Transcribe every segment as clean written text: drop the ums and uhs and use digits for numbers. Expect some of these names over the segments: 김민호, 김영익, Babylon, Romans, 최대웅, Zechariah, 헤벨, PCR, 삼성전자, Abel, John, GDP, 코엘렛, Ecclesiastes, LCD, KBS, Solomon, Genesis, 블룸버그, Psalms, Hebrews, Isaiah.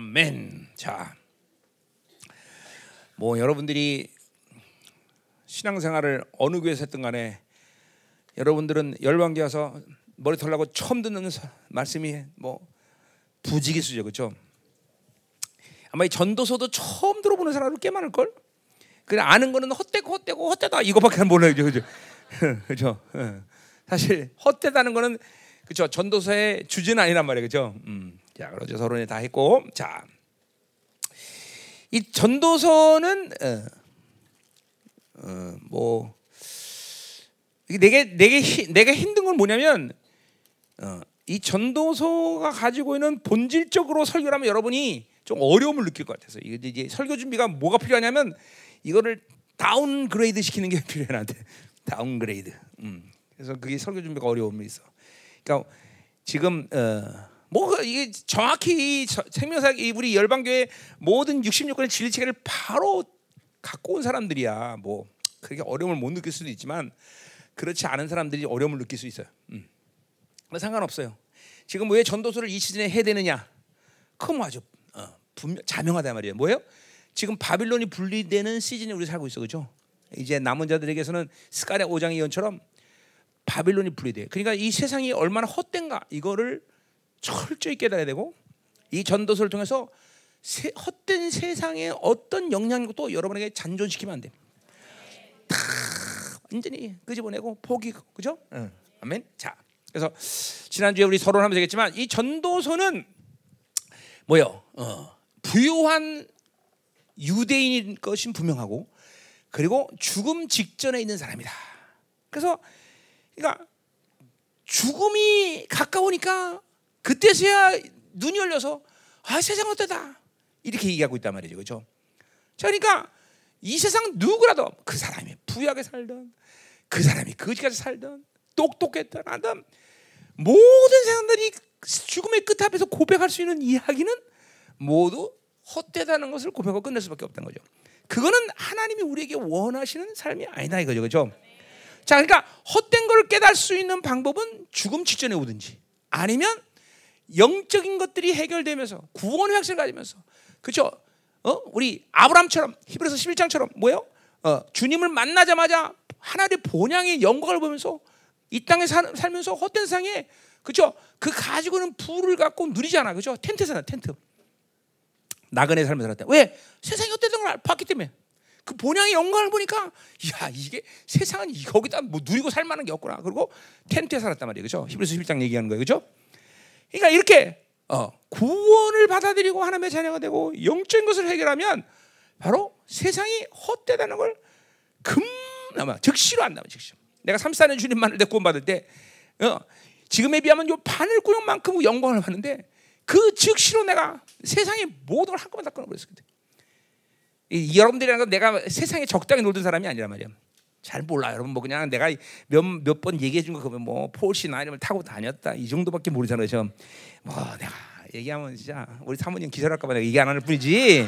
아멘. 자, 뭐 여러분들이 신앙생활을 어느 교회에서 했든 간에 여러분들은 열방교회 와서 머리 털라고 처음 듣는 말씀이 뭐 부지기수죠, 그렇죠? 아마 이 전도서도 처음 들어보는 사람도 꽤 많을 걸. 그냥 아는 거는 헛되다 이거밖에 몰라요, 그렇죠? 그렇죠. 사실 헛되다는 거는 그렇죠. 전도서의 주제는 아니란 말이에요, 그렇죠? 자, 그러죠. 서론에 다 했고, 자, 이 전도서는 뭐 내가 힘든 건 뭐냐면 이 전도서가 가지고 있는 본질적으로 설교를 하면 여러분이 좀 어려움을 느낄 것 같아서 이제 설교 준비가 뭐가 필요하냐면 이거를 다운그레이드 시키는 게 필요해 나한테. 다운그레이드. 그래서 그게 설교 준비가 어려움이 있어. 그러니까 지금 뭐 이게 정확히 생명사역 우리 열방교회 모든 66권의 진리체계를 바로 갖고 온 사람들이야. 뭐 그렇게 어려움을 못 느낄 수도 있지만 그렇지 않은 사람들이 어려움을 느낄 수 있어요. 상관없어요. 지금 왜 전도서를 이 시즌에 해야 되느냐? 그럼 아주 분명 자명하단 말이에요. 뭐예요? 지금 바빌론이 분리되는 시즌에 우리 살고 있어, 그렇죠? 이제 남은 자들에게서는 스가랴 5장의 예언처럼 바빌론이 분리돼. 그러니까 이 세상이 얼마나 헛된가 이거를 철저히 깨달아야 되고 이 전도서를 통해서 헛된 세상의 어떤 영향력도 여러분에게 잔존시키면 안 돼. 다 완전히 끄집어내고 포기고, 그렇죠? 응. 아멘. 자, 그래서 지난주에 우리 서론하면서 얘기했지만 이 전도서는 뭐요? 부유한 유대인인 것은 분명하고 그리고 죽음 직전에 있는 사람이다. 그래서 그러니까 죽음이 가까우니까 그때서야 눈이 열려서 아 세상 어떠다 이렇게 얘기하고 있단 말이죠, 그렇죠? 그러니까 이 세상 누구라도 그 사람이 부유하게 살든 그 사람이 거지같이 살든 똑똑했든 하든 모든 사람들이 죽음의 끝 앞에서 고백할 수 있는 이야기는 모두 헛되다는 것을 고백하고 끝낼 수밖에 없다는 거죠. 그거는 하나님이 우리에게 원하시는 삶이 아니다 이거죠, 그렇죠? 자, 그러니까 헛된 걸 깨달을 수 있는 방법은 죽음 직전에 오든지 아니면 영적인 것들이 해결되면서 구원의 확신을 가지면서, 그렇죠? 우리 아브람처럼 히브리서 11장처럼 뭐예요? 주님을 만나자마자 하나님의 본향의 영광을 보면서 이 땅에 살면서 헛된 상에, 그렇죠? 그 가지고는 부를 갖고 누리잖아, 그렇죠? 텐트잖아, 텐트. 나그네 삶을 살았다. 왜? 세상이 어땠던 걸 봤기 때문에. 그 본향의 영광을 보니까 야 이게 세상은 거기다 뭐 누리고 살만한 게 없구나. 그리고 텐트에 살았단 말이에요, 그렇죠? 히브리서 11장 얘기하는 거예요, 그렇죠? 그러니까 이렇게 구원을 받아들이고 하나님의 자녀가 되고 영적인 것을 해결하면 바로 세상이 헛되다는 걸 즉시로 안다면 즉시. 내가 34년 주님만을 내 구원받을 때 지금에 비하면 요 바늘구멍만큼 영광을 받는데 그 즉시로 내가 세상의 모든 걸 한꺼번에 다 끊어버렸어. 여러분들이랑 내가 세상에 적당히 놀던 사람이 아니란 말이야. 잘 몰라 여러분. 뭐 그냥 내가 몇 번 얘기해 준 거 그러면 뭐 포르쉐나 이런 걸 타고 다녔다 이 정도밖에 모르잖아요. 뭐 내가 얘기하면 진짜 우리 사모님 기절할까 봐 내가 얘기 안 하는 뿐이지.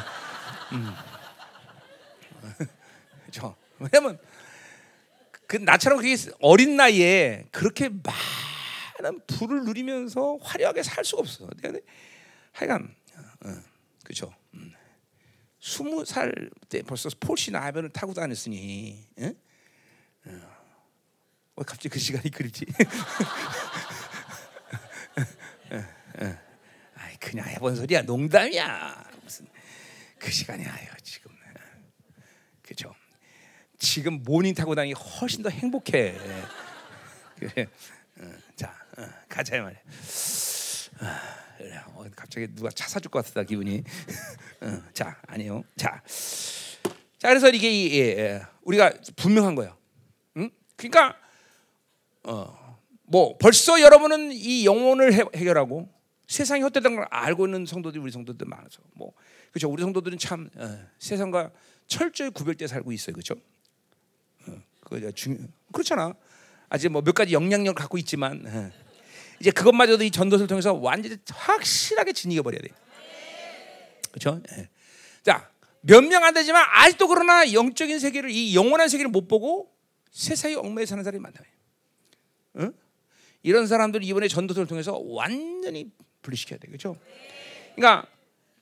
저 왜냐면 그 나처럼 그게 어린 나이에 그렇게 많은 부를 누리면서 화려하게 살 수가 없어. 근데 하여간 그렇죠. 20살 때 벌써 포르쉐나 아벤을 타고 다녔으니. 응? 갑자기 그 시간이 그립지? 아이 그냥 해본 소리야, 농담이야. 무슨 그 시간이 아니에요 지금. 그렇죠? 지금 모닝 타고 다니기 훨씬 더 행복해. 그래. 자, 가자 말이야. 그래. 갑자기 누가 차 사줄 것 같다 기분이. 자, 아니요. 자, 그래서 이게 우리가 분명한 거예요. 그러니까 뭐 벌써 여러분은 이 영혼을 해결하고 세상이 헛되다는 걸 알고 있는 성도들이 우리 성도들 많아서 뭐 그렇죠. 우리 성도들은 참 세상과 철저히 구별돼 살고 있어요, 그렇죠? 그렇잖아. 아직 뭐 몇 가지 영향력을 갖고 있지만 이제 그것마저도 이 전도서를 통해서 완전히 확실하게 진리가 버려야 돼, 그렇죠? 자, 몇 명 안 되지만 아직도 그러나 영적인 세계를 이 영원한 세계를 못 보고 세상에 얽매여 사는 사람이 많다. 응? 이런 사람들 이번에 전도서를 통해서 완전히 분리시켜야 돼, 그렇죠? 그러니까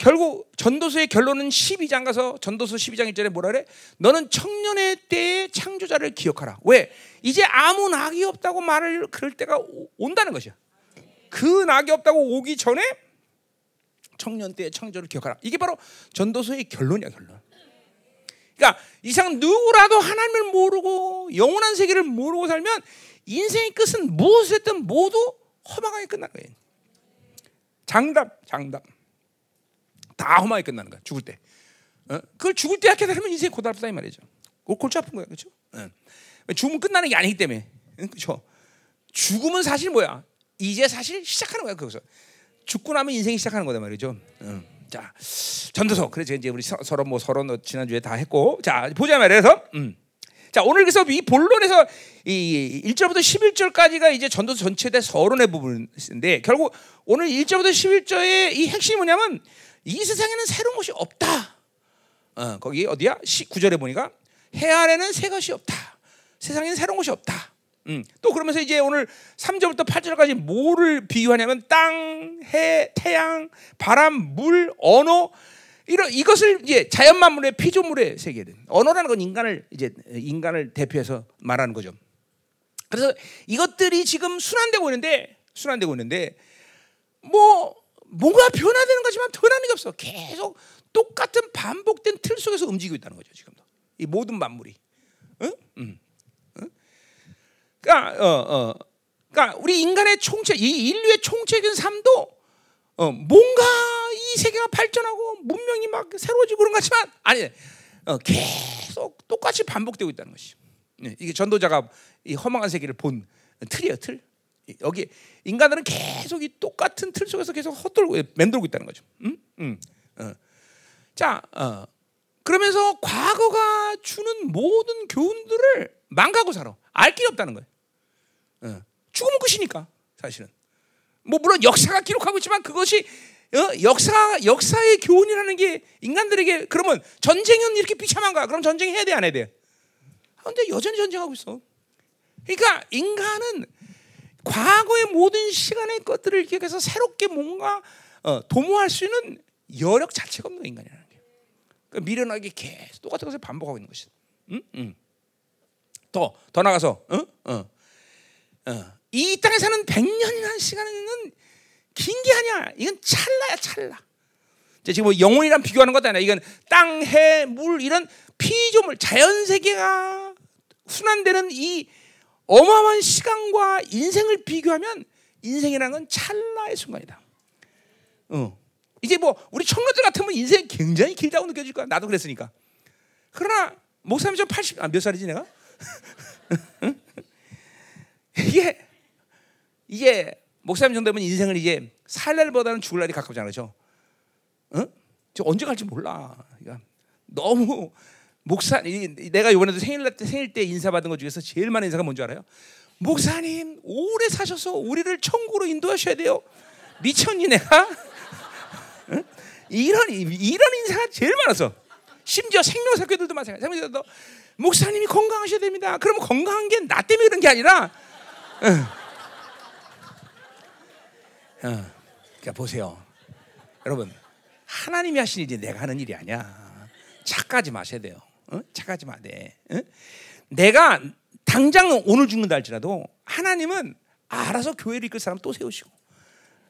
결국 전도서의 결론은 12장 가서 전도서 12장 1절에 뭐라 그래? 너는 청년의 때의 창조자를 기억하라. 왜? 이제 아무 낙이 없다고 말을 그럴 때가 온다는 것이야. 그 낙이 없다고 오기 전에 청년 때의 창조를 기억하라. 이게 바로 전도서의 결론이야, 결론. 그러니까 이상 누구라도 하나님을 모르고 영원한 세계를 모르고 살면 인생의 끝은 무엇이든 모두 허망하게 끝나는 거예요. 장담. 다 험하게 끝나는 거야. 죽을 때. 어? 그걸 죽을 때 하게 되면 인생이 고달프다 이 말이죠. 골치 아픈 거야. 그렇죠? 어. 죽으면 끝나는 게 아니기 때문에. 그렇죠? 죽음은 사실 뭐야? 이제 사실 시작하는 거야. 거기서. 죽고 나면 인생이 시작하는 거다 말이죠. 어. 자, 전도서. 그래서 이제 우리 서로 뭐 지난주에 다 했고. 자, 보자 말이에요. 자, 오늘 그래서 이 본론에서 이 1절부터 11절까지가 이제 전도서 전체에 대한 서론의 부분인데 결국 오늘 1절부터 11절의 이 핵심이 뭐냐면 이 세상에는 새로운 것이 없다. 거기 어디야? 9절에 보니까 해 아래는 새 것이 없다. 세상에는 새로운 것이 없다. 또 그러면서 이제 오늘 3절부터 8절까지 뭐를 비유하냐면 땅, 해, 태양, 바람, 물, 언어 이것을 이제 자연 만물의 피조물의 세계를 언어라는 건 인간을 대표해서 말하는 거죠. 그래서 이것들이 지금 순환되고 있는데 뭔가 변화되는 거지만 변하는 게 없어. 계속 똑같은 반복된 틀 속에서 움직이고 있다는 거죠. 지금도 이 모든 만물이. 응? 응? 그러니까 우리 인간의 총체, 이 인류의 총체적인 삶도 뭔가 이 세계가 발전하고 문명이 막 새로워지고 그런 것 같지만 계속 똑같이 반복되고 있다는 것이. 이게 전도자가 이 허망한 세계를 본 틀이에요, 틀. 여기 인간들은 계속 이 똑같은 틀 속에서 계속 맴돌고 있다는 거죠. 자, 그러면서 과거가 주는 모든 교훈들을 망가고 살아. 알 길이 없다는 거예요. 죽으면 끝이니까 사실은. 뭐 물론 역사가 기록하고 있지만 그것이 역사의 교훈이라는 게 인간들에게 그러면 전쟁은 이렇게 비참한가? 그럼 전쟁 해야 돼, 안 해야 돼? 그런데 여전히 전쟁하고 있어. 그러니까 인간은 과거의 모든 시간의 것들을 기억해서 새롭게 뭔가 도모할 수 있는 여력 자체가 없는 인간이라는 게. 그러니까 미련하게 계속 똑같은 것을 반복하고 있는 것이다. 더 나가서 이 땅에 사는 100년이라는 시간은 긴 게 아니야. 이건 찰나야, 찰나. 지금 뭐 영혼이랑 비교하는 것도 아니야. 이건 땅, 해, 물 이런 피조물, 자연 세계가 순환되는 이 어마어마한 시간과 인생을 비교하면 인생이라는 건 찰나의 순간이다. 이제 뭐 우리 청년들 같으면 인생이 굉장히 길다고 느껴질 거야. 나도 그랬으니까. 그러나 목사님 좀 80, 몇 살이지 내가? 이게 목사님 정도 되면 인생을 이제 살 날보다는 죽을 날이 가깝지 않으죠? 응? 저 언제 갈지 몰라. 그러니까 너무 목사님, 내가 이번에도 생일 때 인사받은 것 중에서 제일 많은 인사가 뭔지 알아요? 목사님 오래 사셔서 우리를 천국으로 인도하셔야 돼요. 미쳤니 내가? 응? 이런 인사가 제일 많았어. 심지어 생명사교들도 마찬가지. 생명사교들도 목사님이 건강하셔야 됩니다. 그러면 건강한 게 나 때문에 그런 게 아니라 그러니까 보세요, 여러분. 하나님이 하신 일이 내가 하는 일이 아니야. 착각하지 마셔야 돼요. 착각하지 마. 내가 당장 오늘 죽는다 할지라도 하나님은 알아서 교회를 이끌 사람 또 세우시고,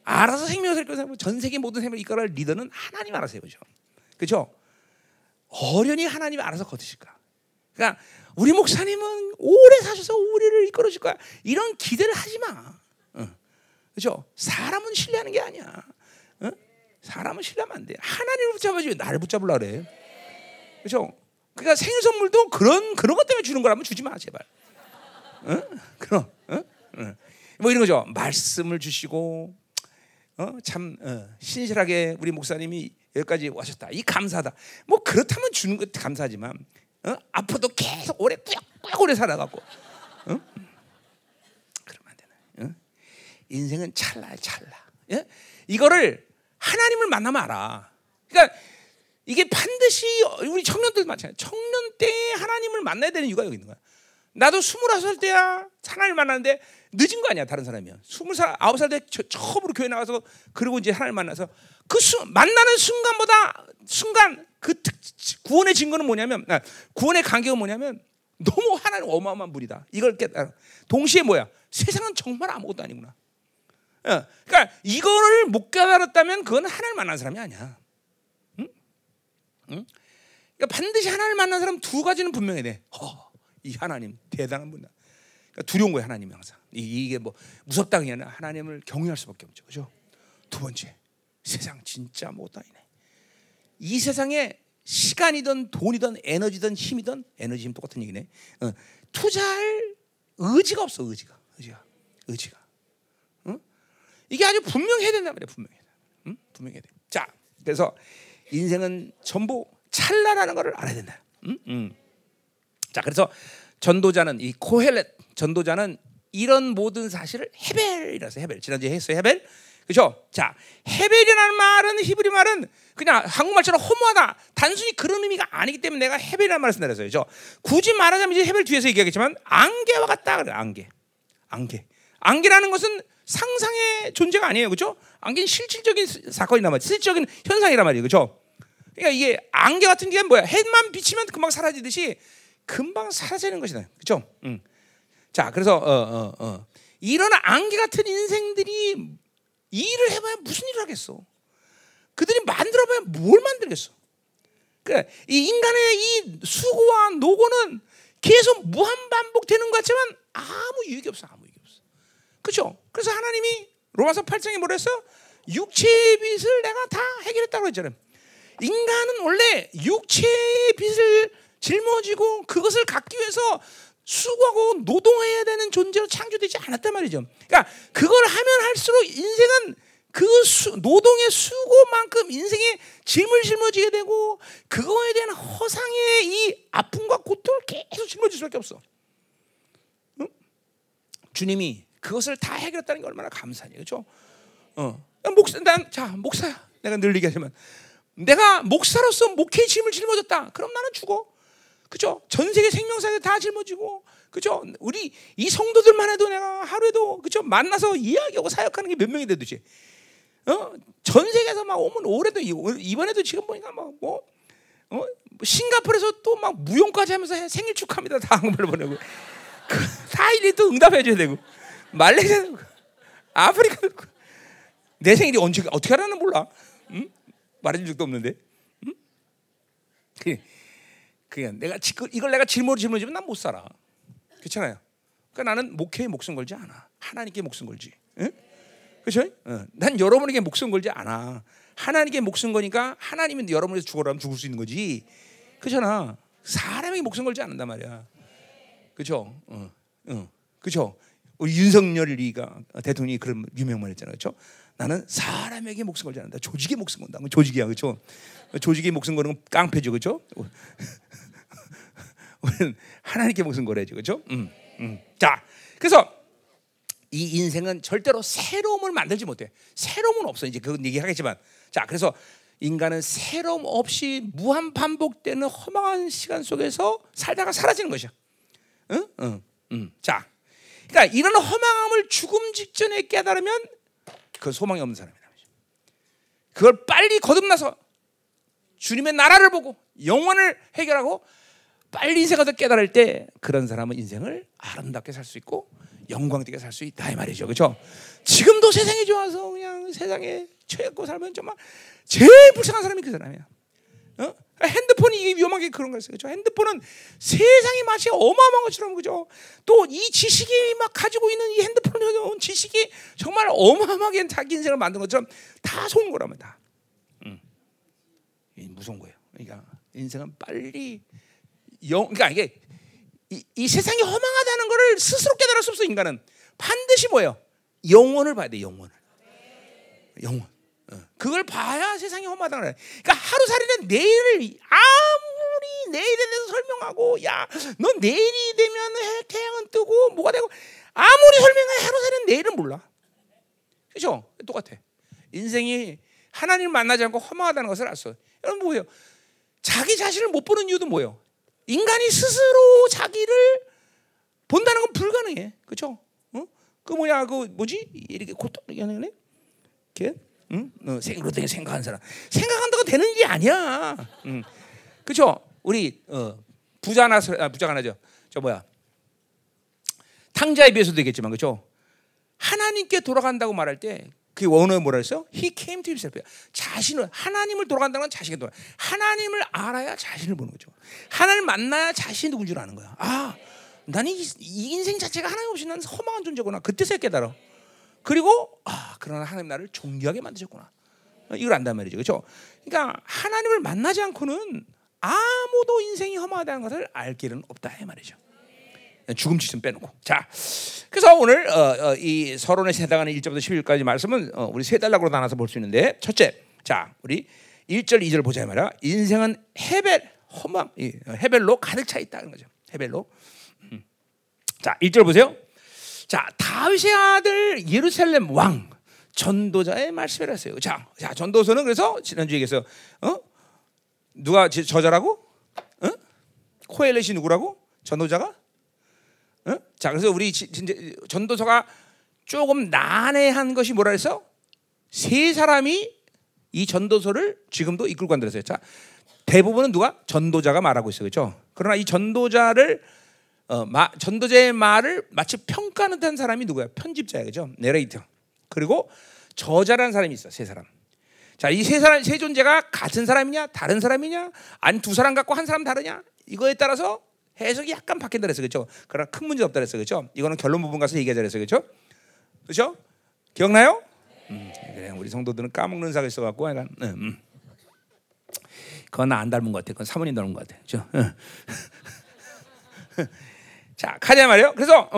알아서 생명을 이끌 사람, 전 세계 모든 생명을 이끌 리더는 하나님 알아서 세우죠. 그렇죠? 어련히 하나님 알아서 거두실까. 그러니까 우리 목사님은 오래 사셔서 우리를 이끌어줄 거야. 이런 기대를 하지 마. 그렇죠? 사람은 신뢰하는 게 아니야. 사람은 신뢰하면 안 돼. 하나님을 붙잡아야지 나를 붙잡으려 그래. 그렇죠? 그러니까 생일 선물도 그런 것 때문에 주는 거라면 주지 마, 제발. 그럼, 뭐 이런 거죠. 말씀을 주시고, 참 신실하게 우리 목사님이 여기까지 와셨다. 이 감사하다. 뭐 그렇다면 주는 것도 감사하지만. 앞으로도 계속 오래 꾸역꾸역 오래 살아가고, 그러면 안 되나? 인생은 찰나. 예? 이거를 하나님을 만나면 알아. 그러니까 이게 반드시 우리 청년들 마찬가지. 청년 때 하나님을 만나야 되는 이유가 여기 있는 거야. 나도 21살 때야 하나님 만났는데 늦은 거 아니야. 다른 사람이야. 29살 때 처음으로 교회 나와서, 그리고 이제 하나님 만나서 만나는 순간 그 구원의 증거는 뭐냐면, 구원의 관계가 뭐냐면 너무 하나님 어마어마한 분이다. 이걸 깨달아. 동시에 뭐야? 세상은 정말 아무것도 아니구나. 그러니까 이거를 못 깨달았다면 그건 하나님 만난 사람이 아니야. 응? 응? 그러니까 반드시 하나님 만난 사람 두 가지는 분명히 돼. 이 하나님 대단한 분이다. 그러니까 두려운 거야, 하나님이 항상. 이게 뭐 무섭다 그냥 하나님을 경외할 수밖에 없죠, 그죠? 두 번째, 세상 진짜 아무것도 아니네. 이 세상에 시간이든 돈이든 에너지든 힘 똑같은 얘기네. 투자할 의지가 없어, 의지가. 응? 이게 아주 분명해야 된단 말이야, 응? 분명해야 돼. 자, 그래서 인생은 전부 찰나라는 걸 알아야 된다. 응? 응. 자, 그래서 전도자는 이 코헬렛 전도자는 이런 모든 사실을 헤벨이라서 지난주에 했어요. 헤벨. 그렇죠? 자, 헤벨이라는 말은 히브리 말은 그냥 한국말처럼 허무하다 단순히 그런 의미가 아니기 때문에 내가 헤벨이라는 말을 쓴다 그랬어요. 그렇죠? 굳이 말하자면 이제 헤벨 뒤에서 얘기하겠지만 안개와 같다 그래. 안개. 안개라는 것은 상상의 존재가 아니에요. 그렇죠? 안개는 실질적인 사건이란 말이에요. 실질적인 현상이란 말이에요. 그렇죠? 그러니까 이게 안개 같은 게 뭐야? 햇만 비치면 금방 사라지듯이 금방 사라지는 것이다. 그렇죠? 자, 그래서 이런 안개 같은 인생들이 일을 해봐야 무슨 일을 하겠어? 그들이 만들어봐야 뭘 만들겠어? 그래, 이 인간의 이 수고와 노고는 계속 무한 반복되는 것 같지만 아무 유익이 없어. 그렇죠? 그래서 하나님이 로마서 8장에 뭐라 했어? 육체의 빚을 내가 다 해결했다고 했잖아요. 인간은 원래 육체의 빚을 짊어지고 그것을 갚기 위해서 수고하고 노동해야 되는 존재로 창조되지 않았단 말이죠. 그러니까 그걸 하면 할수록 인생은 그 노동의 수고만큼 인생에 짐을 짊어지게 되고 그거에 대한 허상의 이 아픔과 고통을 계속 짊어질 수밖에 없어. 응? 주님이 그것을 다 해결했다는 게 얼마나 감사하냐, 그렇죠? 목사야. 내가 늘 얘기하지만 내가 목사로서 목회의 짐을 짊어졌다. 그럼 나는 죽어. 그죠? 전 세계 생명사에 다 짊어지고, 그죠? 우리 이 성도들만 해도 내가 하루에도, 그죠? 만나서 이야기하고 사역하는 게 몇 명이 되듯이, 전 세계에서 막 오면 올해도 이번에도 지금 보니까 막 싱가포르에서 또 막 무용까지 하면서 생일 축하합니다 다 한국말로 보내고, 사일이 또 응답해줘야 되고, 말레이시아도, 아프리카도, 내 생일이 언제 어떻게 하라는 몰라, 응? 말해준 적도 없는데, 응? 그냥 내가 이걸 내가 짊어지면 난 못 살아. 그렇잖아요. 그러니까 나는 목회에 목숨 걸지 않아. 하나님께 목숨 걸지. 응? 그렇죠? 난 여러분에게 목숨 걸지 않아. 하나님께 목숨 거니까 하나님이 여러분에서 죽으라면 죽을 수 있는 거지. 그렇잖아. 사람에게 목숨 걸지 않는단 말이야. 그렇죠? 그렇죠? 우리 윤석열이가 대통령이 그런 유명만 했잖아요. 그렇죠? 나는 사람에게 목숨 걸지 않는다. 조직에 목숨 건다. 조직이야, 그렇죠? 조직에 목숨 거는 건 깡패죠, 그렇죠? 우리는 하나님께 목숨 걸어야죠, 그렇죠? 자, 그래서 이 인생은 절대로 새로움을 만들지 못해. 새로움은 없어. 이제 그건 얘기하겠지만, 자, 그래서 인간은 새로움 없이 무한 반복되는 허망한 시간 속에서 살다가 사라지는 것이야. 자, 그러니까 이런 허망함을 죽음 직전에 깨달으면 그 소망이 없는 사람이다. 그걸 빨리 거듭나서 주님의 나라를 보고 영원을 해결하고 빨리 인생을 더 깨달을 때 그런 사람은 인생을 아름답게 살 수 있고 영광되게 살 수 있다 이 말이죠, 그렇죠? 지금도 세상이 좋아서 그냥 세상에 처했고 살면 정말 제일 불쌍한 사람이 그 사람이야. 핸드폰이 이게 위험한 게 그런 거였어요, 그렇죠? 핸드폰은 세상이 마치 어마어마한 것처럼, 그죠? 또 이 지식이 막 가지고 있는 이 핸드폰으로 온 지식이 정말 어마어마하게 자기 인생을 만든 것처럼 다 속은 거라면 다. 무서운 거예요. 그러니까 인생은 빨리 그러니까 이게 이 세상이 허망하다는 것을 스스로 깨달을 수 없어. 인간은 반드시 뭐예요? 영혼을 봐야 돼. 영혼. 그걸 봐야 세상이 험하다는 거야. 그러니까 하루살이는 내일을 아무리 내일에 대해서 설명하고, 야, 넌 내일이 되면 태양은 뜨고 뭐가 되고 아무리 설명해 하루살이는 내일은 몰라. 그렇죠? 똑같아. 인생이 하나님을 만나지 않고 허망하다는 것을 알았어. 여러분 뭐예요? 자기 자신을 못 보는 이유도 뭐예요? 인간이 스스로 자기를 본다는 건 불가능해, 그렇죠? 응? 그 뭐야, 그 뭐지? 이렇게 고통이 하는 거네. 이렇게, 응? 생으로 되게 생각하는 사람, 생각한다고 되는 일이 아니야. 응. 그렇죠? 우리 부자가 나죠. 저 뭐야? 탕자에 비해서도 되겠지만, 그렇죠? 하나님께 돌아간다고 말할 때 그 원어에 뭐라 했어요? He came to himself. 자신을 하나님을 돌아간다는 건 자신에게 돌아. 하나님을 알아야 자신을 보는 거죠. 하나님을 만나야 자신이 누군지를 아는 거야. 아, 나는 이 인생 자체가 하나님 없이 난 허망한 존재구나. 그때서야 깨달아. 그리고 아, 그러나 하나님 나를 존귀하게 만드셨구나. 이걸 안단 말이죠, 그렇죠? 그러니까 하나님을 만나지 않고는 아무도 인생이 허망하다는 것을 알 길은 없다 이 말이죠. 죽음 지점 빼놓고. 자, 그래서 오늘 이 서론에 해당하는 1절부터 11절까지 말씀은 우리 세 단락으로 나눠서 볼 수 있는데, 첫째, 자, 우리 1절, 2절 보자 말이야. 인생은 헤벨, 허망, 헤벨로 가득 차 있다는 거죠. 헤벨로. 자, 1절 보세요. 자, 다윗의 아들 예루살렘 왕 전도자의 말씀을 했어요. 자, 전도서는 그래서 지난주에 얘기했어요. 누가 저자라고? 코엘렛이 누구라고? 전도자가? 자, 그래서 우리 전도서가 조금 난해한 것이 뭐라 해서 세 사람이 이 전도서를 지금도 이끌고 간다랬어요. 자, 대부분은 누가? 전도자가 말하고 있어요, 그렇죠? 그러나 이 전도자의 말을 마치 평가하는 듯한 사람이 누구야? 편집자야, 그렇죠? 내레이터. 그리고 저자라는 사람이 있어, 세 사람. 자, 이 세 사람, 세 존재가 같은 사람이냐, 다른 사람이냐, 아니 두 사람 갖고 한 사람 다르냐, 이거에 따라서 해석이 약간 바뀐다 그랬어요, 그렇죠? 그러나 큰 문제 없다 그랬어요, 그렇죠? 이거는 결론 부분 가서 얘기하자 그랬어요, 그렇죠? 그렇죠? 기억나요? 그래, 우리 성도들은 까먹는 사가 있어갖고 약간 그건 나 안 닮은 것 같아, 그건 사모님 닮은 것 같아, 그렇죠? 자, 가자 말이에요. 그래서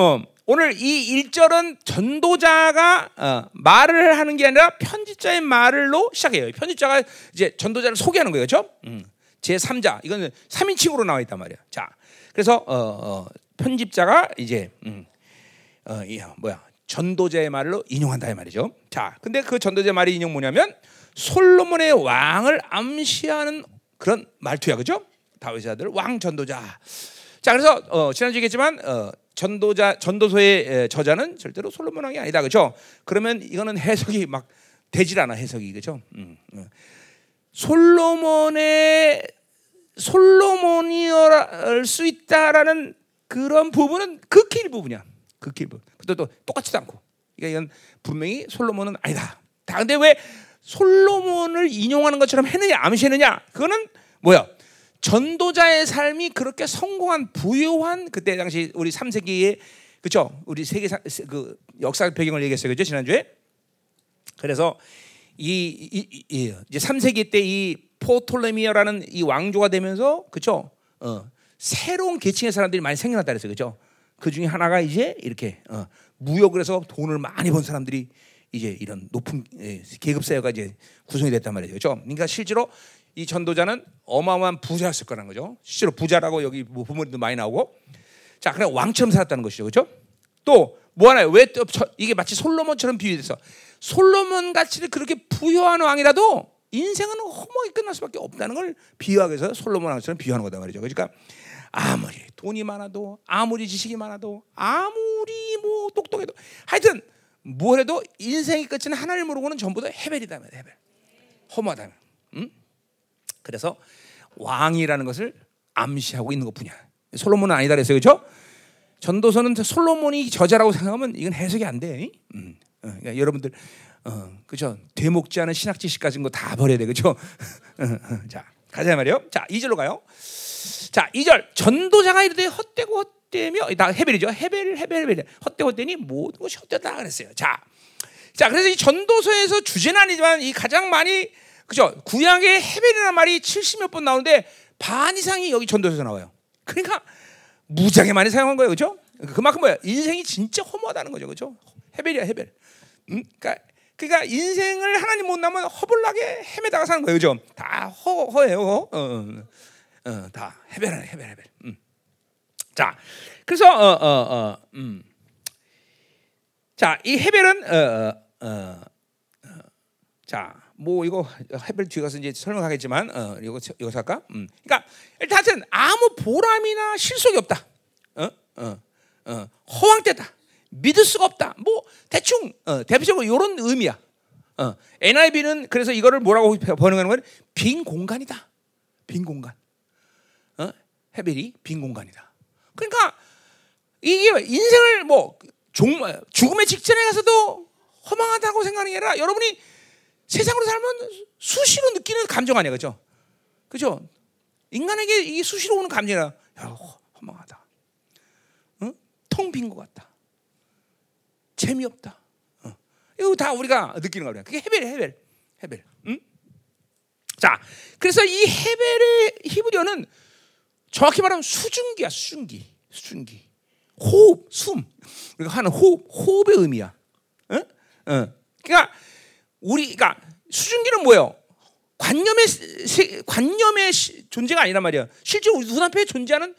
오늘 이 1절은 전도자가 말을 하는 게 아니라 편집자의 말로 시작해요. 편집자가 이제 전도자를 소개하는 거예요, 그렇죠? 제3자, 이건 3인칭으로 나와 있단 말이에요. 자, 그래서 편집자가 이제 전도자의 말로 인용한다 이 말이죠. 자, 근데 그 전도자의 말이 인용 뭐냐면 솔로몬의 왕을 암시하는 그런 말투야, 그죠? 다윗의 아들 왕 전도자. 자, 그래서 지난주에 얘기했지만 전도서의 저자는 절대로 솔로몬 왕이 아니다, 그죠? 그러면 이거는 해석이 막 되질 않아, 해석이, 그죠? 솔로몬이어랄 수 있다라는 그런 부분은 극히 일부분이야. 극히 일부. 그것도 또 똑같지도 않고. 그러니까 이건 분명히 솔로몬은 아니다. 그런데 왜 솔로몬을 인용하는 것처럼 했느냐, 암시했느냐? 그거는 뭐야? 전도자의 삶이 그렇게 성공한 부유한 그때 당시 우리 3세기의 그렇죠? 우리 세계 그 역사 배경을 얘기했어요, 그렇죠? 지난주에. 그래서 이제 3세기 때 이 포톨레미어라는 이 왕조가 되면서, 그렇죠? 새로운 계층의 사람들이 많이 생겨났다 그랬어요, 그렇죠? 그 중에 하나가 이제 이렇게 무역을 해서 돈을 많이 번 사람들이 이제 이런 높은 계급 사회가 이제 구성이 됐단 말이죠, 그렇죠? 그러니까 실제로 이 전도자는 어마어마한 부자였을 거라는 거죠. 실제로 부자라고 여기 뭐 부모님도 많이 나오고, 자, 그냥 왕처럼 살았다는 것이죠, 그렇죠? 또 뭐 하나요? 왜 또 이게 마치 솔로몬처럼 비유돼서 솔로몬 같이 그렇게 부유한 왕이라도 인생은 허망이 끝날 수밖에 없다는 걸 비유하기 위해서 솔로몬 왕처럼 비유하는 거다 말이죠. 그러니까 아무리 돈이 많아도, 아무리 지식이 많아도, 아무리 뭐 똑똑해도, 하여튼 뭘 해도 인생의 끝은 하나님 모르고는 전부 다 헤벨이다 말이야, 헤벨. 허무하다. 그래서 왕이라는 것을 암시하고 있는 것뿐이야. 솔로몬은 아니다 그랬어요, 그렇죠? 전도서는 솔로몬이 저자라고 생각하면 이건 해석이 안 돼. 그러니까 여러분들 그죠? 되목지 않은 신학 지식 가진 거 다 버려야 돼, 그죠? 자, 가자 말이요. 자, 2절로 가요. 자, 2절 전도자가 이르되 헛되고 헛되며, 다 헤벨이죠. 헤벨 헛되고 헛되니 모든 것이 헛되다 그랬어요. 자, 그래서 이 전도서에서 주제는 아니지만 이 가장 많이, 그죠? 구약의 헤벨이라는 말이 70몇 번 나오는데 반 이상이 여기 전도서에서 나와요. 그러니까 무지하게 많이 사용한 거예요, 그죠? 그만큼 뭐야? 인생이 진짜 허무하다는 거죠, 그죠? 헤벨이야, 헤벨. 그러니까 인생을 하나님 못나면 허블락에 헤매다가 사는 거예요, 그죠? 다 허예요, 다 헤벨. 자, 그래서 자, 이 헤벨은 자, 뭐 이거 헤벨 뒤에 가서 이제 설명하겠지만 이거 할까? 그러니까 일단은 아무 보람이나 실속이 없다. 허황되다, 믿을 수가 없다, 뭐 대충 대표적으로 이런 의미야. NIV는 그래서 이거를 뭐라고 번역하는 건 빈 공간이다. 빈 공간. 헤벨이 빈 공간이다. 그러니까 이게 인생을 뭐 죽음의 직전에 가서도 허망하다고 생각하는 게 아니라 여러분이 세상으로 살면 수시로 느끼는 감정 아니야, 그죠? 그죠? 인간에게 이게 수시로 오는 감정이라, 야, 허망하다. 응? 텅 빈 것 같다. 재미없다. 응. 이거 다 우리가 느끼는 거야. 그게 헤벨. 응? 자, 그래서 이 헤벨의 히브리어는 정확히 말하면 수증기야, 수증기. 호흡, 숨. 우리가 하는 호흡의 의미야. 응? 응. 그러니까 우리가 수증기는 뭐예요? 관념의 존재가 아니란 말이야. 실제 우리 눈앞에 존재하는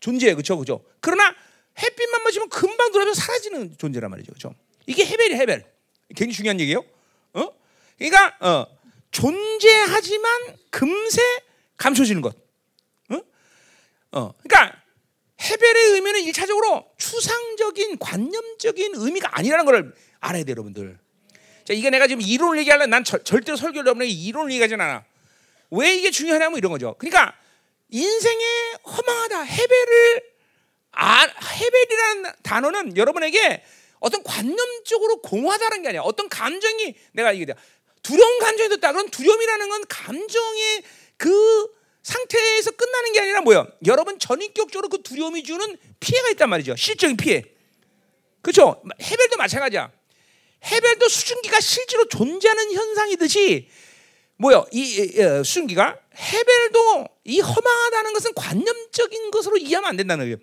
존재예요, 그렇죠? 그러나 햇빛만 맞으면 금방 눈앞에 사라지는 존재란 말이죠, 그렇죠? 이게 헤벨. 굉장히 중요한 얘기예요. 어? 그러니까 존재하지만 금세 감춰지는 것. 그러니까 헤벨의 의미는 1차적으로 추상적인 관념적인 의미가 아니라는 걸 알아야 돼요, 여러분들. 자, 이게 내가 지금 이론을 얘기하려면 난 절대로 설교를 여러분에게 이론을 얘기하진 않아. 왜 이게 중요하냐면 이런 거죠. 그러니까 인생에 허망하다, 헤벨이라는 단어는 여러분에게 어떤 관념적으로 공허하다는 게 아니야. 어떤 감정이, 내가 이게 두려운 감정이 뒀다. 그럼 두려움이라는 건 감정의 그 상태에서 끝나는 게 아니라 뭐예요? 여러분 전인격적으로 그 두려움이 주는 피해가 있단 말이죠. 실적인 피해. 그렇죠? 헤벨도 마찬가지야. 헤벨도 수증기가 실제로 존재하는 현상이듯이 뭐요? 이 수증기가 헤벨도 이 허망하다는 것은 관념적인 것으로 이해하면 안 된다는 거예요.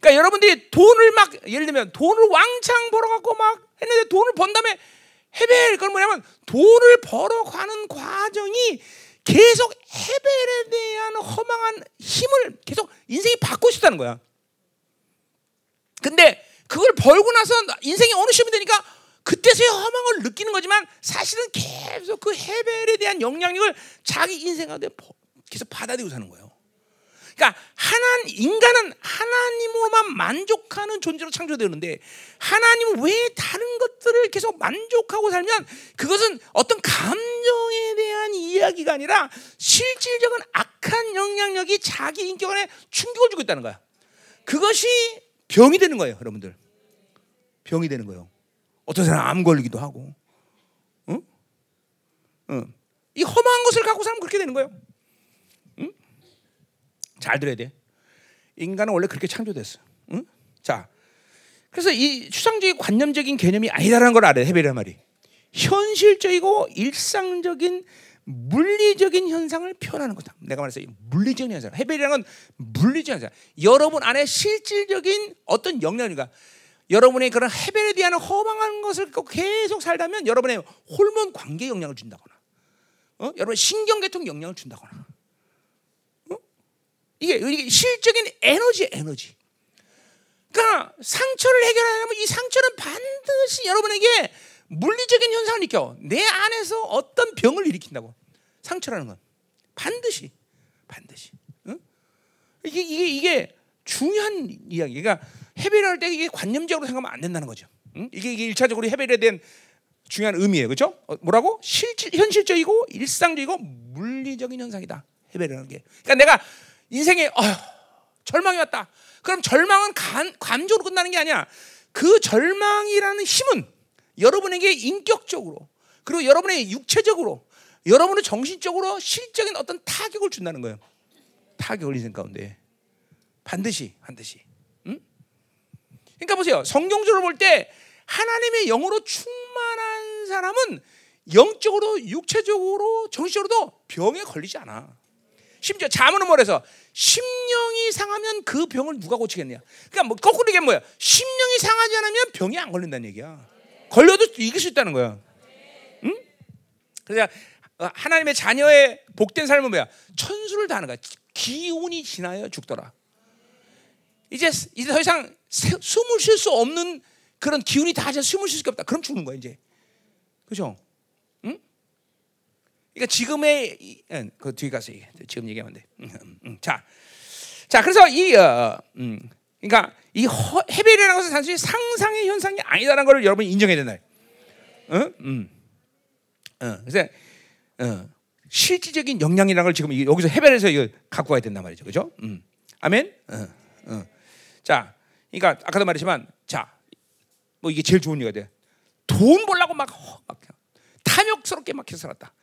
그러니까 여러분들이 돈을 막 예를 들면 돈을 왕창 벌어갖고 막 했는데 돈을 번 다음에 헤벨, 그건 뭐냐면 돈을 벌어가는 과정이 계속 헤벨에 대한 허망한 힘을 계속 인생이 받고 싶다는 거야. 근데 그걸 벌고 나서 인생이 어느 시점이 되니까 그때서야 허망을 느끼는 거지만 사실은 계속 그 헤벨에 대한 영향력을 자기 인생 가운데 계속 받아들이고 사는 거예요. 그러니까 인간은 하나님으로만 만족하는 존재로 창조되는데 하나님은 왜 다른 것들을 계속 만족하고 살면 그것은 어떤 감정에 대한 이야기가 아니라 실질적인 악한 영향력이 자기 인격 안에 충격을 주고 있다는 거야. 그것이 병이 되는 거예요, 여러분들. 병이 되는 거예요. 어떤 사람 암 걸리기도 하고, 응? 응. 이 허망한 것을 갖고 살면 그렇게 되는 거예요. 응? 잘 들어야 돼. 인간은 원래 그렇게 창조됐어. 응? 자, 그래서 이 추상적인 관념적인 개념이 아니다라는 걸 알아요, 헤벨이란 말이. 현실적이고 일상적인 물리적인 현상을 표현하는 거다. 내가 말했어요, 물리적인 현상. 헤벨이라는 건 물리적인 현상. 여러분 안에 실질적인 어떤 영향인가. 여러분의 그런 헤벨에 대한 허망한 것을 계속 살다면 여러분의 호르몬 관계에 영향을 준다거나, 여러분의 신경계통 영향을 준다거나, 이게 실적인 에너지. 그러니까 상처를 해결하려면 이 상처는 반드시 여러분에게 물리적인 현상을 일으켜. 내 안에서 어떤 병을 일으킨다고. 상처라는 건 반드시. 응? 이게 중요한 이야기. 그러니까 헤벨을 할 때 이게 관념적으로 생각하면 안 된다는 거죠. 응? 이게 1차적으로 헤벨에 대한 중요한 의미예요, 그렇죠? 뭐라고? 현실적이고 일상적이고 물리적인 현상이다, 헤벨이라는 게. 그러니까 내가 인생에 절망이 왔다. 그럼 절망은 감정으로 끝나는 게 아니야. 그 절망이라는 힘은 여러분에게 인격적으로 그리고 여러분의 육체적으로 여러분의 정신적으로 실적인 어떤 타격을 준다는 거예요. 타격을 인생 가운데 반드시. 응? 그러니까 보세요. 성경적으로 볼 때 하나님의 영으로 충만한 사람은 영적으로, 육체적으로, 정신적으로도 병에 걸리지 않아. 심지어 자문은 뭐래서 심령이 상하면 그 병을 누가 고치겠냐. 그러니까 뭐 거꾸로 얘기하면 뭐야? 심령이 상하지 않으면 병이 안 걸린다는 얘기야. 걸려도 이길 수 있다는 거야. 응? 그래서 하나님의 자녀의 복된 삶은 뭐야? 천수를 다하는 거야. 기운이 지나야 죽더라. 이제 더 이상 숨을 쉴 수 없는 그런 기운이 다 이제 숨을 쉴 수 없다. 그럼 죽는 거야 이제. 그죠? 응? 그러니까 지금의 그 뒤에 가서 지금 얘기하면 돼. 자, 그래서 이 그러니까 이 헤벨이라는 것은 단순히 상상의 현상이 아니다라는 것을 여러분이 인정해야 된다. 그래서 실질적인 역량이라는 걸 지금 여기서 헤벨에서 이거 갖고 와야 된단 말이죠, 그렇죠? 아멘. 자, 그러니까 아까도 말했지만, 자, 뭐 이게 제일 좋은 얘기가 돼. 돈 벌려고 막 탐욕스럽게 막 해서 살았다.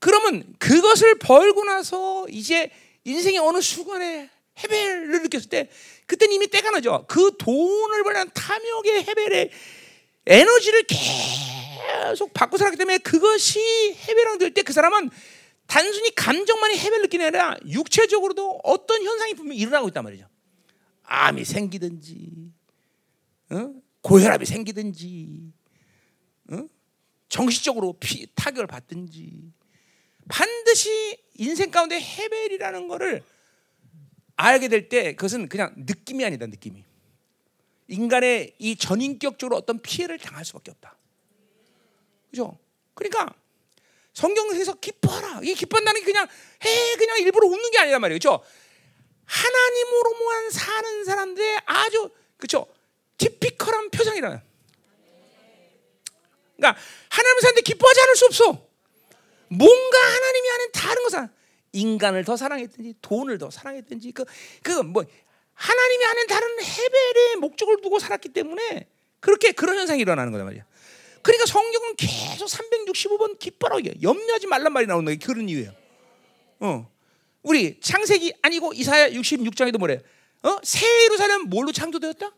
그러면 그것을 벌고 나서 이제 인생의 어느 순간에 헤벨을 느꼈을 때, 그때는 이미 때가 나죠. 그 돈을 벌려는 탐욕의 헤벨의 에너지를 계속 받고 살았기 때문에 그것이 헤벨이랑 될 때 그 사람은 단순히 감정만이 헤벨을 느끼는 게 아니라 육체적으로도 어떤 현상이 분명히 일어나고 있단 말이죠. 암이 생기든지, 고혈압이 생기든지, 정신적으로 타격을 받든지, 반드시 인생 가운데 헤벨이라는 거를 알게 될 때 그것은 그냥 느낌이 아니다, 느낌이. 인간의 이 전인격적으로 어떤 피해를 당할 수밖에 없다. 그죠? 그러니까 성경에서 기뻐라. 이 기쁜다는 게 그냥 그냥 일부러 웃는 게 아니란 말이에요. 그죠? 하나님으로만 사는 사람들의 아주, 그죠? 티피컬한 표정이라는. 그러니까 하나님을 사는데 기뻐하지 않을 수 없어. 뭔가 하나님이 아닌 다른 것은 인간을 더 사랑했든지 돈을 더 사랑했든지 뭐 하나님이 아닌 다른 헤벨의 목적을 두고 살았기 때문에 그렇게 그런 현상이 일어나는 거단 말이야. 그러니까 성경은 계속 365번 기뻐라고 얘기해. 염려하지 말란 말이 나오는 게 그런 이유예요. 우리 창세기 아니고 이사야 66장에도 뭐래? 새 예루살렘 뭘로 창조되었다?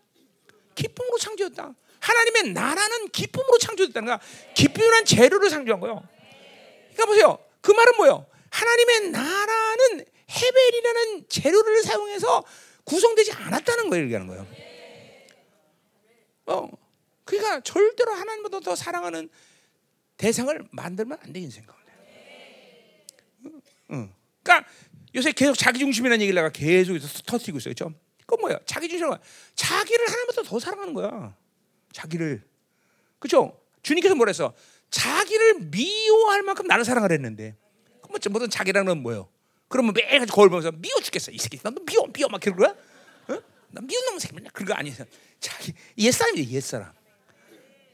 기쁨으로 창조되었다. 하나님의 나라는 기쁨으로 창조됐다는 거야. 기쁨이란 재료를 창조한 거예요. 그러니까 보세요. 그 말은 뭐예요? 하나님의 나라는 헤벨이라는 재료를 사용해서 구성되지 않았다는 거예요. 얘기하는 거예요. 그러니까 절대로 하나님보다 더 사랑하는 대상을 만들면 안 돼, 인생 가운데. 그러니까 요새 계속 자기중심이라는 얘기를 내가 계속 터뜨리고 있어요. 그렇죠? 그건 뭐예요? 자기중심은 자기를 하나님보다 더 사랑하는 거야. 자기를. 그렇죠? 주님께서 뭐라 했어? 자기를 미워할 만큼 나를 사랑하라 했는데. 그럼 뭐든 자기라는 건 뭐예요? 그러면 매일 거울 보면서 미워 죽겠어. 이 새끼. 난 너 미워 막 그런 거야? 난 미운 놈 새끼. 그런 거 아니에요. 자기 옛사람이에요. 옛사람.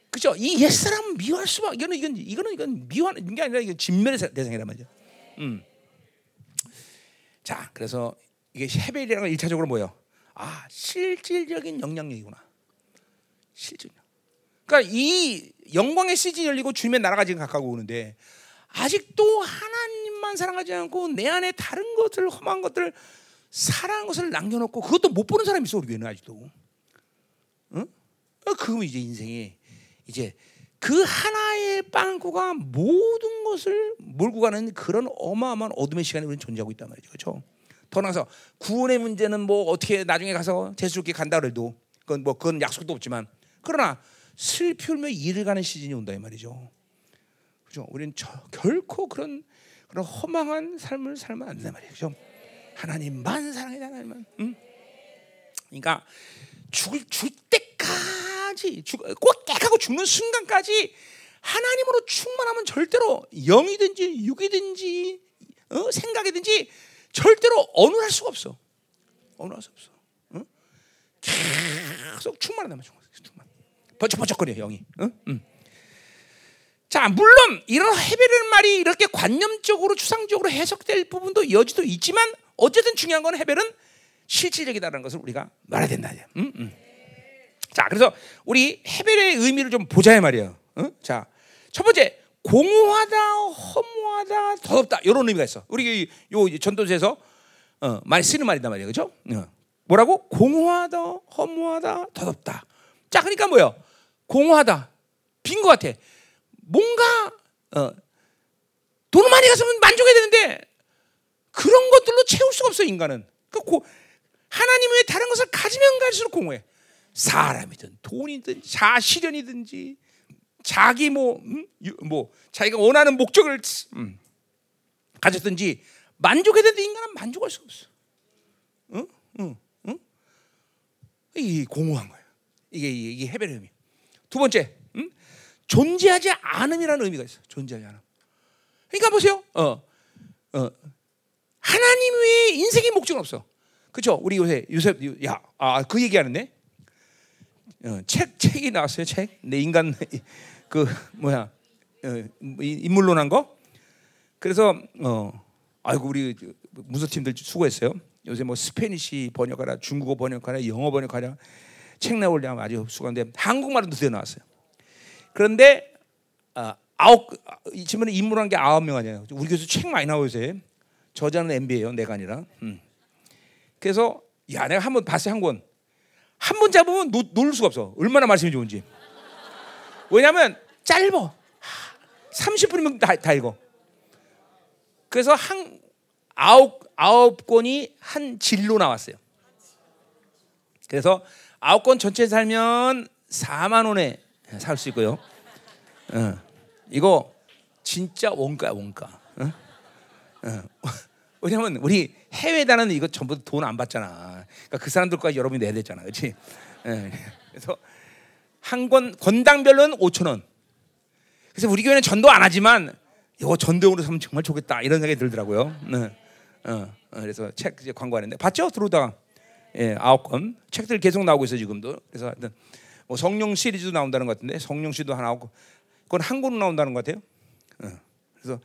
그렇죠? 이 옛사람은 미워할 수밖에. 이거는 미워하는 게 아니라 이건 진멸의 대상이란 말이죠. 자, 그래서 이게 헤벨이라는 건 1차적으로 뭐예요? 아, 실질적인 영향력이구나. 실질이야. 그러니까 이 영광의 시즌이 열리고 주님의 나라가 지금 가까워 오는데 아직도 하나님만 사랑하지 않고 내 안에 다른 것들, 험한 것들, 사랑한 것을 남겨놓고 그것도 못 보는 사람이 있어, 우리 교회는 아직도. 응? 그럼 이제 인생에 이제 그 하나의 빵꾸가 모든 것을 몰고 가는 그런 어마어마한 어둠의 시간에 우리는 존재하고 있단 말이죠, 그렇죠? 더 나아가서 구원의 문제는 뭐 어떻게 나중에 가서 재수롭게 간다 그래도 그건 약속도 없지만. 그러나 슬피 울며 일을 가는 시즌이 온다 이 말이죠. 그죠? 우리는 결코 그런 허망한 삶을 살면 안 된다 말이죠. 하나님만 사랑해, 하나님만. 그러니까 죽을 때까지, 꼭 깨하고 죽는 순간까지 하나님으로 충만하면 절대로 영이든지 육이든지 생각이든지 절대로 어눌할 수가 없어. 어눌할 수 없어. 계속 충만하다면 충만. 번쩍번쩍거려 영이. 자, 물론 이런 헤벨이라는 말이 이렇게 관념적으로 추상적으로 해석될 부분도 여지도 있지만 어쨌든 중요한 건 헤벨은 실질적이다라는 것을 우리가 말해야 된다. 자, 그래서 우리 헤벨의 의미를 좀 보자 이 말이에요. 자, 첫 번째 공허하다, 허무하다, 더럽다 이런 의미가 있어. 우리 요 전도서에서 많이 쓰는 말이다 말이에요, 그렇죠? 뭐라고? 공허하다, 허무하다, 더럽다. 자, 그러니까 뭐예요? 공허하다, 빈 것 같아. 뭔가 돈을 많이 가서는 만족해야 되는데 그런 것들로 채울 수가 없어 인간은. 그러니까 하나님 외에 다른 것을 가지면 갈수록 공허해. 사람이든 돈이든 자아실현이든지 자기 자기가 원하는 목적을 가졌든지 만족해야 되는데 인간은 만족할 수가 없어. 이 공허한 거예요. 이게 헤벨의 의미. 두 번째, 존재하지 않음이라는 의미가 있어요. 존재하지 않음. 그러니까 보세요. 하나님 외에 인생의 목적은 없어. 그렇죠? 우리 요새 요셉 야, 아, 그 얘기하는데 책이 나왔어요. 책 내 인간 그 뭐야 인물론한 거. 그래서 아이고 우리 문서팀들 수고했어요. 요새 뭐 스페니시 번역하라, 중국어 번역하라, 영어 번역하라 책 나오려면 아주 수고한데 한국말은 드디어 나왔어요. 그런데 이 친구는 인물한 게 9명 아니에요. 우리 교수 책 많이 나와요 요새. 저자는 MB예요, 내가 아니라. 그래서 야 내가 한번 봤어요 한 권. 한 번 잡으면 놓을 수가 없어. 얼마나 말씀이 좋은지. 왜냐하면 짧아. 30분이면 다 읽어. 그래서 한 9권이 한 질로 나왔어요. 그래서 9권 전체 살면 4만 원에 살 수 있고요. 이거 진짜 원가야. 왜냐면 우리 해외 단은 이거 전부 돈 안 받잖아. 그러니까 그 사람들까지 여러분이 내야 되잖아, 그렇지? 그래서 한 권 권당별로는 5,000원. 그래서 우리 교회는 전도 안 하지만 이거 전도용으로 사면 정말 좋겠다 이런 생각이 들더라고요. 그래서 책 이제 광고하는데 봤죠? 들어오다가 9권 책들 계속 나오고 있어 지금도. 그래서 하여튼 뭐 성령 시리즈도 나온다는 것 같은데 성령 시리즈도 하나 나오고 그건 한 권으로 나온다는 것 같아요. 그래서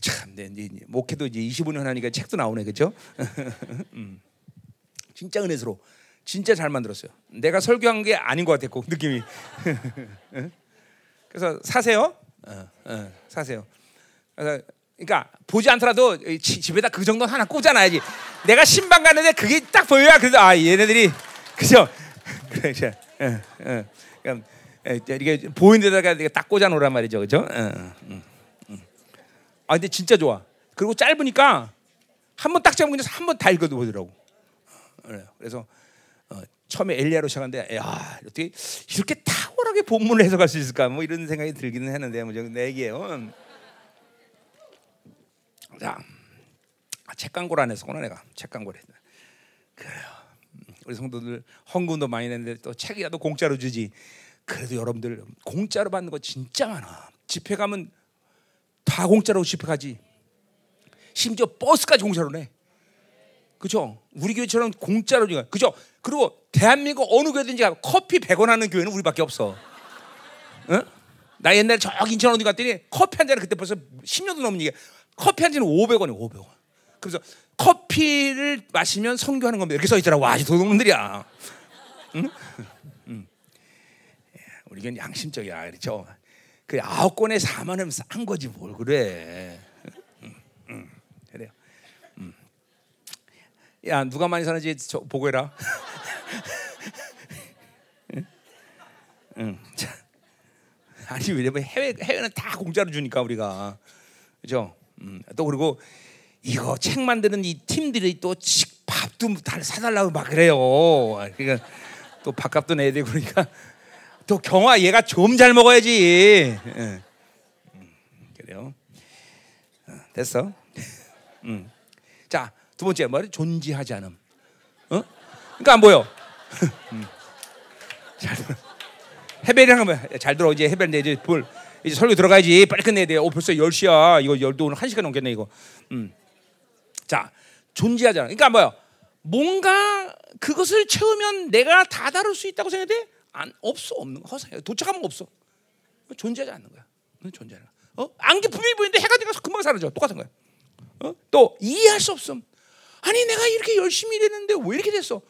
참, 이제 목회도 이제 25년 하니까 책도 나오네, 그렇죠? 진짜 은혜스러워. 진짜 잘 만들었어요. 내가 설교한 게 아닌 것 같았고 느낌이. 그래서 사세요. 사세요. 그러니까 보지 않더라도 집에다 그 정도는 하나 꽂아놔야지. 내가 신방 가는데 그게 딱 보여야 그래서 아 얘네들이 그죠? 그래, 그래. 그러니까 이게 보이는 데다가 딱 꽂아놓으란 말이죠, 그렇죠? 아 근데 진짜 좋아. 그리고 짧으니까 한 번 딱 잡으면 한 번 다 읽어보더라고. 그래서 처음에 엘리야로 시작하는데 야 어떻게 이렇게 탁월하게 본문을 해석할 수 있을까? 뭐 이런 생각이 들기는 했는데 뭐 내 얘기예요. 자, 책 광고를 안 했었구나 내가. 책 광고를 했다. 그래요. 우리 성도들 헌금도 많이 냈는데 또 책이라도 공짜로 주지. 그래도 여러분들 공짜로 받는 거 진짜 많아. 집회 가면 다 공짜로 집회가지. 심지어 버스까지 공짜로 내. 그죠? 우리 교회처럼 공짜로 주니까. 그죠? 그리고 대한민국 어느 교회든지 커피 100원 하는 교회는 우리밖에 없어. 응? 나 옛날에 저기 인천 어디 갔더니 커피 한 잔은 그때 벌써 10년도 넘은 얘기야. 커피 한 잔은 500원이야, 500원. 그래서 커피를 마시면 선교하는 겁니다. 이렇게 써 있더라고. 와, 이 도둑놈들이야. 응? 우리 교회는 양심적이야. 그렇죠? 그 9권에 4만 원이면 싼 거지 뭘 그래. 그래요. 야 누가 많이 사는지 보고 해라. 자. 아니 왜냐면 해외는 다 공짜로 주니까 우리가 그죠. 또 그리고 이거 책 만드는 이 팀들이 또 밥도 다 사달라고 막 그래요. 그러니까 또 밥값도 내야 되고 그러니까. 또 경화 얘가 좀 잘 먹어야지. 그래요. 됐어. 자, 두 번째 말이 존재하지 않음. 그러니까 안 보여. 잘 들어. 해변이랑 뭐야? 잘 들어. 이제 해변인데 이제 설교 들어가야지. 빨리 끝내야 돼. 벌써 10시야. 이거 열도 오늘 1시간 넘겠네 이거. 자, 존재하지 않음. 그러니까 안 보여. 뭔가 그것을 채우면 내가 다 다룰 수 있다고 생각해? 없는 거 허상이야. 도착하면 없어. 존재하지 않는 거야. 존재하는 거야. 안개 분명히 보이는데 해가 들어가서 금방 사라져. 똑같은 거야. 또 이해할 수 없음. 아니 내가 이렇게 열심히 일했는데 왜 이렇게 됐어?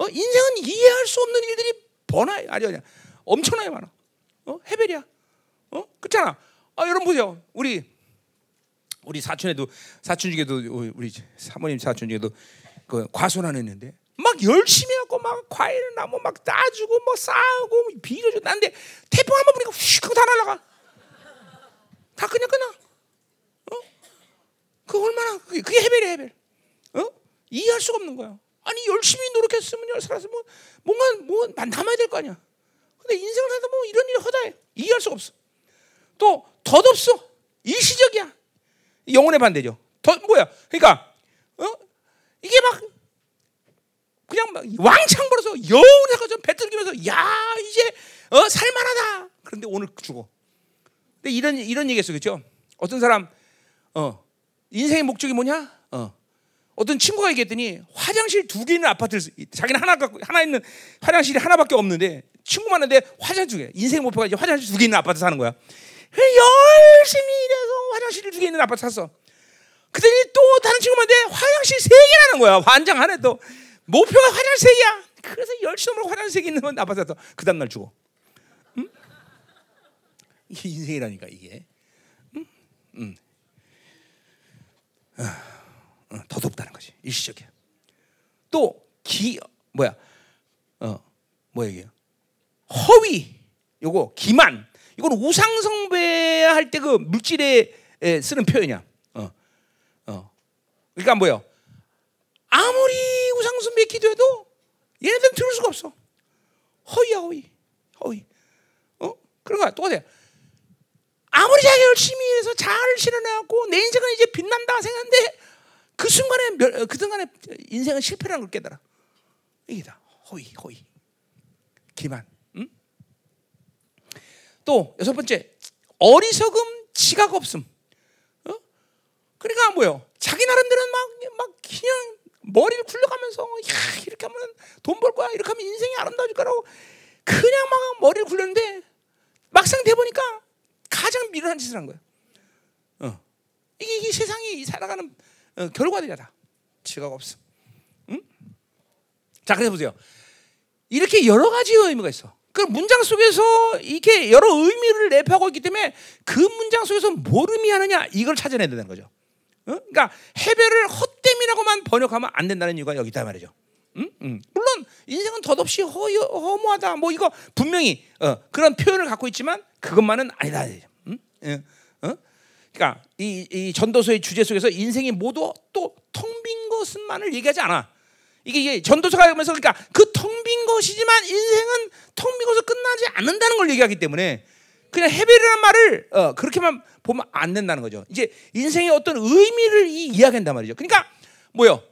인생은 이해할 수 없는 일들이 아니 엄청나게 많아. 헤벨이야. 그렇잖아. 여러분 보세요. 우리 사촌 중에도 우리 사모님 사촌 중에도 그 과수원 했는데. 막 열심히 하고 막 과일을 나무 막 따주고 뭐 싸우고 빌어주고 난데 태풍 한번 보니까 휙 하고 다 날아가. 다 그냥 끊어. 그 얼마나 그게 헤벨이야 헤벨. 이해할 수가 없는 거야. 아니 열심히 노력했으면 살았으면 뭔가 뭐 남아야 될 거 아니야. 근데 인생을 살다 보면 이런 일이 허다해. 이해할 수가 없어. 또 덧없어. 일시적이야. 영혼의 반대죠. 그러니까 이게 막 그냥 막 왕창 벌어서 여운에서 배틀기면서 야 이제 살만하다. 그런데 오늘 죽어. 근데 이런 얘기했어, 그렇죠? 어떤 사람 인생의 목적이 뭐냐? 어떤 친구가 얘기했더니 화장실 두 개 있는 아파트를 자기는 하나 갖고 하나 있는 화장실이 하나밖에 없는데 친구 많은데 화장실 두 개 인생 목표가 이제 화장실 두 개 있는 아파트 사는 거야. 열심히 일해서 화장실 두 개 있는 아파트 샀어. 그랬더니 또 다른 친구 많은데 화장실 세 개라는 거야. 환장하네 또. 목표가 화장실 세 개야. 그래서 열심히 화장실 세 개 있는 아파트 샀어. 그 다음날 죽어. 응? 이게 인생이라니까 이게. 응? 응. 더덥다는 거지. 일시적이야. 또 얘기해요? 허위, 요거 기만. 이건 우상 숭배할 때 그 물질에 쓰는 표현이야. 그러니까 뭐요? 아무리 우상 숭배 기도해도 얘네들 들을 수가 없어. 허위야, 허위. 그런 거야. 똑같아. 아무리 자기 열심히 해서 잘 실현해갖고 내 인생은 이제 빛난다 생각하는데. 그 순간에 인생은 실패라는 걸 깨달아. 이게 다 허위, 기만. 응? 또 여섯 번째, 어리석음, 지각 없음. 그러니까 뭐예요? 자기 나름대로는 막 그냥 머리를 굴려가면서 야, 이렇게 하면 돈 벌 거야, 이렇게 하면 인생이 아름다워질 거라고 그냥 막 머리를 굴렸는데 막상 돼 보니까 가장 미련한 짓을 한 거야. 이게 세상이 살아가는 결과들이다. 지각 없음. 응? 자, 그래서 보세요. 이렇게 여러 가지 의미가 있어. 그 문장 속에서 이렇게 여러 의미를 내포하고 있기 때문에 그 문장 속에서 뭘 의미하느냐 이걸 찾아내야 되는 거죠. 응? 그러니까 헤벨을 헛됨이라고만 번역하면 안 된다는 이유가 여기 있다 말이죠. 응? 응. 물론 인생은 덧없이 허무하다. 뭐 이거 분명히 그런 표현을 갖고 있지만 그것만은 아니다. 응? 응? 응? 그러니까 이 전도서의 주제 속에서 인생이 모두 또 텅 빈 것만을 얘기하지 않아. 이게 전도서가 하면서 그러니까 그 텅 빈 것이지만 인생은 텅 빈 것으로 끝나지 않는다는 걸 얘기하기 때문에 그냥 헤벨이라는 말을 그렇게만 보면 안 된다는 거죠. 이제 인생의 어떤 의미를 이야기한단 말이죠. 그러니까 뭐요?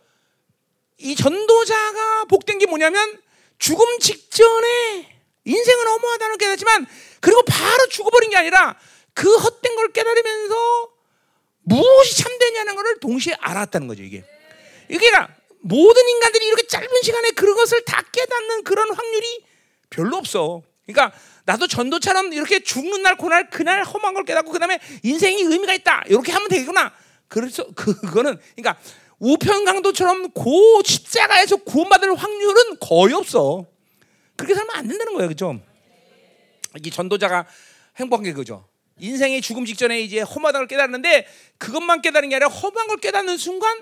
이 전도자가 복된 게 뭐냐면 죽음 직전에 인생은 허무하다는 걸 깨닫지만 그리고 바로 죽어버린 게 아니라 그 헛된 걸 깨달으면서 무엇이 참되냐는 것을 동시에 알았다는 거죠. 이게 모든 인간들이 이렇게 짧은 시간에 그것을 다 깨닫는 그런 확률이 별로 없어. 그러니까 나도 전도처럼 이렇게 죽는 날 그날 험한 걸 깨닫고 그 다음에 인생이 의미가 있다 이렇게 하면 되겠구나. 그래서 그거는 그러니까 우편 강도처럼 고 십자가에서 구원받을 확률은 거의 없어. 그렇게 살면 안 된다는 거예요, 그죠? 이 전도자가 행복한 게 그죠? 인생의 죽음 직전에 이제 험하다는 걸 깨닫는데 그것만 깨달은 게 아니라 험한 걸 깨닫는 순간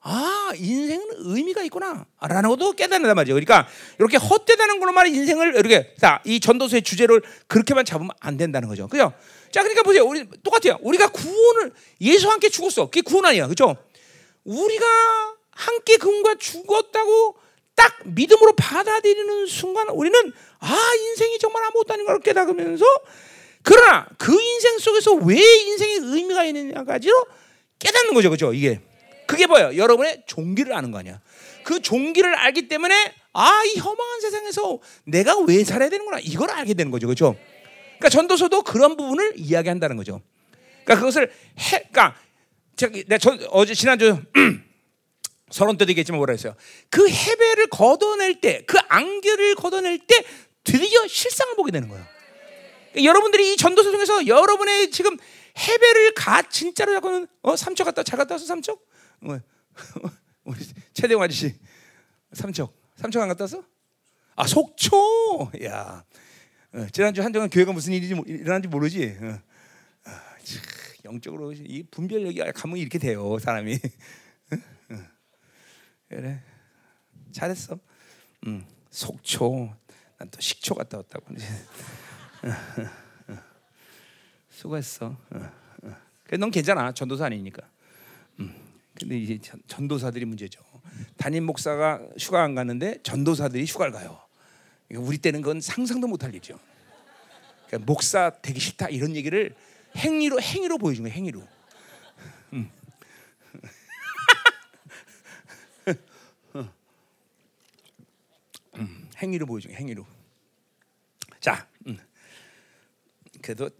아 인생은 의미가 있구나라는 것도 깨닫는단 말이죠. 그러니까 이렇게 헛되다는 걸로만 인생을 이렇게 자, 이 전도서의 주제를 그렇게만 잡으면 안 된다는 거죠. 그죠? 자, 그러니까 보세요. 우리 똑같아요. 우리가 구원을 예수와 함께 죽었어. 그게 구원 아니야, 그렇죠? 우리가 함께 그분과 죽었다고 딱 믿음으로 받아들이는 순간 우리는 아 인생이 정말 아무것도 아닌 걸 깨닫으면서. 그러나 그 인생 속에서 왜 인생의 의미가 있느냐까지로 깨닫는 거죠, 그렇죠? 이게 그게 뭐예요? 여러분의 종기를 아는 거 아니야? 그 종기를 알기 때문에 아, 이 허망한 세상에서 내가 왜 살아야 되는구나 이걸 알게 되는 거죠, 그렇죠? 그러니까 전도서도 그런 부분을 이야기한다는 거죠. 그러니까 그것을 어제 지난주 서론 때도 얘기했지만 뭐라 했어요? 그 헤벨을 걷어낼 때, 그 안개를 걷어낼 때 드디어 실상을 보게 되는 거예요. 여러분들이 이 전도서 중에서 여러분의 지금 헤벨을 진짜로 자꾸는 삼척 갔다 왔어 삼척? 우리 최대웅 아저씨 삼척 안 갔다 왔어? 아 속초! 야 지난주 한동안 교회가 무슨 일이 일어난지 모르지? 참, 영적으로 이 분별력이 감흥이 이렇게 돼요 사람이. 그래 잘했어. 속초 난 또 식초 갔다 왔다고. 수고했어. 그래, 넌 괜찮아. 전도사 아니니까. 근데 이제 전도사들이 문제죠. 담임 목사가 휴가 안 갔는데 전도사들이 휴가를 가요. 그러니까 우리 때는 그건 상상도 못할 일이죠. 그러니까 목사 되기 싫다 이런 얘기를 행위로 보여준 거예요. 행위로. 행위로 보여준 거예요. 행위로. 자. 그래도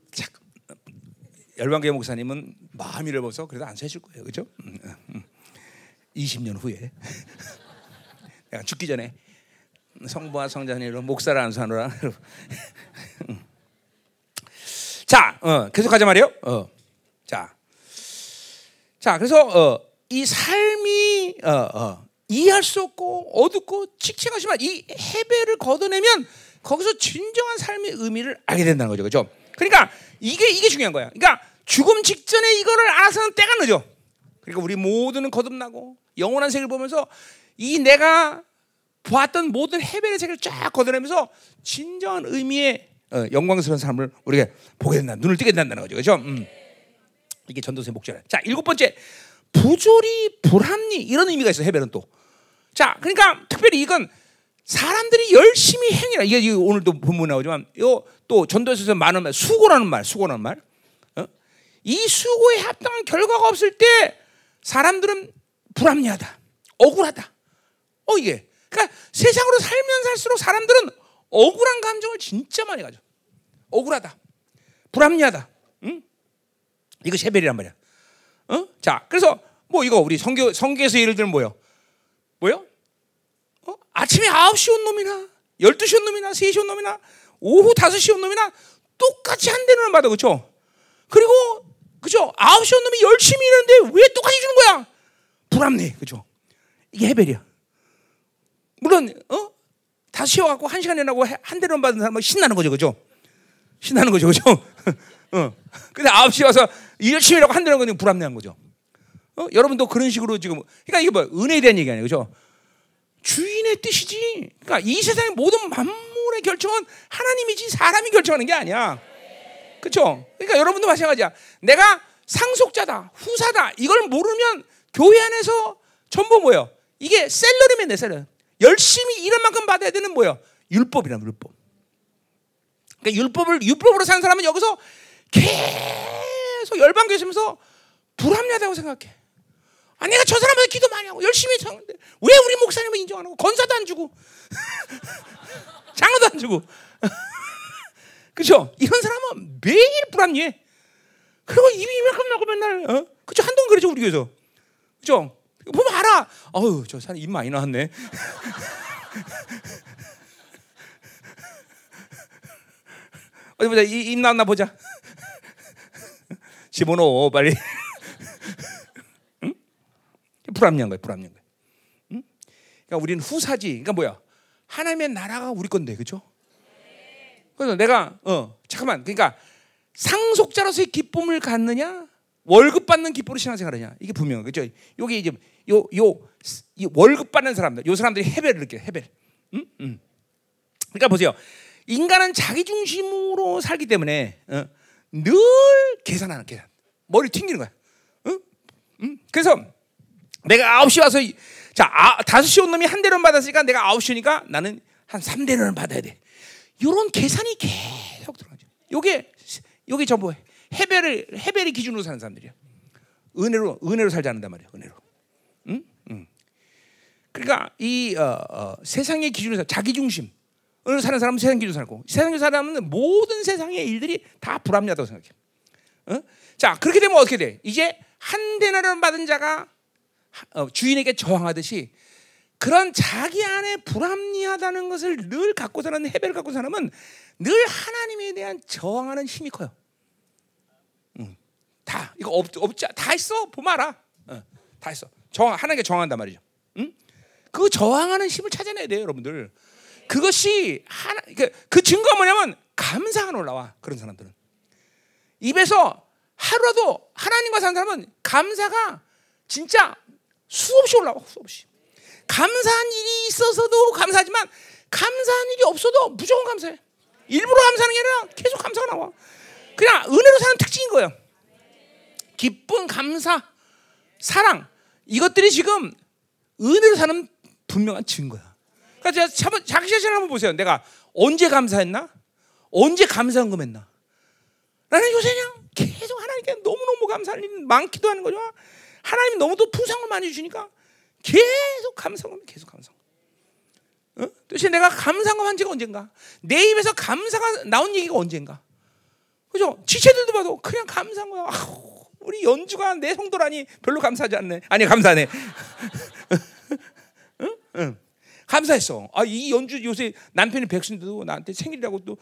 열방교회 목사님은 마음이 넓어서 그래도 안 세실 거예요, 그렇죠? 20년 후에 내가 죽기 전에 성부와 성자님으로 목사를 안 사노라. 자, 계속하자 말이에요. 자, 그래서 이 삶이 이해할 수 없고 어둡고 칙칙하지만 이 헤벨을 걷어내면 거기서 진정한 삶의 의미를 알게 된다는 거죠, 그렇죠? 그러니까 이게 중요한 거야. 그러니까 죽음 직전에 이거를 알아서는 때가 늦어. 그러니까 우리 모두는 거듭나고 영원한 세계를 보면서 이 내가 보았던 모든 헤벨의 세계를 쫙 걷어내면서 진정한 의미의 영광스러운 삶을 우리가 보게 된다, 눈을 뜨게 된다는 거죠, 그렇죠? 이게 전도서의 목적이야. 자, 7번째, 부조리, 불합리, 이런 의미가 있어. 헤벨은 또. 자, 그러니까 특별히 이건 사람들이 열심히 행위라. 이게 오늘도 본문 나오지만, 요 또 전도서에서 많은 말, 수고라는 말. 이 수고에 합당한 결과가 없을 때 사람들은 불합리하다, 억울하다. 이게. 그러니까 세상으로 살면 살수록 사람들은 억울한 감정을 진짜 많이 가져. 억울하다, 불합리하다. 응? 이거 헤벨이란 말이야. 자, 그래서 뭐 이거 우리 성경에서 예를 들면 뭐요? 아침에 9시 온 놈이나 12시 온 놈이나 3시 온 놈이나 오후 5시 온 놈이나 똑같이 한 대는 받아, 그렇죠? 그리고 그렇죠? 9시 온 놈이 열심히 일하는데 왜 똑같이 주는 거야? 불합리, 그렇죠? 이게 헤벨이야. 물론 5시여 갖고 1시간 일하고 한 대는 받은 사람은 신나는 거죠, 그렇죠? 그렇죠? 근데 9시 와서 열심히 일하고 한 대는 건 불합리한 거죠. 여러분도 그런 식으로 지금, 그러니까 이게 은혜에 대한 얘기 아니에요, 그렇죠? 주인의 뜻이지. 그러니까 이 세상의 모든 만물의 결정은 하나님이지 사람이 결정하는 게 아니야. 그렇죠? 그러니까 여러분도 마찬가지야. 내가 상속자다, 후사다, 이걸 모르면 교회 안에서 전부 뭐예요? 이게 셀러리맨, 내 셀러. 열심히 일한 만큼 받아야 되는 뭐예요? 율법이란 율법. 그러니까 율법으로 사는 사람은 여기서 계속 열반교 있으면서 불합리하다고 생각해. 아, 내가 저 사람한테 기도 많이 하고 열심히 했는데 왜 우리 목사님은 인정 안 하고 건사도 안 주고 장로도 안 주고 그렇죠? 이런 사람은 매일 불합리해. 그리고 입이 이만큼 나고 맨날 그렇죠? 한동안 그러죠, 우리 교회에서. 그렇죠? 보면 알아. 어우, 저 사람 입 많이 나왔네. 어디 보자, 입 나왔나 보자. 집어넣어 빨리. 응? 불합리한 거야, 응? 그러니까 우리는 후사지. 그러니까 뭐야? 하나님의 나라가 우리 건데, 그렇죠? 그래서 내가 잠깐만, 그러니까 상속자로서의 기쁨을 갖느냐, 월급 받는 기쁨으로 신앙생활하냐, 이게 분명한 거죠. 요게 이제 요 월급 받는 사람들, 요 사람들이 헤벨을 느껴. 헤벨. 그러니까 보세요. 인간은 자기 중심으로 살기 때문에 늘 계산. 머리 튕기는 거야. 그래서 내가 9시 와서 5시 온 놈이 한 대를 받았으니까 내가 9시니까 나는 한 3대를 받아야 돼. 요런 계산이 계속 들어가죠. 요게 전부 헤벨이 기준으로 사는 사람들이야. 은혜로 살지 않는단 말이야. 은혜로. 그러니까 이 세상의 기준에서 자기 중심. 오늘 사는 사람은 세상 기준 살고, 세상 기준 사람은 모든 세상의 일들이 다 불합리하다고 생각해. 자, 그렇게 되면 어떻게 돼? 이제 한 데나를 받은 자가 주인에게 저항하듯이 그런 자기 안에 불합리하다는 것을 늘 갖고 사는 헤벨을 갖고 사람은 늘 하나님에 대한 저항하는 힘이 커요. 다 이거 없지, 다 있어, 보면 알아. 다 있어. 하나님께 저항한단 말이죠. 그 저항하는 힘을 찾아내야 돼요, 여러분들. 그것이 하나, 그 증거가 뭐냐면 감사가 올라와. 그런 사람들은 입에서 하루라도 하나님과 사는 사람은 감사가 진짜 수없이 올라와. 수없이 감사한 일이 있어서도 감사하지만 감사한 일이 없어도 무조건 감사해. 일부러 감사하는 게 아니라 계속 감사가 나와. 그냥 은혜로 사는 특징인 거예요. 기쁨, 감사, 사랑, 이것들이 지금 은혜로 사는 분명한 증거야. 그러니까 자기 자신을 한번 보세요. 내가 언제 감사했나? 언제 감사헌금했나? 나는 요새 그냥 계속 하나님께 너무너무 감사할 일이 많기도 하는 거죠. 하나님이 너무도 풍성을 많이 주시니까 계속 감사헌금. 도대체 내가 감사헌금 한 지가 언젠가? 내 입에서 감사가 나온 얘기가 언젠가? 그죠? 지체들도 봐도 그냥 감사한 거야. 아우, 우리 연주가 내 성도라니 별로 감사하지 않네. 아니 감사하네. 응? 응. 감사했어. 아, 이 연주 요새 남편이 백신도 나한테 생일이라고 또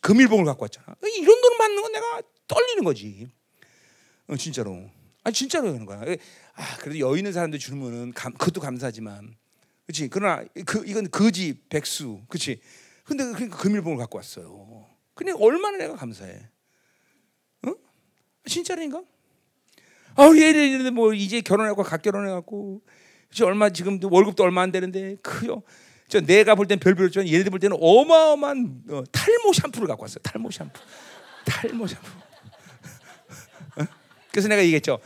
금일봉을 갖고 왔잖아. 이런 돈을 받는 건 내가 떨리는 거지. 어, 진짜로. 아, 진짜로 그러는 거야. 아, 그래도 여유 있는 사람들 주면은 그것도 감사하지만, 그렇지. 그러나 이건 거지 백수, 그렇지. 근데 그러니까 금일봉을 갖고 왔어요. 근데 얼마나 내가 감사해. 어? 진짜라니까? 아, 우리 애들 뭐 이제 결혼하고 갓 결혼해갖고. 저 얼마 지금도 월급도 얼마 안 되는데 그요. 저 내가 볼 땐 별별이지만 얘네들 볼 때는 어마어마한 탈모 샴푸를 갖고 왔어요. 탈모 샴푸, 탈모 샴푸. 어? 그래서 내가 얘기했죠.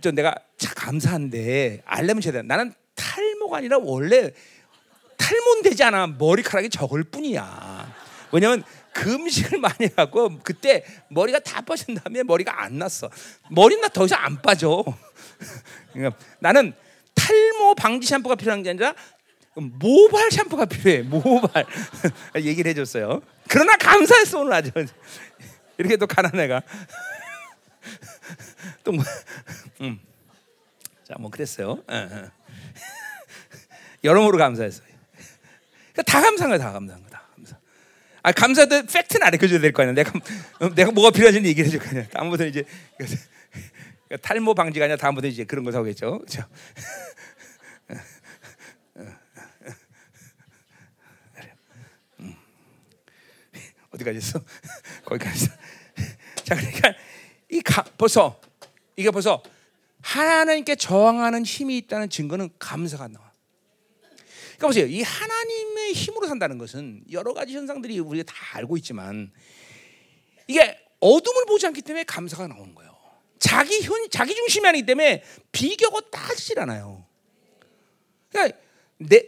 저 내가 참 감사한데 알려면 제대로. 나는 탈모가 아니라 원래 탈모는 되지 않아. 머리카락이 적을 뿐이야. 왜냐면 금식을 많이 하고 그때 머리가 다 빠진 다음에 머리가 안 났어. 머리는 더 이상 안 빠져. 그러니까 나는 탈모 방지 샴푸가 필요한 게 아니라 모발 샴푸가 필요해. 모발. 얘기를 해줬어요. 그러나 감사했어 오늘 아주. 이렇게 또 가난해가 또 뭐 자 뭐 그랬어요. 여러모로 감사했어요. 그러니까 다 감사한 거야. 다 감사한 거다. 감사. 아 감사도 팩트는 안 알려줘야 될 거 아니야. 내가 뭐가 필요한지 얘기를 해줄 거 아니야. 아무튼 이제. 탈모 방지가 아니라 다음부터 이제 그런 거 사오겠죠. 그렇죠? 어디까지 했어? 거기까지 했어. 자, 그러니까 이게 벌써 하나님께 저항하는 힘이 있다는 증거는 감사가 나와. 그러니까 보세요. 이 하나님의 힘으로 산다는 것은 여러 가지 현상들이 우리가 다 알고 있지만 이게 어둠을 보지 않기 때문에 감사가 나오는 거예요. 자기 중심이 아니기 때문에 비교하고 따지질 않아요. 그러니까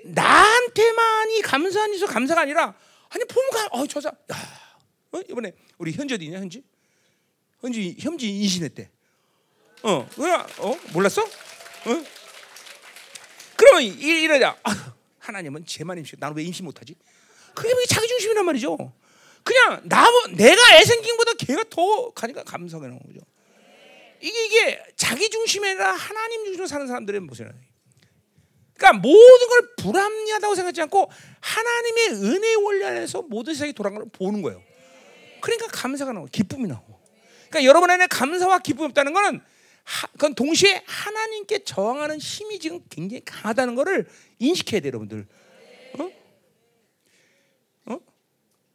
나한테만이 감사한 일에서 감사가 아니라 아니 보면 저 사람 이번에 우리 현지 어디 있냐 현지 임신했대. 몰랐어? 그러면 이러자 하나님은 쟤만 임신. 나는 왜 임신 못하지? 그게 자기 중심이란 말이죠. 그냥 내가 애 생긴 것보다 걔가 더 가니까 감사가 나오는 거죠. 이게 자기 중심이 아니라 하나님 중심으로 사는 사람들은 보세요. 그러니까 모든 걸 불합리하다고 생각하지 않고 하나님의 은혜의 원리 안에서 모든 세상이 돌아가는 걸 보는 거예요. 그러니까 감사가 나오고 기쁨이 나오고. 그러니까 여러분 안에 감사와 기쁨이 없다는 것은 그건 동시에 하나님께 저항하는 힘이 지금 굉장히 강하다는 것을 인식해야 돼요, 여러분들.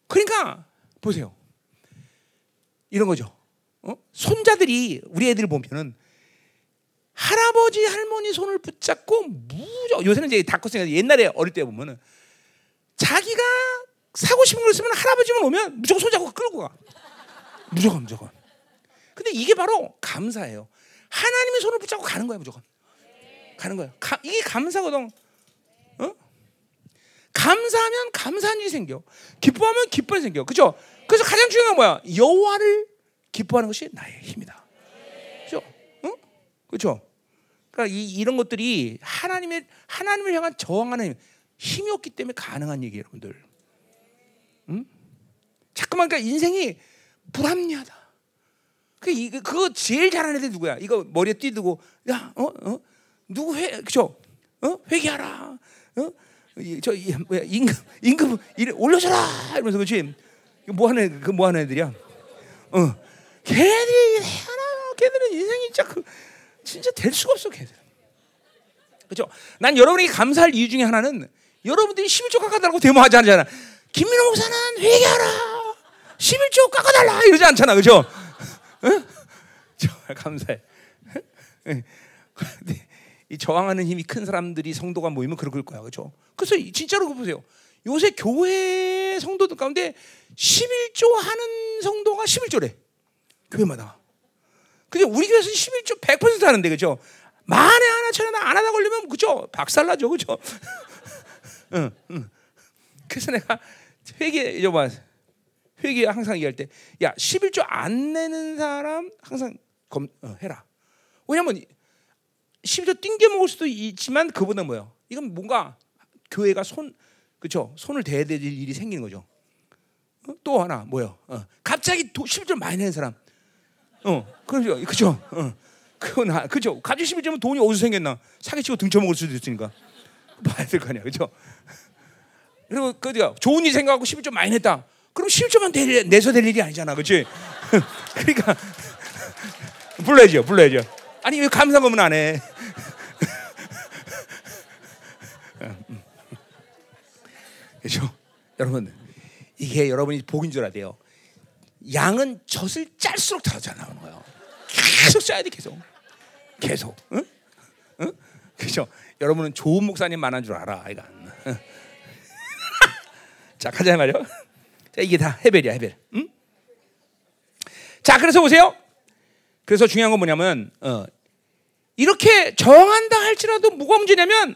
그러니까 보세요. 이런 거죠. 손자들이 우리 애들 보면은 할아버지 할머니 손을 붙잡고 요새는 이제 다 컸으니까 옛날에 어릴 때 보면은 자기가 사고 싶은 걸 쓰면 할아버지만 오면 무조건 손잡고 끌고 가. 무조건. 근데 이게 바로 감사예요. 하나님의 손을 붙잡고 가는 거야, 무조건. 가는 거야. 이게 감사거든. 감사하면 감사한 일이 생겨. 기뻐하면 기쁨이 생겨. 그죠? 그래서 가장 중요한 건 뭐야? 여호와를 기뻐하는 것이 나의 힘이다. 그렇죠? 응? 그렇죠? 그러니까 이런 것들이 하나님을 향한 저항하는 힘이 없기 때문에 가능한 얘기예요, 여러분들. 응? 자꾸만 그러니까 인생이 불합리하다. 그거 제일 잘하는 애들 누구야? 이거 머리에 띠두고 누구 그렇죠? 회개하라. 임금 올려줘라 이러면서 그렇지? 뭐 하는 애들이야? 걔들은 인생이 진짜 될 수가 없어, 걔들. 그죠? 난 여러분에게 감사할 이유 중에 하나는 여러분들이 11조 깎아달라고 데모하지 않잖아. 김민호 목사는 회개하라! 11조 깎아달라! 이러지 않잖아, 그죠? 응? 정말 감사해. 이 저항하는 힘이 큰 사람들이 성도가 모이면 그럴 거야, 그죠? 그래서 진짜로 그거 보세요. 요새 교회 성도들 가운데 11조 하는 성도가 11조래. 교회마다. 근데 우리 교회에서는 11조 100% 하는데, 그죠? 만에 하나, 천에 하나 안 하다 걸리면, 그죠? 박살나죠, 그죠? 응. 그래서 내가 회계 항상 얘기할 때, 11조 안 내는 사람 항상 해라. 왜냐면, 11조 띵겨 먹을 수도 있지만, 그보다 뭐예요? 이건 뭔가 교회가 손을 대야 될 일이 생기는 거죠. 또 하나 뭐요? 갑자기 11조 많이 내는 사람 그렇죠, 그렇죠. 그건 그렇죠. 가지심이 되면 돈이 어디서 생겼나? 사기치고 등쳐먹을 수도 있으니까 봐야 될 거 아니야, 그렇죠? 그리고 그죠? 좋은 일 생각하고 11조 많이 냈다. 그럼 11조만 내서 될 일이 아니잖아, 그렇지? 그러니까 불러야죠, 불러야죠. 아니 왜 감사한 거면 안 해? 그렇죠? 여러분 이게 여러분이 복인 줄 아세요? 양은 젖을 짤수록 더 잘 나오는 거예요. 계속 짜야 돼, 계속. 응? 응? 그렇죠? 여러분은 좋은 목사님 많은 줄 알아, 아이가. 자, 가자 말이요. 자, 이게 다 헤벨이야, 헤벨. 응? 자, 그래서 보세요. 그래서 중요한 건 뭐냐면, 이렇게 정한다 할지라도 뭐가 문제냐면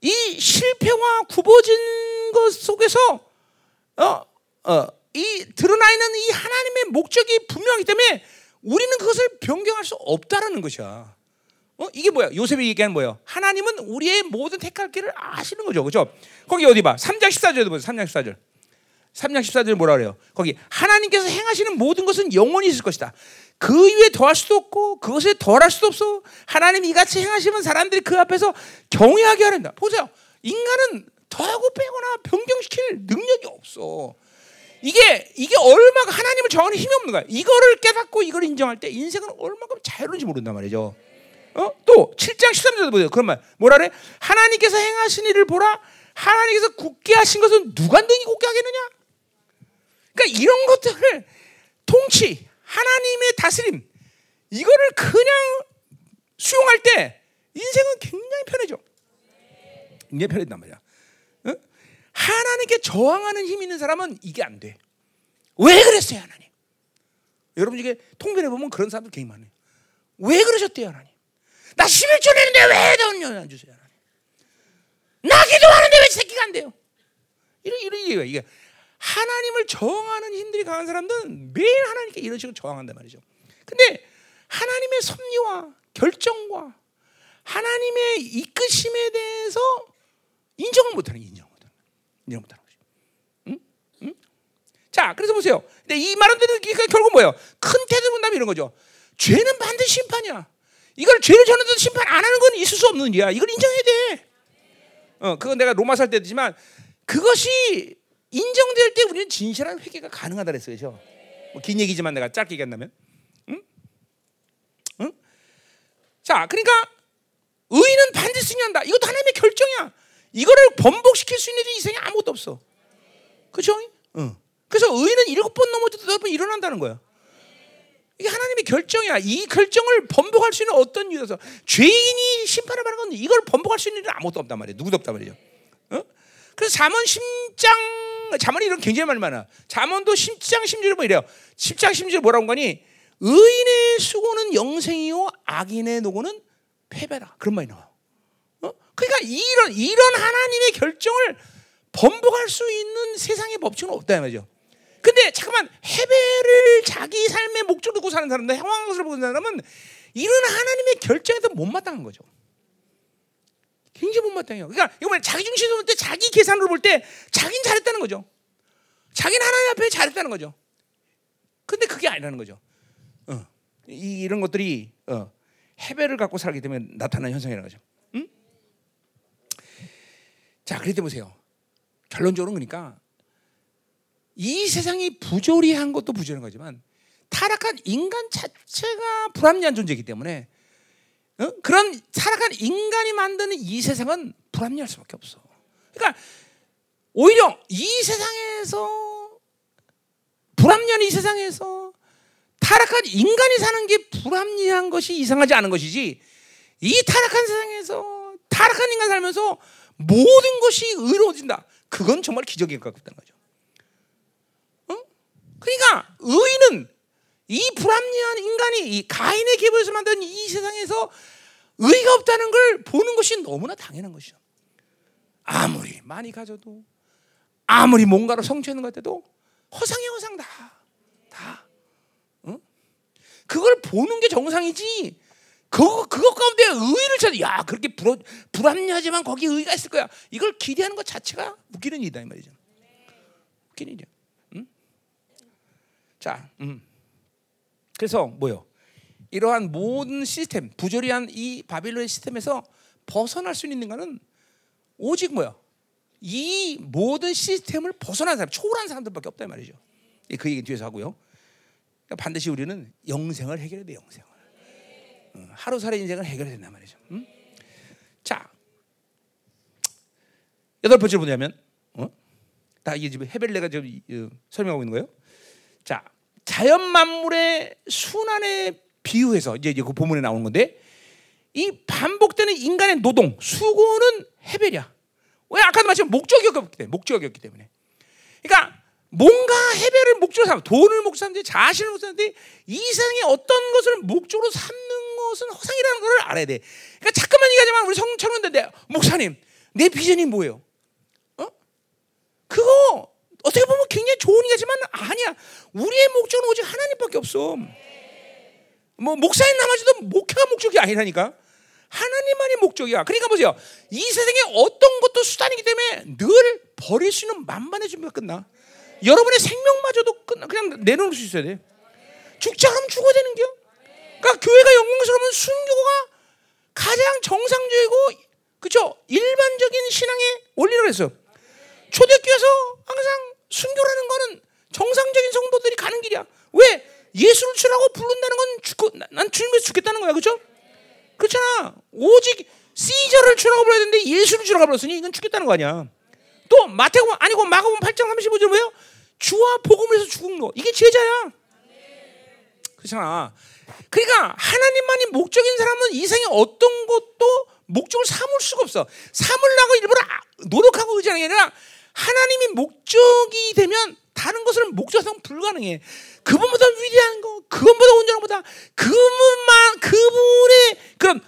이 실패와 굽어진 것 속에서 이 드러나 있는 이 하나님의 목적이 분명하기 때문에 우리는 그것을 변경할 수 없다라는 것이야. 이게 뭐야? 요셉이 얘기하는 뭐예요? 하나님은 우리의 모든 택할 길을 아시는 거죠. 그죠? 거기 어디 봐. 3장 14절도 보세요. 3장 14절. 3장 14절 뭐라 그래요? 거기 하나님께서 행하시는 모든 것은 영원히 있을 것이다. 그 위에 더할 수도 없고 그것에 덜할 수도 없어. 하나님이 이같이 행하시면 사람들이 그 앞에서 경외하게 하란다. 보세요. 인간은 더하고 빼거나 변경시킬 능력이 없어. 이게 얼마가 하나님을 정하는 힘이 없는 거야. 이거를 깨닫고 이걸 인정할 때 인생은 얼마큼 자유로운지 모른단 말이죠. 또 7장 13절도 보세요. 그런 말 뭐라 그래? 하나님께서 행하신 일을 보라. 하나님께서 굳게 하신 것은 누가 능히 굳게 하겠느냐? 그러니까 이런 것들을 통치, 하나님의 다스림 이거를 그냥 수용할 때 인생은 굉장히 편해져. 굉장히 편해진단 말이야. 하나님께 저항하는 힘이 있는 사람은 이게 안 돼. 왜 그랬어요, 하나님? 여러분 이게 통변해 보면 그런 사람들 굉장히 많아요. 왜 그러셨대요, 하나님? 나 11조 내는데 왜 돈을 안 주세요, 하나님? 나 기도하는데 왜 새끼가 안 돼요? 이런 얘기예요. 이게 하나님을 저항하는 힘들이 강한 사람들은 매일 하나님께 이런 식으로 저항한단 말이죠. 근데 하나님의 섭리와 결정과 하나님의 이끄심에 대해서 인정을 못하는 게 인정 못하는 거죠. 응? 응? 자, 그래서 보세요. 근데 이 말은 결국 뭐예요? 큰 태도 본다면 이런 거죠. 죄는 반드시 심판이야. 이걸 죄를 저는데도 심판 안 하는 건 있을 수 없는 일이야. 이걸 인정해야 돼. 그건 내가 로마서 할 때지만 그것이 인정될 때 우리는 진실한 회개가 가능하다 그랬어요. 그렇죠? 뭐 긴 얘기지만 내가 짧게 얘기한다면, 응? 응? 자, 그러니까 의인은 반드시 승리한다. 이것도 하나님의 결정이야. 이거를 번복시킬 수 있는 일이 인생에 아무것도 없어. 그렇죠? 그래서 의인은 7번 넘어져도 8번 일어난다는 거야. 이게 하나님의 결정이야. 이 결정을 번복할 수 있는 어떤 이유에서 죄인이 심판을 받는 건데 이걸 번복할 수 있는 일은 아무것도 없단 말이에요. 누구도 없단 말이에요. 그래서 잠언 10장, 잠언이 이런 굉장히 많이 많아. 잠언도 10장 10절이 뭐 이래요. 10장 10절 뭐라고 하니? 의인의 수고는 영생이요 악인의 노고는 패배라. 그런 말이 나와요. 그러니까 이런 하나님의 결정을 번복할 수 있는 세상의 법칙은 없다 말이죠. 근데 잠깐만 헤벨을 자기 삶의 목적으로 두고 사는 사람들, 행한 것을 보는 사람은 이런 하나님의 결정에서 못마땅한 거죠. 굉장히 못마땅해요. 그러니까 이거 자기 중심으로 볼 때, 자기 계산으로 볼 때 자기는 잘했다는 거죠. 자기는 하나님 앞에 잘했다는 거죠. 근데 그게 아니라는 거죠. 이런 것들이 헤벨을 갖고 살기 때문에 나타나는 현상이라는 거죠. 자, 그럴 때 보세요. 결론적으로 그러니까 이 세상이 부조리한 것도 부조리한 거지만 타락한 인간 자체가 불합리한 존재이기 때문에 그런 타락한 인간이 만드는 이 세상은 불합리할 수밖에 없어. 그러니까 오히려 이 세상에서 불합리한 이 세상에서 타락한 인간이 사는 게 불합리한 것이 이상하지 않은 것이지 이 타락한 세상에서 타락한 인간 살면서 모든 것이 의로워진다. 그건 정말 기적에 가깝다는 거죠. 그러니까 의인은 이 불합리한 인간이 이 가인의 계보에서 만든 이 세상에서 의가 없다는 걸 보는 것이 너무나 당연한 것이죠. 아무리 많이 가져도 아무리 뭔가로 성취하는 것 같아도 허상이야 허상 다. 그걸 보는 게 정상이지. 그것 가운데 의의를 찾아. 야, 그렇게 불합리하지만 거기 의의가 있을 거야. 이걸 기대하는 것 자체가 웃기는 일이다 이 말이죠. 웃기는 일이야. 자, 그래서 뭐요? 이러한 모든 시스템, 부조리한 이 바빌론의 시스템에서 벗어날 수 있는 것은 오직 뭐요? 이 모든 시스템을 벗어난 사람, 초월한 사람들밖에 없단 말이죠. 그 얘기 뒤에서 하고요. 그러니까 반드시 우리는 영생을 해결해야 돼, 영생을. 하루살이 인생을 해결해야 된단 말이죠. 응? 자, 여덟 번째 뭐냐면, 다 이게 지금 헤벨레가 지금 설명하고 있는 거예요. 자, 자연 만물의 순환에 비유해서 이제 그 본문에 나오는 건데, 이 반복되는 인간의 노동, 수고는 헤벨이야. 왜? 아까도 말했지만 목적이었기 때문에. 그러니까 뭔가 헤벨을 목적으로 삼아, 돈을 목적으로 삼든지 자신을 목적으로 삼든지 이 세상에 어떤 것을 목적으로 삼는 것은 허상이라는 걸 알아야 돼. 그러니까 자꾸만 얘기하지만 우리 성철원인데 목사님, 내 비전이 뭐예요? 그거 어떻게 보면 굉장히 좋은 얘기지만 아니야. 우리의 목적은 오직 하나님밖에 없어. 뭐 목사인 나머지도 목회가 목적이 아니라니까. 하나님만이 목적이야. 그러니까 보세요. 이 세상에 어떤 것도 수단이기 때문에 늘 버릴 수 있는 만반의 준비가 끝나. 여러분의 생명마저도 끝나. 그냥 내놓을 수 있어야 돼. 죽자 하면 죽어야 되는 게요. 그러니까 교회가 영광스러우면 순교가 가장 정상적이고, 그렇죠? 일반적인 신앙의 원리라고 했어요. 초대교회에서 항상 순교라는 거는 정상적인 성도들이 가는 길이야. 왜? 예수를 주라고 부른다는 건 죽고, 난 주님에서 죽겠다는 거야. 그렇죠? 그렇잖아. 오직 시저를 주라고 불러야 되는데 예수를 주라고 불렀으니 이건 죽겠다는 거 아니야. 또 마태복음 아니고 마가복음 8장 35절 뭐예요? 주와 복음을 위해서 죽은 거. 이게 제자야. 그렇잖아. 그러니까 하나님만이 목적인 사람은 이 세상에 어떤 것도 목적을 삼을 수가 없어. 삼으려고 일부러 노력하고 의지하는 게 아니라 하나님이 목적이 되면 다른 것을 목적상 불가능해. 그분보다 위대한 거, 그분보다 온전한 거다. 그분의 그런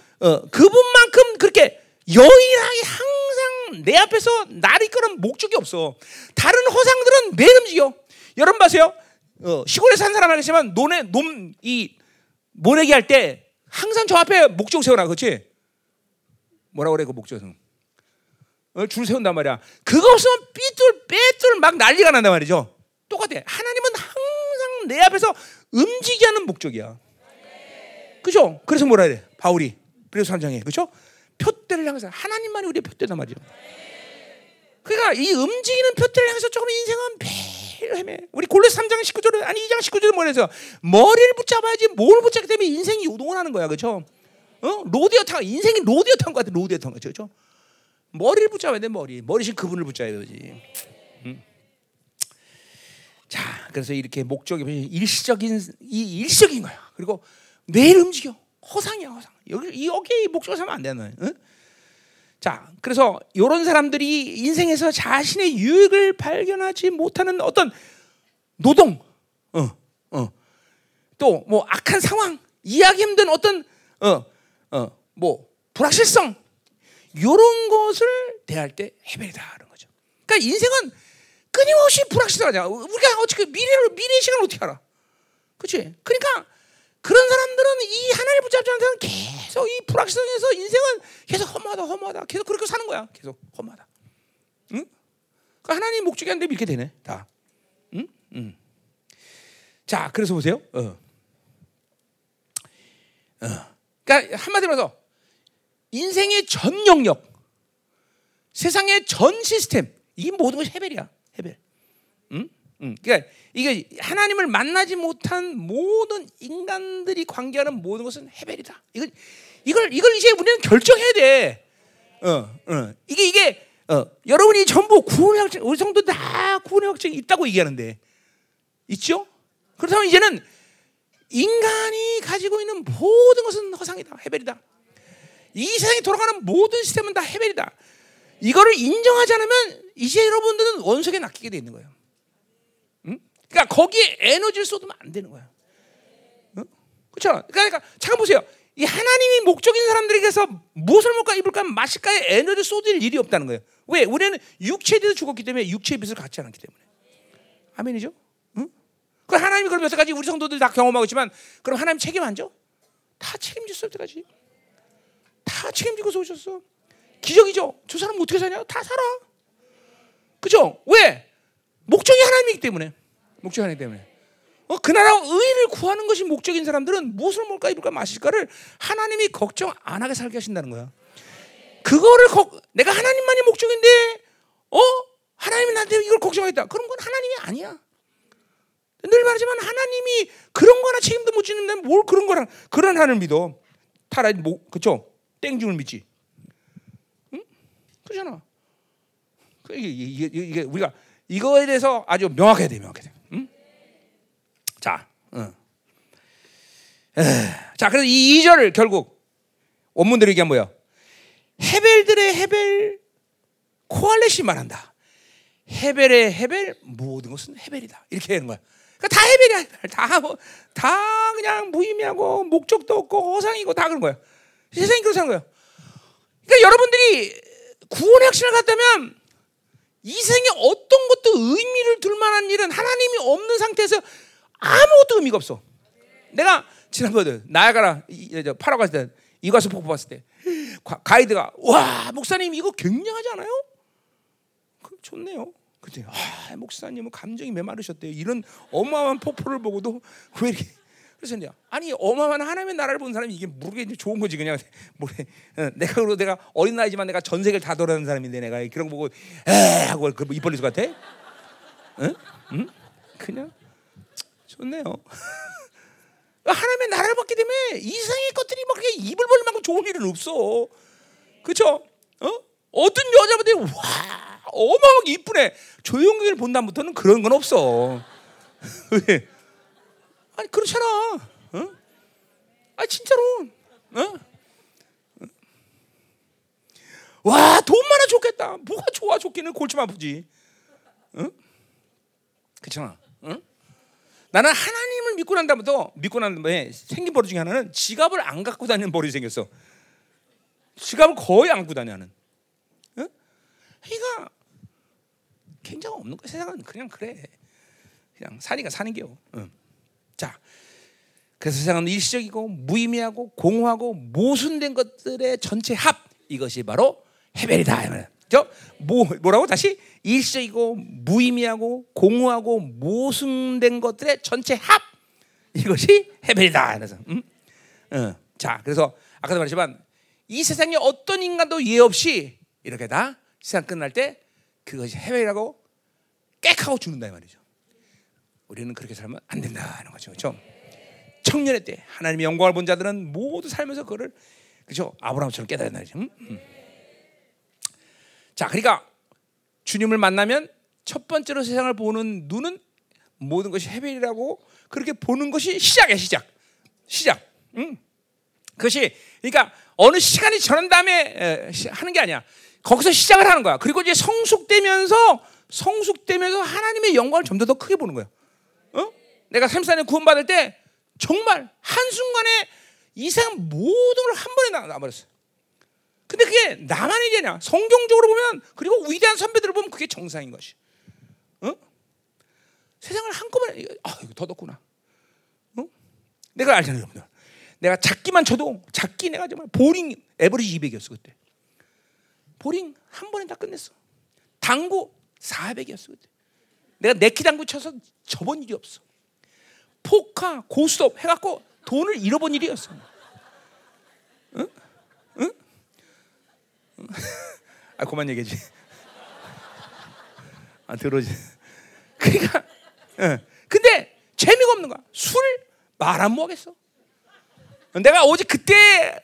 그분만큼 그렇게 여인하게 항상 내 앞에서 나를 이끄는 목적이 없어. 다른 허상들은 매일 움직여. 여러분 보세요. 시골에 산 사람 알겠지만 논이 모내기 할 때 항상 저 앞에 목적 세워놔, 그렇지? 뭐라 그래 그 목적은? 줄 세운단 말이야. 그거 없으면 삐뚤빼뚤 막 난리가 난단 말이죠. 똑같아. 하나님은 항상 내 앞에서 움직이게 하는 목적이야. 그죠? 그래서 뭐라 해야 돼? 바울이 빌립보서 3장에, 그죠? 표대를 향해서 하나님만이 우리의 표대단 말이죠. 그러니까 이 움직이는 표대를 향해서 조금 인생은 매일 헤매. 우리 골로새 3장 19절에 아니 2장 19절에 뭐라 해서 머리를 붙잡아야지 뭘 붙잡기 때문에 인생이 요동하는 거야, 그죠? 로데오 탄 인생이 로데오 탄 것 같아. 로데오 탄 거죠, 그죠? 머리를 붙잡아야 돼, 머리. 머리신 그분을 붙잡아야 되지. 자, 그래서 이렇게 목적이 일시적인 거야. 그리고 매일 움직여. 허상이야, 허상. 여기 이 어깨에 목적을 사면 안 되는. 응? 자, 그래서 이런 사람들이 인생에서 자신의 유익을 발견하지 못하는 어떤 노동, 또 뭐 악한 상황, 이해하기 힘든 어떤 뭐 불확실성. 요런 것을 대할 때 헤벨이다 하는 거죠. 그러니까 인생은 끊임없이 불확실하잖아. 우리가 어떻게 미래의 시간을 어떻게 알아? 그렇지? 그러니까 그런 사람들은 이 하나를 붙잡지 않는 사람은 계속 이 불확실성에서 인생은 계속 허무하다. 계속 그렇게 사는 거야. 계속 허무하다. 응? 그러니까 하나님 목적이 안 되면 이렇게 되네. 다. 응? 응. 자, 그래서 보세요. 그러니까 한마디로 해서 인생의 전 영역, 세상의 전 시스템, 이 모든 것이 헤벨이야. 헤벨. 그러니까 이게 하나님을 만나지 못한 모든 인간들이 관계하는 모든 것은 헤벨이다. 이걸 이제 우리는 결정해야 돼. 여러분이 전부 구원의 확증, 우리 성도 다 구원의 확증이 있다고 얘기하는데 있죠? 그렇다면 이제는 인간이 가지고 있는 모든 것은 허상이다. 헤벨이다. 이 세상에 돌아가는 모든 시스템은 다 헤벨이다. 이거를 인정하지 않으면 이제 여러분들은 원수에게 낚이게 돼 있는 거예요. 응? 그러니까 거기에 에너지를 쏟으면 안 되는 거야. 응? 그렇죠? 그러니까 잠깐 보세요. 이 하나님이 목적인 사람들에게서 무엇을 먹을까, 입을까, 마실까에 에너지를 쏟을 일이 없다는 거예요. 왜? 우리는 육체에 대해서 죽었기 때문에 육체의 빚을 갖지 않았기 때문에. 아멘이죠? 응? 그럼 하나님이 그럼 여태까지 우리 성도들 다 경험하고 있지만 그럼 하나님 책임 안 져? 다 책임졌어요, 여태까지. 다 책임지고서 오셨어. 기적이죠. 저 사람은 어떻게 사냐? 다 살아. 그죠? 왜? 목적이 하나님이기 때문에. 그 나라 의를 구하는 것이 목적인 사람들은 무엇을 먹을까 입을까 마실까를 하나님이 걱정 안 하게 살게 하신다는 거야. 그거를 내가 하나님만이 목적인데 하나님이 나한테 이걸 걱정하겠다. 그런 건 하나님이 아니야. 늘 말하지만 하나님이 그런 거나 책임도 못 지는데 뭘 그런 거랑 그런 하나님을 믿어. 타라 뭐 그렇죠? 땡중을 믿지. 응? 그러잖아. 이게 우리가 이거에 대해서 아주 명확해야 돼, 명확해야 돼. 응? 자, 자, 그래서 이 2절을 결국 원문대로 얘기하면 뭐야? 헤벨들의 헤벨, 코알렛이 말한다. 헤벨의 헤벨, 모든 것은 헤벨이다. 이렇게 하는 거야. 그러니까 다 헤벨이야. 다 그냥 무의미하고 목적도 없고 허상이고 다 그런 거야. 세상이 그렇게 사는 거야. 그러니까 여러분들이 구원의 확신을 갖다면 이 생에 어떤 것도 의미를 둘 만한 일은 하나님이 없는 상태에서 아무것도 의미가 없어. 내가 지난번에 나야가라 파라고 갔을 때, 이과수 폭포 봤을 때 가이드가 와 목사님 이거 굉장하지 않아요? 좋네요. 그때 목사님은 감정이 메마르셨대요. 이런 어마어마한 폭포를 보고도 왜 이렇게 그래서 내가 아니 어마어마한 하나님의 나라를 본 사람이 이게 모르게 좋은 거지 그냥 뭐래. 내가 어린 나이지만 내가 전 세계를 다 돌아다닌 사람인데 내가 그런 거 보고 하고 입 벌릴 것 같아? 응? 응? 그냥 좋네요. 하나님의 나라를 봤기 때문에 이상의 것들이 막 그렇게 입을 벌릴 만큼 좋은 일은 없어. 그렇죠? 어떤 여자분들이 와 어마어마하게 이쁘네. 조용기를 본 다음부터는 그런 건 없어. 왜? 아니 그렇잖아. 어? 아니 진짜로. 어? 와 돈 많아 좋겠다. 뭐가 좋아 좋기는 골치만 아프지. 어? 그렇잖아. 어? 나는 하나님을 믿고 난 다음에 생긴 버릇 중에 하나는 지갑을 안 갖고 다니는 버릇이 생겼어. 지갑을 거의 안 갖고 다니는. 그러니까 굉장히 없는 거야. 세상은 그냥 그래. 그냥 사니까 사는 게요. 응. 자, 그래서 세상은 일시적이고 무의미하고 공허하고 모순된 것들의 전체 합, 이것이 바로 헤벨이다. 저 뭐라고 다시 일시적이고 무의미하고 공허하고 모순된 것들의 전체 합, 이것이 헤벨이다. 그래서, 자, 그래서 아까도 말했지만 이 세상에 어떤 인간도 예외 없이 이렇게 다. 세상 끝날 때 그것이 헤벨이라고 깨끗하고 죽는다 이 말이죠. 우리는 그렇게 살면 안 된다는 거죠. 그렇죠? 청년의 때 하나님의 영광을 본 자들은 모두 살면서 그거를 그렇죠? 아브라함처럼 깨달아야 된다죠. 자, 그러니까 주님을 만나면 첫 번째로 세상을 보는 눈은 모든 것이 헤벨이라고 그렇게 보는 것이 시작이야, 시작. 그것이 그러니까 어느 시간이 지난 다음에 하는 게 아니야. 거기서 시작을 하는 거야. 그리고 이제 성숙되면서 하나님의 영광을 점점 더 크게 보는 거야. 어? 내가 34년 구원받을 때 정말 한순간에 이 세상 모든 걸 한 번에 나버렸어. 근데 그게 나만 얘기냐. 성경적으로 보면 그리고 위대한 선배들을 보면 그게 정상인 것이. 어? 세상을 한꺼번에 이거 더덥구나. 어? 내가 알잖아요. 여러분들. 내가 작기만 쳐도 작기 내가 정말 보링 에버리지 200이었어 그때. 보링 한 번에 다 끝냈어. 당구 400이었어 그때. 내가 네키 당구 쳐서 접은 일이 없어. 포카 고스톱 해갖고 돈을 잃어본 일이었어. 응? 응? 아 그만 얘기하지. 아 들어오지. 그러니까. 응. 근데 재미가 없는 거야. 술 말 안 먹겠어. 내가 어제 그때.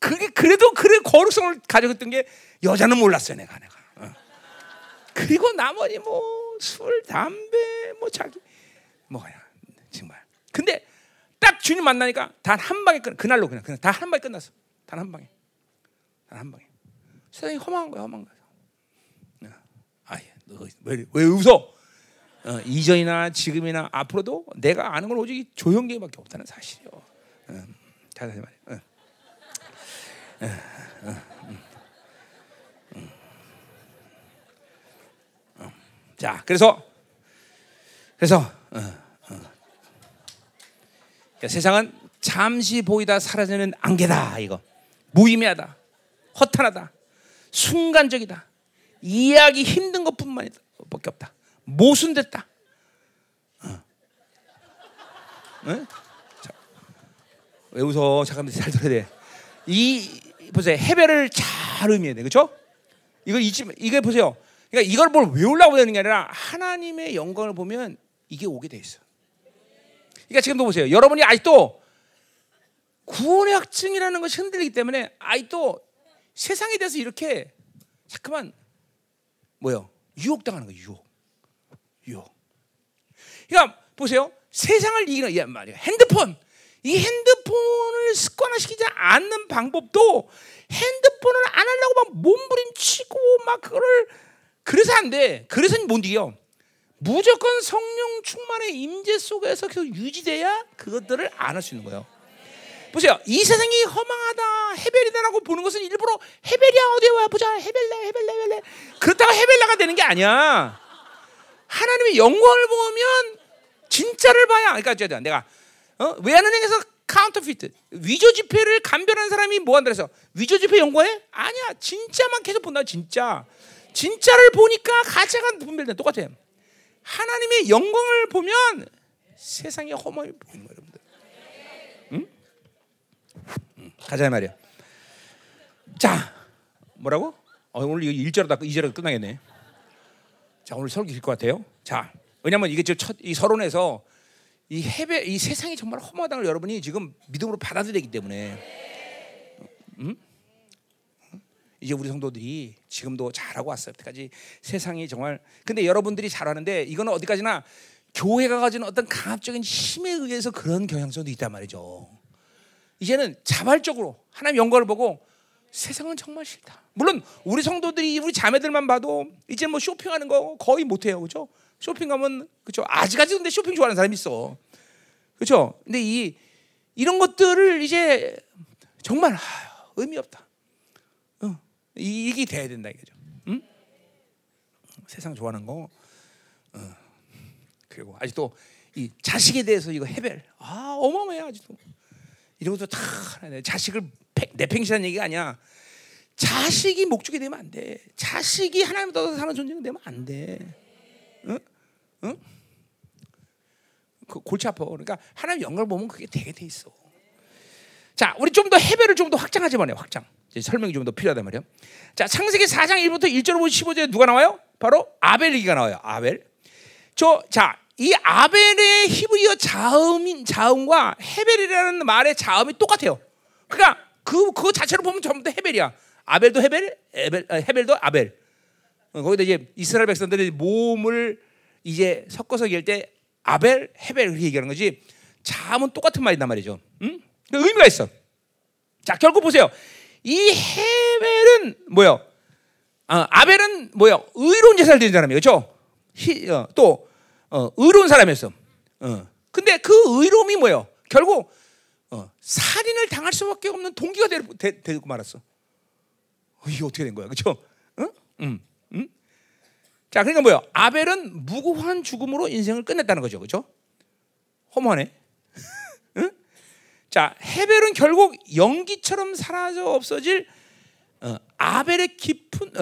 그게 그래도 그래 거룩성을 가져갔던 게 여자는 몰랐어요 내가. 어. 그리고 나머지 뭐 술, 담배, 뭐 자기 뭐야 정말. 근데 딱 주님 만나니까 단 한 방에 끝. 그날로 그냥 단 한 방에 끝났어. 단 한 방에. 세상이 험한 거야. 아예 너 왜 웃어? 이전이나 지금이나 앞으로도 내가 아는 건 오직 조영계밖에 없다는 사실이요. 다시 말해. 자, 그러니까 세상은 잠시 보이다 사라지는 안개다. 이거 무의미하다, 허탄하다, 순간적이다, 이해하기 힘든 것뿐만밖에 없다, 모순됐다. 응? 자, 왜 웃어? 잠깐만 잘 들어야 돼. 이 보세요. 해별을 잘 의미해야 돼. 그렇죠? 이걸 잊지. 이게 보세요. 그러니까 이걸 뭘 외우려고 되는 게 아니라 하나님의 영광을 보면 이게 오게 돼 있어. 그러니까 지금도 보세요. 여러분이 아직도 구원의 확증이라는 것이 흔들리기 때문에 아직도 세상에 대해서 이렇게 자꾸만 뭐요? 유혹당하는 거예요. 유혹. 그러니까 보세요. 세상을 이기는 이 말이에요. 핸드폰. 이 핸드폰을 습관화시키지 않는 방법도 핸드폰을 안 하려고 막 몸부림치고 막 그거를 그래서 안 돼. 그래서는 못 이겨. 무조건 성령 충만의 임재 속에서 계속 유지돼야 그것들을 안 할 수 있는 거예요. 보세요. 이 세상이 허망하다, 헤벨이다라고 보는 것은 일부러 헤벨이야 어디 와 보자, 헤벨레. 그렇다고 헤벨레가 되는 게 아니야. 하나님의 영광을 보면 진짜를 봐야. 그러니까 내가 외환은행에서 카운터피트 위조 지폐를 감별한 사람이 뭐 한다 해서 위조 지폐 연구해? 아니야. 진짜만 계속 본다. 진짜를 보니까 가짜가 분별돼. 똑같아. 하나님의 영광을 보면 세상의 허망이 보이는 거예요, 여러분들. 가자 말이야. 자, 뭐라고? 오늘 이거 1절로 다 2절로 끝나겠네. 자, 오늘 설교 길 것 같아요. 자, 왜냐면 이게 지금 첫 이 서론에서 이 헤벨 이 세상이 정말 허망하다는 걸 여러분이 지금 믿음으로 받아들이기 때문에, 이제 우리 성도들이 지금도 잘하고 왔어요. 여태까지 세상이 정말. 근데 여러분들이 잘하는데 이거는 어디까지나 교회가 가진 어떤 강압적인 힘에 의해서 그런 경향성도 있단 말이죠. 이제는 자발적으로 하나님 영광을 보고 세상은 정말 싫다. 물론 우리 성도들이 우리 자매들만 봐도 이제 뭐 쇼핑하는 거 거의 못해요, 그렇죠? 쇼핑 가면 그렇죠. 아직까지 근데 쇼핑 좋아하는 사람이 있어, 그렇죠? 근데 이런 것들을 이제 정말 의미 없다. 이익이 돼야 된다 이거죠. 응? 세상 좋아하는 거. 그리고 아직도 이 자식에 대해서 이거 헤벨. 아 어마어마해 아직도. 이런 것도 다 자식을 내팽시하는 얘기가 아니야. 자식이 목적이 되면 안 돼. 자식이 하나님 떠서 사는 존재는 되면 안 돼. 응? 응? 그 골치 아파. 그러니까 하나님 영광을 보면 그게 되게 돼 있어. 자, 우리 좀 더 헤벨을 좀 더 확장하지 말아요. 확장. 이제 설명이 좀 더 필요하단 말이에요. 자, 창세기 4장 1부터 1절로 15절에 누가 나와요? 바로 아벨 얘기가 나와요. 아벨. 자, 이 아벨의 히브리어 자음과 헤벨이라는 말의 자음이 똑같아요. 그러니까 그거 자체로 보면 전부 다 헤벨이야. 아벨도 헤벨, 헤벨도 아벨. 거기다 이제 이스라엘 백성들이 모음을 이제 섞어서 얘기할 때 아벨, 헤벨 이렇게 얘기하는 거지. 자음은 똑같은 말이란 말이죠. 응? 그러니까 의미가 있어. 자, 결국 보세요. 이 헤벨은 뭐요? 아벨은 뭐요? 의로운 제사를 드린 사람이에요, 그렇죠? 또 의로운 사람이었어. 근데 그 의로움이 뭐예요? 결국 살인을 당할 수밖에 없는 동기가 되고 말았어. 이게 어떻게 된 거야, 그렇죠? 자, 그러니까 뭐예요? 아벨은 무고한 죽음으로 인생을 끝냈다는 거죠, 그렇죠? 허무하네. 응? 자, 헤벨은 결국 연기처럼 사라져 없어질 아벨의 깊은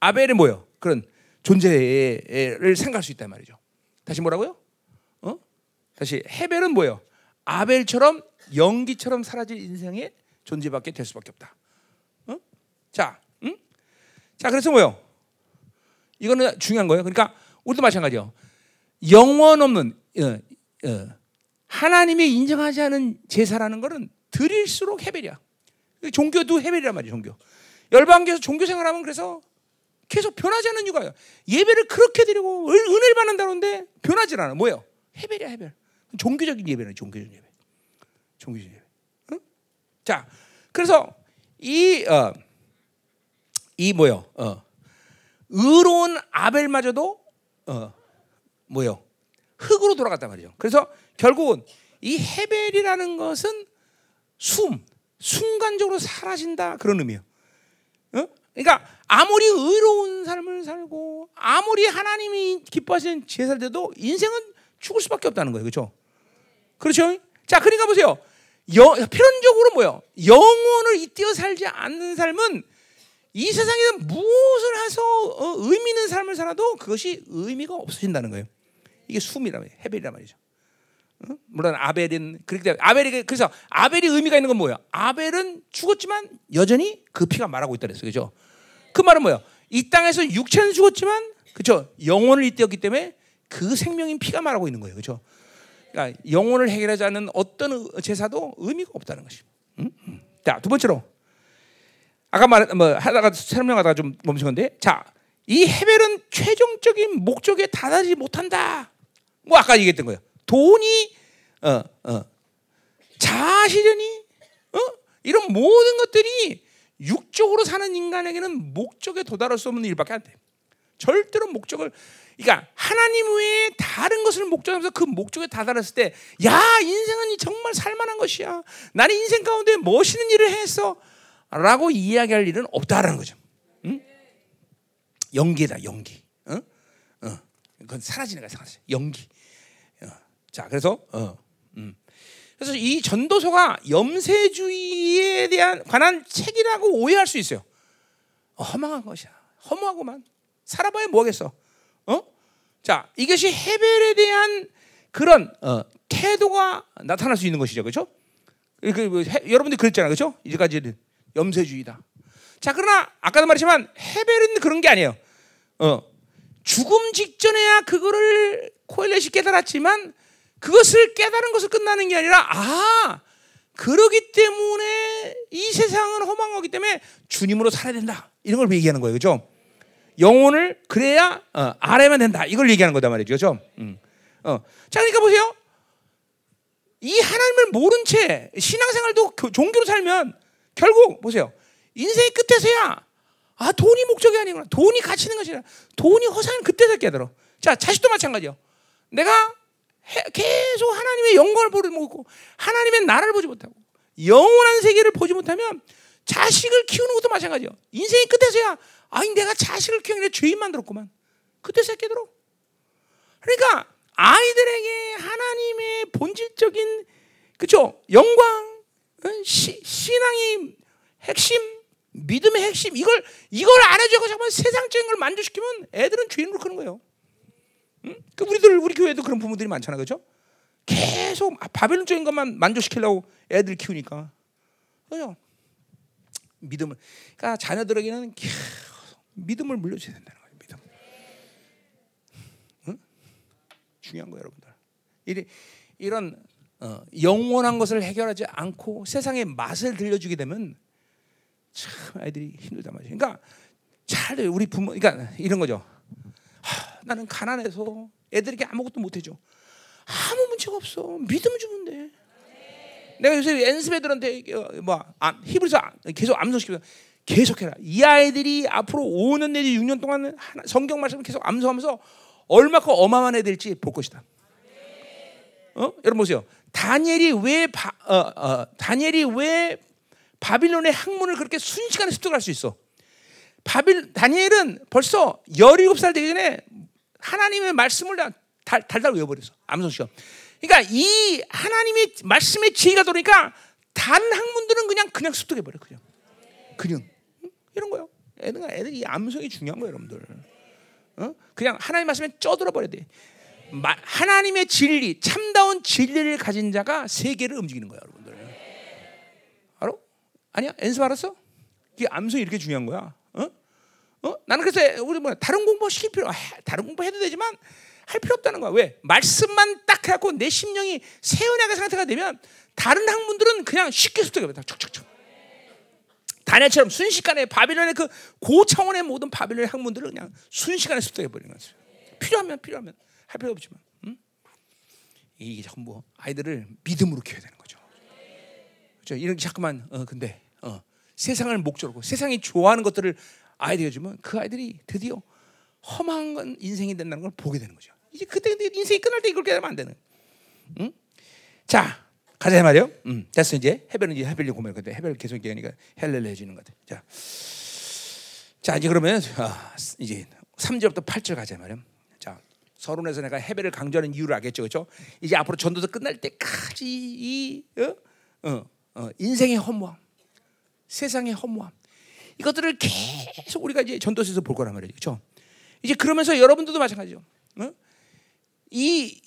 아벨의 뭐예요? 그런 존재를 생각할 수 있단 말이죠. 다시 뭐라고요? 다시 헤벨은 뭐예요? 아벨처럼 연기처럼 사라질 인생의 존재밖에 될 수밖에 없다. 자, 자, 그래서 뭐예요? 이거는 중요한 거예요. 그러니까 우리도 마찬가지예요. 영원 없는 하나님이 인정하지 않은 제사라는 것은 드릴수록 헤벨이야. 종교도 헤벨이란 말이죠. 종교. 열방교에서 종교 생활하면 그래서 계속 변하지 않는 이유가요. 예배를 그렇게 드리고 은혜를 받는다는데 변하지 않아. 뭐예요? 헤벨이야, 헤벨. 종교적인 예배는 종교적인 예배. 응? 자, 그래서 이 뭐요? 의로운 아벨마저도 뭐요? 흙으로 돌아갔단 말이죠. 그래서 결국은 이 헤벨이라는 것은 순간적으로 사라진다 그런 의미예요. 응? 그러니까 아무리 의로운 삶을 살고 아무리 하나님이 기뻐하시는 제사를 돼도 인생은 죽을 수밖에 없다는 거예요, 그렇죠? 그렇죠? 자, 그러니까 보세요. 필연적으로 뭐요? 영혼을 잇대어 살지 않는 삶은 이 세상에서 무엇을 해서 의미 있는 삶을 살아도 그것이 의미가 없어진다는 거예요. 이게 숨이라며 헤벨이란 말이죠. 물론 아벨은 그렇기 때문에 아벨이 그래서 아벨이 의미가 있는 건 뭐야? 아벨은 죽었지만 여전히 그 피가 말하고 있다 그랬어, 그죠? 그 말은 뭐야? 이 땅에서 육체는 죽었지만, 그죠? 영혼을 잇대었기 때문에 그 생명인 피가 말하고 있는 거예요, 그죠? 그러니까 영혼을 해결하지 않는 어떤 제사도 의미가 없다는 것입니다. 자, 두 번째로 아까 하다가 설명하다가 좀 멈춘 건데, 자, 이 헤벨은 최종적인 목적에 다다르지 못한다. 뭐 아까 얘기했던 거예요. 돈이, 자아실현이, 이런 모든 것들이 육적으로 사는 인간에게는 목적에 도달할 수 없는 일밖에 안 돼. 절대로 목적을, 그러니까 하나님 외에 다른 것을 목적하면서 그 목적에 다다랐을 때, 야, 인생은 정말 살만한 것이야. 나는 인생 가운데 멋있는 일을 했어. 라고 이야기할 일은 없다라는 거죠. 응? 연기다, 연기. 그건 사라지는 거야, 사라지. 연기. 자, 그래서 그래서 이 전도서가 염세주의에 대한 관한 책이라고 오해할 수 있어요. 허망한 것이야. 허무하고만 살아봐야 뭐하겠어. 자, 이것이 헤벨에 대한 그런 태도가 나타날 수 있는 것이죠, 그렇죠? 여러분들 그랬잖아요, 그렇죠? 이제까지는 염세주의다. 자, 그러나 아까도 말했지만 헤벨은 그런 게 아니에요. 죽음 직전에야 그거를 코엘렛이 깨달았지만. 그것을 깨달은 것을 끝나는 게 아니라, 아, 그러기 때문에 이 세상은 허망한 거기 때문에 주님으로 살아야 된다. 이런 걸 얘기하는 거예요. 그죠? 영혼을 그래야 알아야만 된다. 이걸 얘기하는 거다 말이죠. 그죠? 자, 그러니까 보세요. 이 하나님을 모른 채 신앙생활도 종교로 살면 결국 보세요. 인생의 끝에서야, 아, 돈이 목적이 아니구나. 돈이 가치 있는 것이 아니라 돈이 허사인 그때서 깨달아. 자, 자식도 마찬가지예요. 내가 계속 하나님의 영광을 보지 못하고 하나님의 나라를 보지 못하고 영원한 세계를 보지 못하면 자식을 키우는 것도 마찬가지예요. 인생의 끝에서야, 아니 내가 자식을 키우는 게 죄인 만들었구만. 그때서야 깨달아. 그러니까 아이들에게 하나님의 본질적인, 그렇죠? 영광, 신앙의 핵심, 믿음의 핵심, 이걸 알아주고 잠깐 세상적인 걸 만족시키면 애들은 죄인으로 크는 거예요. 그 우리 교회도 그런 부모들이 많잖아, 그렇죠? 계속 바벨론적인 것만 만족시키려고 애들 키우니까, 그죠? 믿음을, 그러니까 자녀들에게는 믿음을 물려줘야 된다는 거예요, 믿음. 응? 중요한 거예요, 여러분들. 이런 영원한 것을 해결하지 않고 세상의 맛을 들려주게 되면 참 아이들이 힘들단 말이에요. 그러니까 잘 우리 부모, 그러니까 이런 거죠. 나는 가난해서 애들에게 아무것도 못해줘. 아무 문제가 없어. 믿음 주면 돼. 네. 내가 요새 연습 애들한테 히브리서 계속 암송시키면서 계속해라. 이 아이들이 앞으로 5년 내지 6년 동안 성경 말씀을 계속 암송하면서 얼마큼 어마어마한 애들일지 볼 것이다. 여러분 보세요. 다니엘이 왜 바빌론의 학문을 그렇게 순식간에 습득할 수 있어? 다니엘은 벌써 17살 되기 전에 하나님의 말씀을 달달 외워버렸어. 암송시험. 그러니까 이 하나님의 말씀의 지혜가 도니까 다른 학문들은 그냥 습득해버려. 그냥. 이런 거요. 애들이 암송이 중요한 거예요, 여러분들. 그냥 하나님 말씀에 쪄들어버려야 돼. 하나님의 진리, 참다운 진리를 가진 자가 세계를 움직이는 거야, 여러분들. 알아? 아니야? 엔스 알았어? 이게 암송이 이렇게 중요한 거야. 나는 그래서 우리 다른 공부 시킬 필요, 다른 공부 해도 되지만 할 필요 없다는 거야. 왜? 말씀만 딱 해갖고 내 심령이 세운약의 상태가 되면 다른 학문들은 그냥 쉽게 습득해버려. 촉촉촉. 다니엘처럼 순식간에 바빌론의 그 고차원의 모든 바빌론의 학문들을 그냥 순식간에 습득해버리는 거죠. 필요하면 할 필요 없지만. 이게 전부 아이들을 믿음으로 키워야 되는 거죠. 그렇죠? 이런 게 자꾸만 근데 세상을 목적으로 세상이 좋아하는 것들을 아이들이 주면 그 아이들이 드디어 험한 건 인생이 된다는 걸 보게 되는 거죠. 이제 그때 인생이 끝날 때 이걸 깨달으면 안 되는. 자, 가자 말이요. 됐어 이제 헤벨이 고민할 건데 헤벨 계속 얘기하니까 헬렐레 해주는 것 같아. 자 이제 그러면 이제 3절부터 8절 가자 말이요. 자 서론에서 내가 헤벨을 강조하는 이유를 알겠죠, 그렇죠? 이제 앞으로 전도서 끝날 때까지 인생의 허무함, 세상의 허무함. 이것들을 계속 우리가 이제 전도서에서 볼 거란 말이죠. 그렇죠? 이제 그러면서 여러분들도 마찬가지죠. 이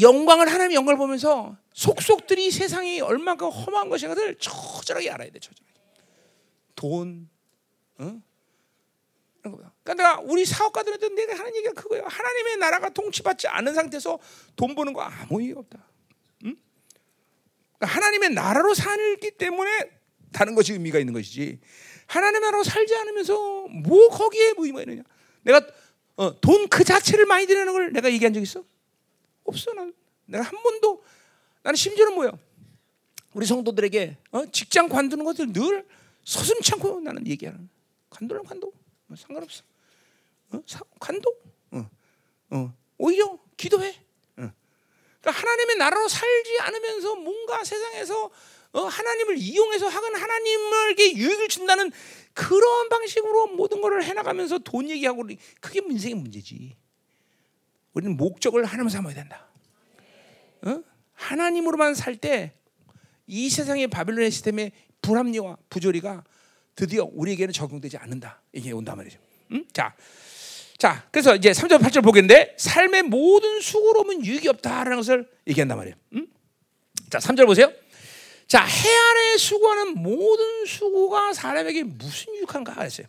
영광을, 하나님의 영광을 보면서 속속들이 세상이 얼마큼 험한 것인가를 처절하게 알아야 돼. 처절하게. 돈, 응? 그러니까 내가 우리 사업가들한테 내가 하는 얘기가 그거예요. 하나님의 나라가 통치받지 않은 상태에서 돈 버는 거 아무 이유 없다. 응? 그러니까 하나님의 나라로 살기 때문에 다른 것이 의미가 있는 것이지. 하나님의 나라로 살지 않으면서 뭐 거기에 뭐 의미가 있느냐. 내가 돈 그 자체를 많이 드리는 걸 내가 얘기한 적 있어? 없어. 내가 한 번도. 나는 심지어는 뭐야, 우리 성도들에게 직장 관두는 것을 늘 서슴치 않고 나는 얘기하는. 관두라면 관두, 상관없어. 관두. 오히려 기도해. 그러니까 하나님의 나라로 살지 않으면서 뭔가 세상에서 하나님을 이용해서 하건 하나님에게 유익을 준다는 그런 방식으로 모든 것을 해나가면서 돈 얘기하고, 그게 인생의 문제지. 우리는 목적을 하나님 삼아야 된다. 하나님으로만 살 때 이 세상의 바빌론의 시스템의 불합리와 부조리가 드디어 우리에게는 적용되지 않는다. 이게 온단 말이죠. 응? 자, 그래서 이제 3절 8절 보겠는데, 삶의 모든 수고로움은 유익이 없다라는 것을 얘기한단 말이에요. 응? 자, 3절 보세요. 자, 해 아래에 수고하는 모든 수고가 사람에게 무슨 유익한가 했어요.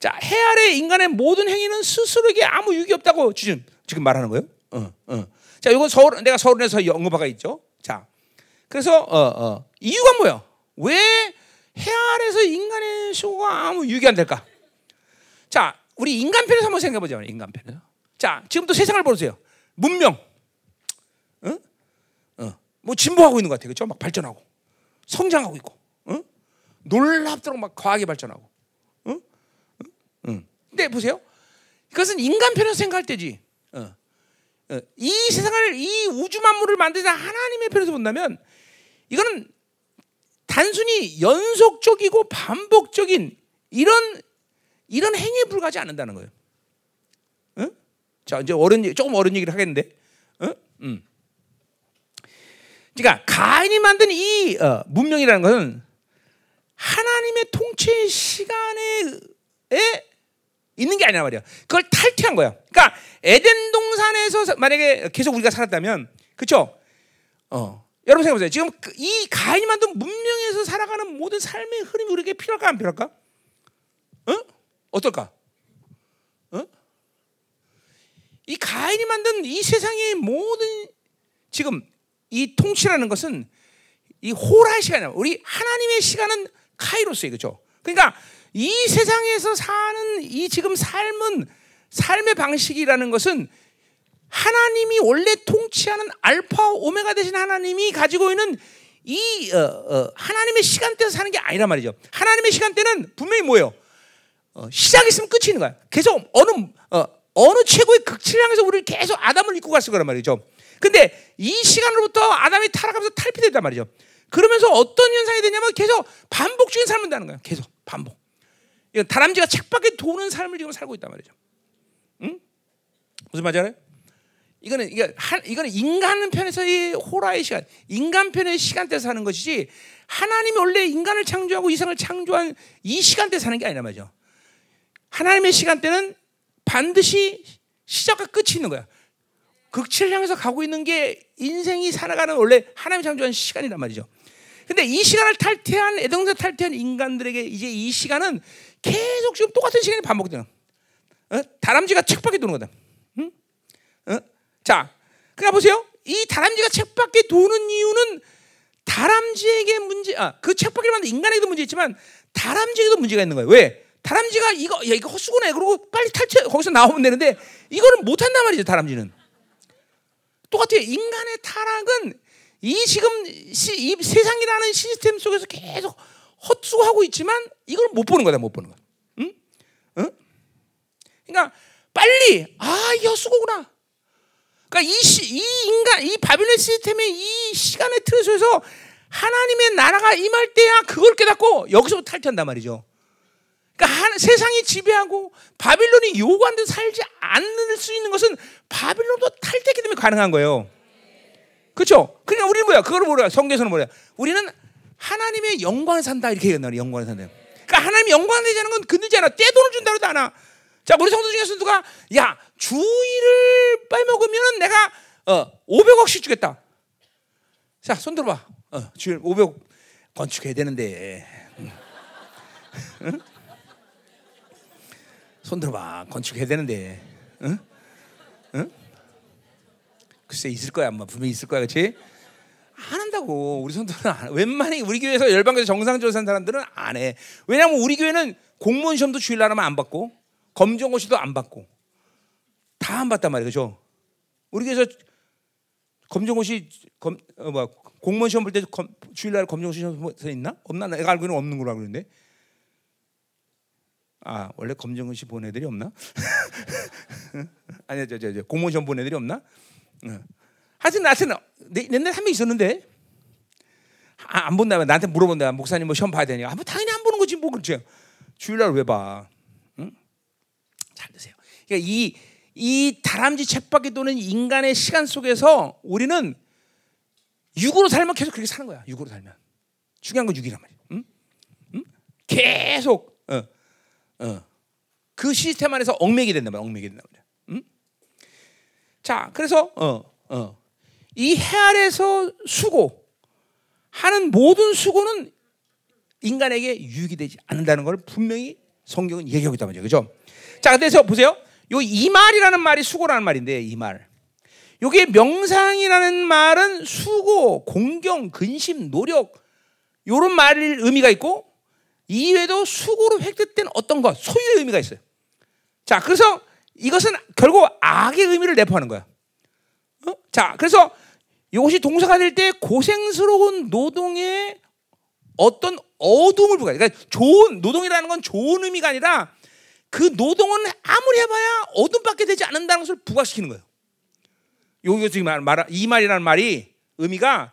자, 해 아래 인간의 모든 행위는 스스로에게 아무 유익이 없다고 지금 말하는 거예요. 자, 이건 내가 서울에서 언급하가 있죠. 자, 그래서 이유가 뭐예요? 왜 해 아래에서 인간의 수고가 아무 유익이 안 될까? 자, 우리 인간편에서 한번 생각해 보자. 인간편에서. 자, 지금도 세상을 보세요. 문명, 뭐 진보하고 있는 것 같아요, 그렇죠? 막 발전하고, 성장하고 있고, 놀랍도록 막 과학이 발전하고, 근데 보세요. 그것은 인간편에서 생각할 때지. 이 세상을, 이 우주 만물을 만드는 하나님의 편에서 본다면 이거는 단순히 연속적이고 반복적인 이런 행위에 불과하지 않는다는 거예요. 응? 자, 이제 조금 어려운 얘기를 하겠는데, 응? 그러니까 가인이 만든 이 문명이라는 것은 하나님의 통치 시간에 있는 게 아니란 말이야. 그걸 탈퇴한 거야. 그러니까 에덴 동산에서 만약에 계속 우리가 살았다면, 그렇죠? 여러분 생각해 보세요. 지금 이 가인이 만든 문명에서 살아가는 모든 삶의 흐름이 우리에게 필요할까 안 필요할까? 응? 어떨까? 응? 이 가인이 만든 이 세상의 모든 지금 이 통치라는 것은 이 호라의 시간이야. 우리 하나님의 시간은 카이로스예요, 그렇죠? 그러니까 이 세상에서 사는 이 지금 삶은, 삶의 방식이라는 것은 하나님이 원래 통치하는 알파 오메가 되신 하나님이 가지고 있는 이 하나님의 시간대에서 사는 게 아니란 말이죠. 하나님의 시간대는 분명히 뭐예요? 시작이 있으면 끝이 있는 거야. 계속 어느 최고의 극치를 향해서 우리를 계속 아담을 이끌고 갔을 거란 말이죠. 근데 이 시간으로부터 아담이 타락하면서 탈피됐단 말이죠. 그러면서 어떤 현상이 되냐면 계속 반복적인 삶을 산다는 거야. 계속 반복. 이건 다람쥐가 책밖에 도는 삶을 지금 살고 있단 말이죠. 응? 무슨 말인지 알아요? 이거는 인간 편에서의 호라의 시간, 인간 편의 시간대에 사는 것이지, 하나님이 원래 인간을 창조하고 이상을 창조한 이 시간대에 사는 게 아니란 말이죠. 하나님의 시간대는 반드시 시작과 끝이 있는 거야. 극치를 향해서 가고 있는 게 인생이 살아가는 원래 하나님이 창조한 시간이란 말이죠. 근데 이 시간을 탈퇴한, 애동자 탈퇴한 인간들에게 이제 이 시간은 계속 지금 똑같은 시간이 반복되는. 다람쥐가 책 밖에 도는 거다. 응? 자, 그러니까 보세요. 이 다람쥐가 책 밖에 도는 이유는 다람쥐에게 문제, 그 책 밖에 만든 인간에게도 문제 있지만 다람쥐에게도 문제가 있는 거예요. 왜? 다람쥐가 이거 헛수고네. 그러고 빨리 탈퇴, 거기서 나오면 되는데 이거는 못 한단 말이죠. 다람쥐는. 똑같아요. 인간의 타락은 이 지금 이 세상이라는 시스템 속에서 계속 헛수고하고 있지만 이걸 못 보는 거다, 못 보는 거. 응? 응? 그러니까 빨리 이게 헛수고구나. 그러니까 이 인간, 이 바빌론 시스템의 이 시간의 틀 속에서 하나님의 나라가 임할 때야 그걸 깨닫고 여기서 탈퇴한단 말이죠. 그러니까 세상이 지배하고 바빌론이 요구한 듯 살지 않을 수 있는 것은 바빌론도 탈퇴했기 때문에 가능한 거예요. 그렇죠? 그러니까 우리는 뭐야? 그걸 뭐야? 성경에서는 뭐야? 우리는 하나님의 영광을 산다 이렇게 얘기한다. 영광을 산다. 그러니까 하나님의 영광을 내자는 건 그늘지 않아. 떼돈을 준다고 해도 않아. 자, 우리 성도 중에서 누가, 야, 주일을 빼먹으면 내가 500억씩 주겠다. 자, 손 들어봐. 지금 500억 건축해야 되는데. 응? 손 들어봐. 건축해야 되는데. 응? 응? 글쎄 있을 거야. 아마 분명히 있을 거야. 그렇지? 안 한다고. 우리 성도는 안 해. 웬만히 우리 교회에서 열방교회 정상적으로 산 사람들은 안 해. 왜냐하면 우리 교회는 공무원 시험도 주일날 하면 안 받고 검정고시도 안 받고 다 안 받단 말이에요. 그렇죠? 우리 교회에서 검정고시 공무원 시험 볼 때 주일날 검정고시 시험서 있나? 없나? 내가 알고는 없는 거라고 그러는데. 아, 원래 검정고시 본 애들이 없나? 아니야, 공무원 시험 본 애들이 없나? 하여튼 옛날에 한 명 있었는데 안 본다면 나한테 물어본다. 목사님 뭐 시험 봐야 되냐? 아, 뭐 당연히 안 보는 거지. 뭐 그렇지. 주일날 왜 봐? 응? 잘 드세요. 그러니까 이 다람쥐 쳇바퀴 도는 인간의 시간 속에서 우리는 육으로 살면 계속 그렇게 사는 거야. 육으로 살면 중요한 건 육이란 말이야. 응? 응? 계속 그 시스템 안에서 얽매이게 된단 말이야. 얽매이게 된단 말이야. 응? 자, 그래서 이 해 아래에서 수고하는 모든 수고는 인간에게 유익이 되지 않는다는 걸 분명히 성경은 얘기하고 있단 말이죠. 그죠? 자, 그래서 보세요. 요 이 말이라는 말이 수고라는 말인데, 이 말. 요게 명상이라는 말은 수고, 공경, 근심, 노력, 요런 말일 의미가 있고, 이외에도 수고로 획득된 어떤 것, 소유의 의미가 있어요. 자, 그래서 이것은 결국 악의 의미를 내포하는 거야. 자, 그래서 이것이 동사가 될 때 고생스러운 노동의 어떤 어둠을 부가. 그러니까 좋은 노동이라는 건 좋은 의미가 아니라 그 노동은 아무리 해봐야 어둠밖에 되지 않는다는 것을 부각시키는 거예요. 여기서 지금 이 말이라는 말이 의미가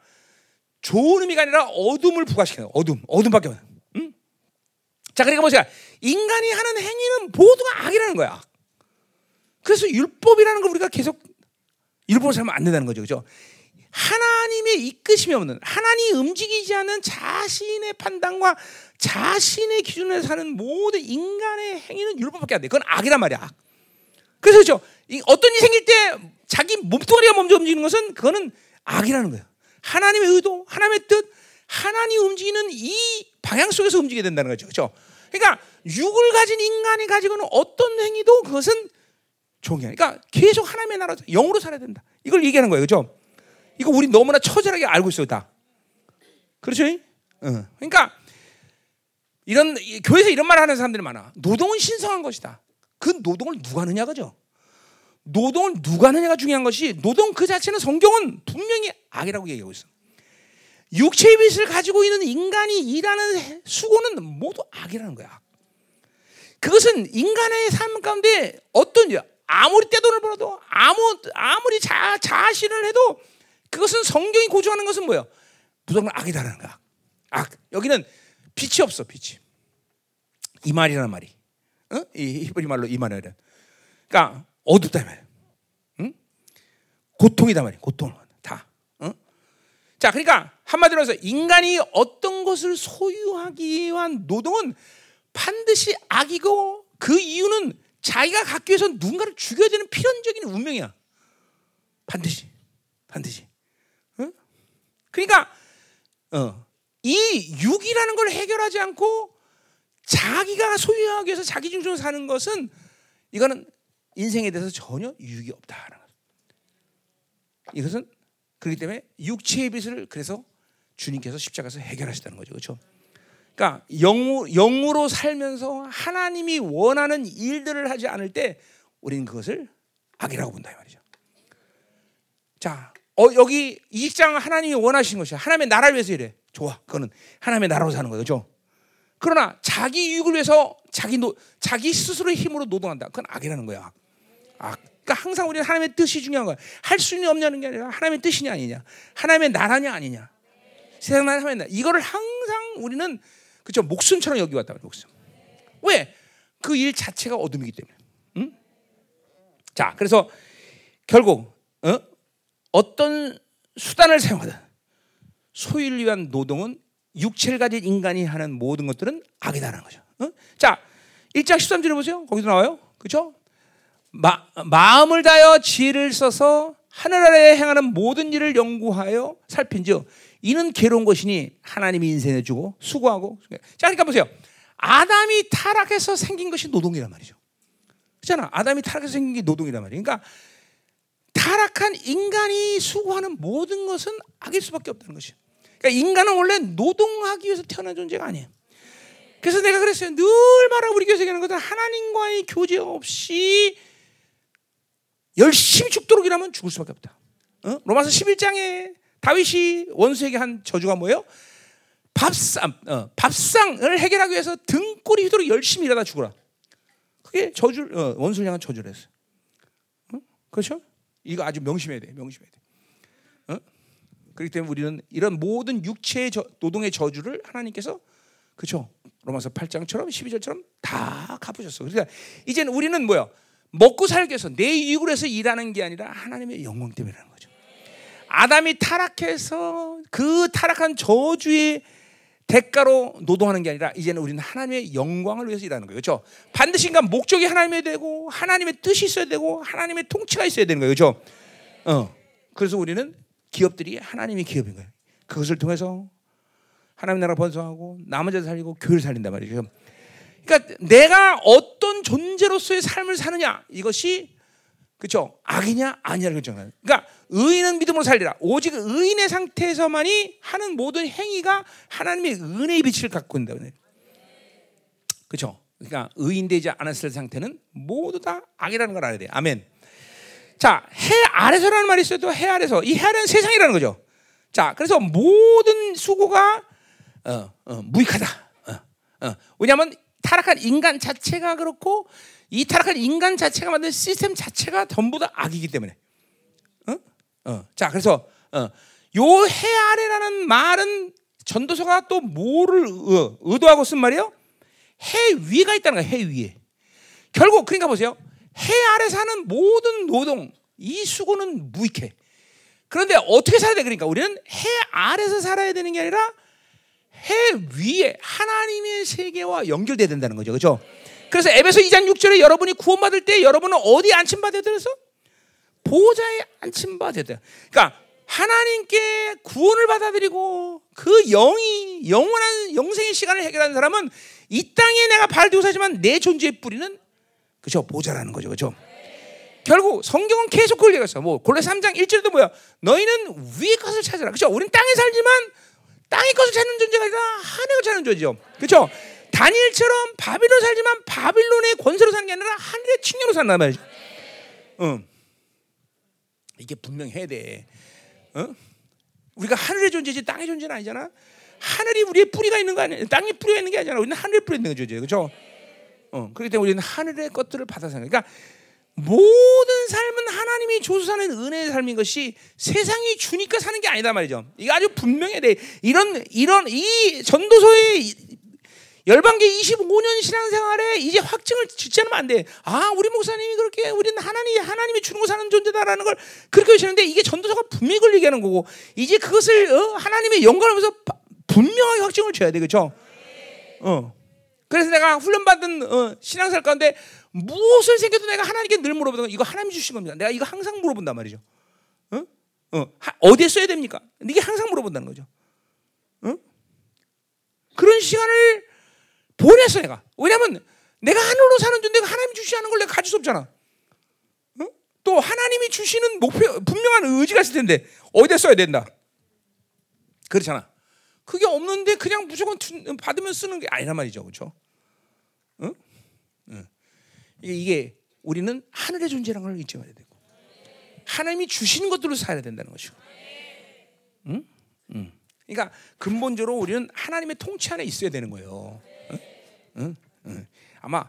좋은 의미가 아니라 어둠을 부각시키는 거예요. 어둠밖에 없는. 응? 자, 그러니까 보세요. 인간이 하는 행위는 모두가 악이라는 거야. 그래서 율법이라는 걸 우리가 계속 일부러 살면 안 된다는 거죠. 그죠? 하나님의 이끄심이 없는, 하나님이 움직이지 않는 자신의 판단과 자신의 기준에서 사는 모든 인간의 행위는 율법밖에 안 돼. 그건 악이란 말이야. 악. 그래서 그죠? 어떤 일이 생길 때 자기 몸뚱아리가 먼저 움직이는 것은 그거는 악이라는 거예요. 하나님의 의도, 하나님의 뜻, 하나님이 움직이는 이 방향 속에서 움직이게 된다는 거죠. 그죠? 그러니까 육을 가진 인간이 가지고 있는 어떤 행위도 그것은 종이야. 그러니까 계속 하나님의 나라 영으로 살아야 된다. 이걸 얘기하는 거예요. 그죠? 이거 우리 너무나 처절하게 알고 있어요. 다. 그렇죠? 그러니까 이런 교회에서 이런 말을 하는 사람들이 많아. 노동은 신성한 것이다. 그 노동을 누가 하느냐, 그죠? 노동을 누가 하느냐가 중요한 것이, 노동 그 자체는 성경은 분명히 악이라고 얘기하고 있어. 육체의 빛을 가지고 있는 인간이 일하는 수고는 모두 악이라는 거야. 그것은 인간의 삶 가운데 어떤, 아무리 떼돈을 벌어도 아무리 자신을 해도 그것은 성경이 고조하는 것은 뭐예요? 무조건 악이다라는 거야. 악. 여기는 빛이 없어, 빛이. 이 말이라는 말이. 어? 이 히브리 말로 이 말이라는. 그러니까 어둡다 이 말이야. 응? 고통이다 말이야. 고통을 다. 응? 자, 그러니까 한마디로 해서 인간이 어떤 것을 소유하기 위한 노동은 반드시 악이고, 그 이유는 자기가 갖기 위해서 누군가를 죽여야 되는 필연적인 운명이야. 반드시. 응? 그러니까 이 육이라는 걸 해결하지 않고 자기가 소유하기 위해서 자기 중심으로 사는 것은, 이거는 인생에 대해서 전혀 유익이 없다라는 거예요. 이것은 그렇기 때문에 육체의 빚을 그래서 주님께서 십자가에서 해결하셨다는 거죠. 그렇죠? 그러니까 영으로 살면서 하나님이 원하는 일들을 하지 않을 때 우리는 그것을 악이라고 본다 이 말이죠. 자, 여기 이 직장 하나님이 원하시는 것이야. 하나님의 나라를 위해서 일해. 좋아. 그거는 하나님의 나라로 사는 거예요. 그렇죠? 그러나 자기 유익을 위해서 자기 스스로의 힘으로 노동한다. 그건 악이라는 거야. 악. 그러니까 항상 우리는 하나님의 뜻이 중요한 거야. 할 수는 없냐는 게 아니라 하나님의 뜻이냐 아니냐. 하나님의 나라냐 아니냐. 세상 나라냐 하면 이거를 항상 우리는, 그렇죠? 목숨처럼 여기 왔다. 목숨. 왜? 그 일 자체가 어둠이기 때문에. 응? 자, 그래서 결국 어떤 수단을 사용하든 소유를 위한 노동은, 육체를 가진 인간이 하는 모든 것들은 악이다라는 거죠. 어? 자, 1장 13절을 보세요. 거기도 나와요. 그렇죠? 마음을 다여 지혜를 써서 하늘아래에 행하는 모든 일을 연구하여 살핀지요. 이는 괴로운 것이니 하나님이 인생해 주고 수고하고. 자, 그러니까 보세요. 아담이 타락해서 생긴 것이 노동이란 말이죠. 그렇잖아. 아담이 타락해서 생긴 게 노동이란 말이에요. 그러니까 타락한 인간이 수고하는 모든 것은 악일 수밖에 없다는 것이에요. 그러니까 인간은 원래 노동하기 위해서 태어난 존재가 아니에요. 그래서 내가 그랬어요. 늘 말하고 우리 교회에서 얘기하는 것은 하나님과의 교제 없이 열심히 죽도록 일하면 죽을 수밖에 없다. 어? 로마서 11장에 다윗이 원수에게 한 저주가 뭐예요? 밥상을 해결하기 위해서 등골이 휘도록 열심히 일하다 죽어라. 그게 원수를 향한 저주를 했어요. 어? 그렇죠? 이거 아주 명심해야 돼. 명심해야 돼. 어? 그렇기 때문에 우리는 이런 모든 육체의 노동의 저주를 하나님께서, 그렇죠? 로마서 8장처럼 12절처럼 다 갚으셨어. 그러니까 이제는 우리는 뭐야? 먹고 살기 위해서 내 이익으로 해서 일하는 게 아니라 하나님의 영광 때문에 일하는 거죠. 아담이 타락해서 그 타락한 저주의 대가로 노동하는 게 아니라 이제는 우리는 하나님의 영광을 위해서 일하는 거예요. 그렇죠? 반드시 인간 목적이 하나님이 되고 하나님의 뜻이 있어야 되고 하나님의 통치가 있어야 되는 거예요. 그렇죠? 그래서 우리는 기업들이 하나님의 기업인 거예요. 그것을 통해서 하나님 나라 번성하고 남은 자들 살리고 교회를 살린단 말이죠. 그러니까 내가 어떤 존재로서의 삶을 사느냐, 이것이, 그렇죠, 악이냐 아니냐를 결정하는. 그러니까 의인은 믿음으로 살리라. 오직 의인의 상태에서만이 하는 모든 행위가 하나님의 은혜의 빛을 갖고 있다. 그렇죠. 그러니까 의인되지 않았을 상태는 모두 다 악이라는 걸 알아야 돼. 아멘. 자, 해 아래서라는 말이 있어도 해 아래서, 이 해 아래는 세상이라는 거죠. 자, 그래서 모든 수고가 무익하다. 왜냐하면 타락한 인간 자체가 그렇고 이 타락한 인간 자체가 만든 시스템 자체가 전부 다 악이기 때문에. 자, 그래서 요 해 아래라는 말은 전도서가 또 뭐를 의도하고 쓴 말이에요? 해 위가 있다는 거예요. 해 위에. 결국 그러니까 보세요. 해 아래 사는 모든 노동, 이 수고는 무익해. 그런데 어떻게 살아야 돼? 그러니까 우리는 해 아래서 살아야 되는 게 아니라 해 위에 하나님의 세계와 연결돼야 된다는 거죠. 그렇죠? 그래서 에베소 2장 6절에 여러분이 구원받을 때 여러분은 어디 안침받아야 돼서? 보좌에 안침받아야 돼요. 그러니까 하나님께 구원을 받아들이고 그 영이 영원한 영생의 시간을 해결하는 사람은 이 땅에 내가 발디고 살지만 내 존재의 뿌리는, 그렇죠, 보좌라는 거죠. 그렇죠? 결국 성경은 계속 그걸 얘기했어. 뭐 골로새 3장 1절도 뭐야? 너희는 위의 것을 찾으라. 그렇죠? 우린 땅에 살지만 땅의 것을 찾는 존재가 아니라 하늘의 것을 찾는 존재죠. 그렇죠? 다니엘처럼 바빌론 살지만 바빌론의 권세로 사는 게 아니라 하늘의 칭령으로 산단 말이죠. 이게 분명히 해야 돼. 우리가 하늘의 존재지 땅의 존재는 아니잖아. 하늘이 우리의 뿌리가 있는 거 아니야. 땅이 뿌리가 있는 게 아니잖아. 우리는 하늘의 뿌리가 있는 존재예요. 그렇죠? 그렇기 때문에 우리는 하늘의 것들을 받아서 사는 거니까. 모든 삶은 하나님이 조수사는 은혜의 삶인 것이 세상이 주니까 사는 게 아니다 말이죠. 이거 아주 분명해. 이런 이 전도서의 열방계 25년 신앙생활에 이제 확증을 짓지 않으면 안 돼. 아, 우리 목사님이 그렇게 우리는 하나님이 주는 거 사는 존재다라는 걸 그렇게 하시는데 이게 전도서가 분명히 그걸 얘기하는 거고 이제 그것을 하나님의 영광하면서 분명하게 확증을 줘야 돼. 그렇죠? 그래서 내가 훈련받은 신앙생활 가운데 무엇을 생겨도 내가 하나님께 늘 물어보던 건 이거 하나님이 주신 겁니다. 내가 이거 항상 물어본단 말이죠. 어디에 써야 됩니까? 이게 항상 물어본다는 거죠. 그런 시간을 보냈어 내가. 왜냐하면 내가 하늘로 사는 존재가 하나님이 주시는 걸 내가 가질 수 없잖아. 또 하나님이 주시는 목표, 분명한 의지가 있을 텐데 어디에 써야 된다. 그렇잖아. 그게 없는데 그냥 무조건 받으면 쓰는 게 아니란 말이죠. 그렇죠? 이게 우리는 하늘의 존재라는 걸 잊지 말아야 되고 하나님이 주신 것들로 살아야 된다는 것이고, 그러니까 근본적으로 우리는 하나님의 통치 안에 있어야 되는 거예요. 아마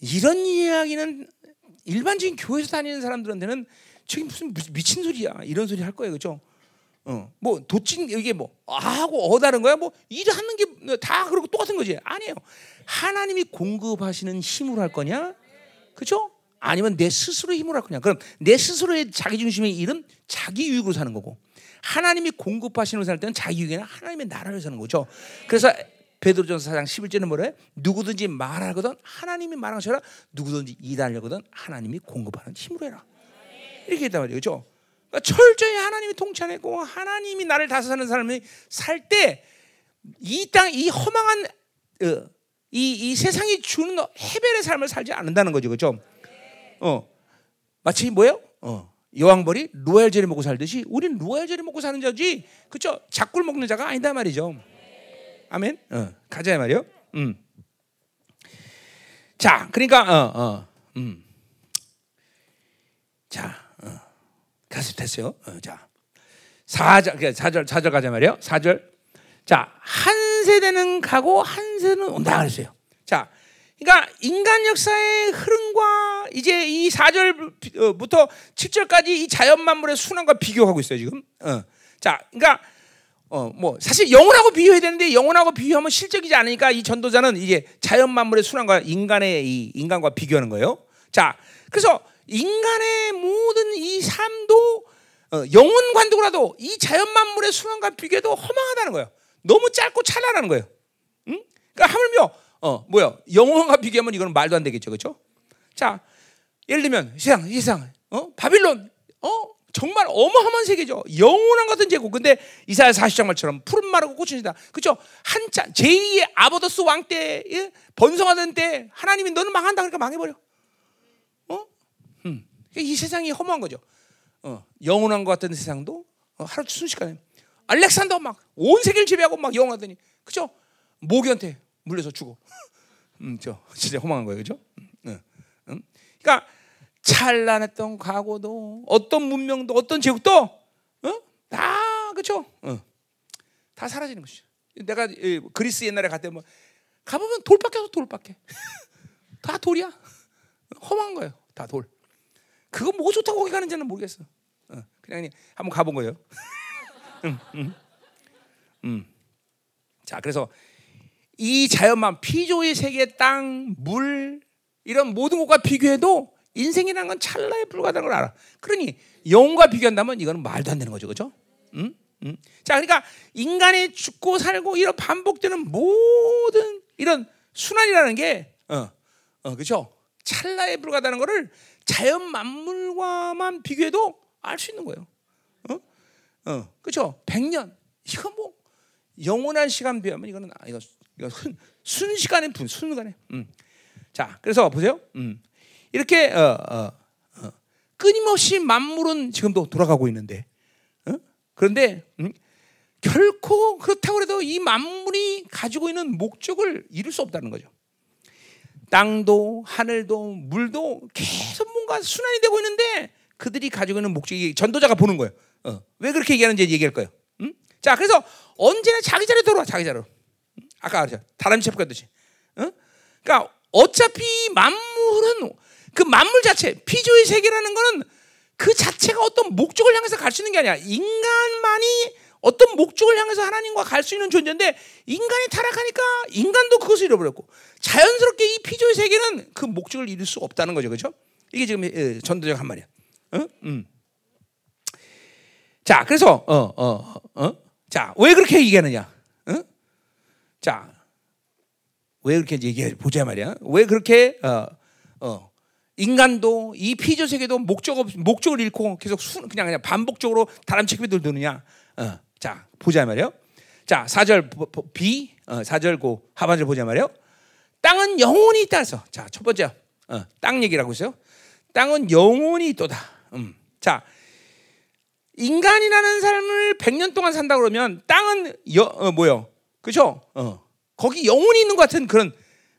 이런 이야기는 일반적인 교회에서 다니는 사람들한테는 저게 무슨 미친 소리야 이런 소리 할 거예요. 그렇죠? 뭐 도찐 이게 뭐 하고 다른 거야? 뭐 일하는 게 다 그러고 똑같은 거지? 아니에요. 하나님이 공급하시는 힘으로 할 거냐, 그렇죠? 아니면 내 스스로 힘으로 할 거냐? 그럼 내 스스로의 자기 중심의 일은 자기 유익으로 사는 거고 하나님이 공급하시는 살 때는 자기 유익이나 하나님의 나라를 사는 거죠. 그래서 베드로전서 4장 11절은 뭐래? 누구든지 말하거든 하나님이 말한 것처럼 누구든지 일하려거든 하나님이 공급하는 힘으로 해라. 이렇게 했단 말이에요. 그렇죠? 그러니까 철저히 하나님이 통치하고 하나님이 나를 다스리는 사람이 살 때 이 땅, 이 허망한 이 세상이 주는 헤벨의 삶을 살지 않는다는 거죠, 그렇죠? 마치 뭐예요? 여왕벌이 로얄 젤리 먹고 살듯이 우린 로얄 젤리 먹고 사는 자지, 그렇죠? 작꿀 먹는 자가 아니다 말이죠. 아멘. 가자 말이요. 자, 그러니까 자, 가서 됐어요. 자, 4절 가자 말이요. 4절. 자, 한 세대는 가고 한 세대는 온다 그랬어요. 자, 그러니까 인간 역사의 흐름과 이제 이 4절부터 7절까지 이 자연 만물의 순환과 비교하고 있어요 지금. 자, 그러니까 뭐 사실 영혼하고 비교해야 되는데 영혼하고 비교하면 실적이지 않으니까 이 전도자는 이제 자연 만물의 순환과 인간의 이 인간과 비교하는 거예요. 자, 그래서 인간의 모든 이 삶도 영혼 관두고라도 이 자연 만물의 순환과 비교해도 허망하다는 거예요. 너무 짧고 찰나라는 거예요. 응? 그러니까 하물며 뭐야? 영혼과 비교하면 이건 말도 안 되겠죠, 그렇죠? 자, 예를 들면 세상, 바빌론, 정말 어마어마한 세계죠. 영원한 같은 제국. 근데 이사야 40장 말처럼 푸른 마르고 꽃이다, 그렇죠? 한자 제2의 아버더스 왕 때 번성하던 때 하나님이 너는 망한다 그러니까 망해버려. 이 세상이 허무한 거죠. 영원한 것 같은 세상도 하루 순식간에 알렉산더 막 온 세계를 지배하고 막 영원하더니, 그렇죠? 모기한테 물려서 죽어. 저 진짜 허망한 거예요, 그렇죠? 그러니까 찬란했던 과거도, 어떤 문명도, 어떤 제국도, 다 그렇죠? 다 사라지는 것이죠. 내가 그리스 옛날에 갔대 뭐 가보면 돌밖에서 돌밖에 다 돌이야. 허망한 거예요, 다 돌. 그거 뭐 좋다고 거기 가는지는 모르겠어. 그냥 한번 가본 거예요. 자, 그래서 이 자연만 피조의 세계, 땅, 물 이런 모든 것과 비교해도 인생이라는 건 찰나에 불과하다는 걸 알아. 그러니 영과 비교한다면 이건 말도 안 되는 거죠, 그렇죠? 자, 그러니까 인간의 죽고 살고 이런 반복되는 모든 이런 순환이라는 게 그렇죠? 찰나에 불과하다는 거를 자연 만물과만 비교해도 알 수 있는 거예요. 그렇죠? 100년 이거 뭐 영원한 시간 비하면 이거는 이거 순식간에 순간에. 자, 그래서 보세요. 이렇게 끊임없이 만물은 지금도 돌아가고 있는데, 그런데 결코 그렇다고 해도 이 만물이 가지고 있는 목적을 이룰 수 없다는 거죠. 땅도 하늘도 물도 계속 뭔가 순환이 되고 있는데 그들이 가지고 있는 목적이 전도자가 보는 거예요. 왜 그렇게 얘기하는지 얘기할 거예요. 자, 그래서 언제나 자기 자리로 돌아와, 자기 자리로. 아까 다람쥐 잡혔듯이. 그러니까 어차피 만물은 그 만물 자체, 피조의 세계라는 거는 그 자체가 어떤 목적을 향해서 갈 수 있는 게 아니야. 인간만이 어떤 목적을 향해서 하나님과 갈 수 있는 존재인데 인간이 타락하니까 인간도 그것을 잃어버렸고 자연스럽게 이 피조의 세계는 그 목적을 이룰 수 없다는 거죠, 그렇죠? 이게 지금 전도자가 한 말이야. 자, 그래서 자, 왜 그렇게 얘기하느냐? 자, 왜 그렇게 얘기해 보자 말이야? 왜 그렇게 인간도 이 피조 세계도 목적을 잃고 계속 그냥 반복적으로 다람쥐에 들드느냐? 자, 보자 말이요. 자, 4절 B 4절 고 하반절 보자 말이요. 땅은 영혼이 있다 해서. 자, 첫 번째 땅 얘기라고 있어요. 땅은 영혼이 있도다. 자, 인간이라는 삶을 100년 동안 산다 그러면 땅은 뭐요? 그렇죠? 거기 영혼이 있는 것 같은 그런,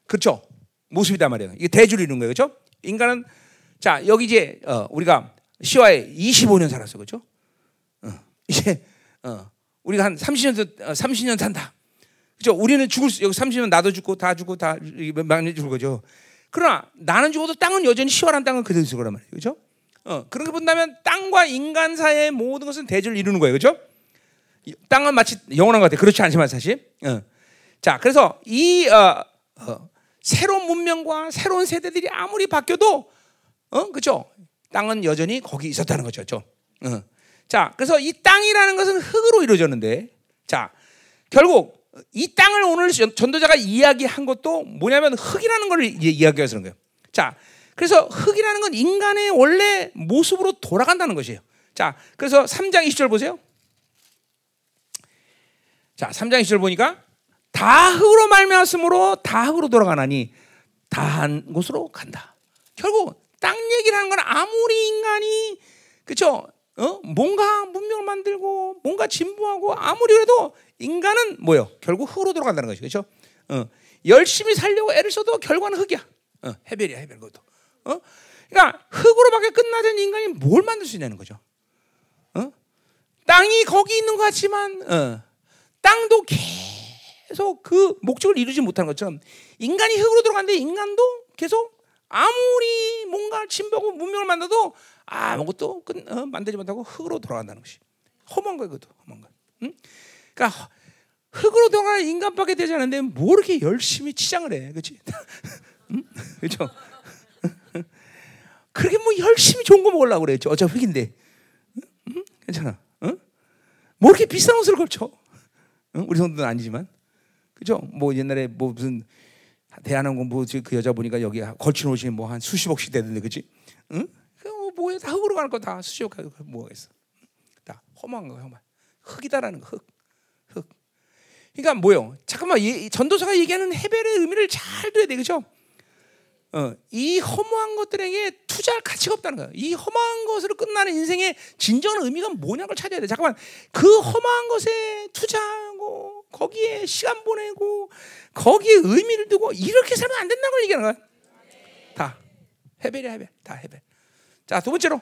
그렇죠? 모습이다 말이에요. 이게 대주를 이루는 거예요, 그렇죠? 인간은 자, 여기 이제 우리가 시와에 25년 살았어, 그렇죠? 이제 우리가 한 30년 산다, 그렇죠? 우리는 여기 30년 나도 죽고 다 죽고 다 많이 죽을 거죠. 그러나 나는 죽어도 땅은 여전히 시와라는 땅은 그대로 있을 거란 말이에요, 그렇죠? 그렇게 본다면 땅과 인간 사이의 모든 것은 대조를 이루는 거예요, 그렇죠? 땅은 마치 영원한 것 같아. 그렇지 않지만 사실. 자, 그래서 이 새로운 문명과 새로운 세대들이 아무리 바뀌어도, 그렇죠? 땅은 여전히 거기 있었다는 거죠, 그렇죠? 자, 그래서 이 땅이라는 것은 흙으로 이루어졌는데, 자, 결국 이 땅을 오늘 전도자가 이야기한 것도 뭐냐면 흙이라는 걸 이야기해서 그런 거예요. 자. 그래서 흙이라는 건 인간의 원래 모습으로 돌아간다는 것이에요. 자, 그래서 3장 20절 보세요. 자, 3장 20절 보니까 다 흙으로 말미암으므로 다 흙으로 돌아가나니 다한 곳으로 간다. 결국 땅 얘기를 하는 건 아무리 인간이 그렇죠? 뭔가 문명을 만들고 뭔가 진보하고 아무리 그래도 인간은 뭐예요? 결국 흙으로 돌아간다는 거죠. 그렇죠? 열심히 살려고 애를 써도 결과는 흙이야. 해별이야, 해별 그것도. 그러니까 흙으로밖에 끝나던 인간이 뭘 만들 수 있냐는 거죠. 땅이 거기 있는 것 같지만 땅도 계속 그 목적을 이루지 못하는 것처럼 인간이 흙으로 들어갔는데 인간도 계속 아무리 뭔가 진보하고 문명을 만들어도 아무것도 만들지 못하고 흙으로 돌아간다는 것이 험한 거예요. 그것도 험한 거예요. 응? 그러니까 흙으로 돌아가는 인간밖에 되지 않는데 뭐 이렇게 열심히 치장을 해, 그렇지? 응? 그렇죠? 그렇게 뭐 열심히 좋은 거 먹으려고 그랬죠. 어차피 흙인데, 응? 괜찮아. 응? 뭐 이렇게 비싼 옷을 걸쳐? 응? 우리 성도는 아니지만, 그렇죠? 뭐 옛날에 뭐 무슨 대한항공 뭐 그 여자 보니까 여기 걸친 옷이 뭐 한 수십억씩 되던데, 그렇지? 응? 뭐에 다 흙으로 가는 거 다 수십억 뭐겠어? 다 험한 거 험한. 흙이다라는 거, 흙, 흙. 그러니까 뭐요? 잠깐만, 전도서가 얘기하는 헤벨의 의미를 잘 들어야 돼, 그렇죠? 이 허무한 것들에게 투자할 가치가 없다는 거예요. 이 허무한 것으로 끝나는 인생의 진정한 의미가 뭐냐를 찾아야 돼. 잠깐만, 그 허무한 것에 투자하고 거기에 시간 보내고 거기에 의미를 두고 이렇게 살면 안 된다는 걸 얘기하는 거야. 다 헤벨이야, 헤벨. 다 헤벨. 자, 두 번째로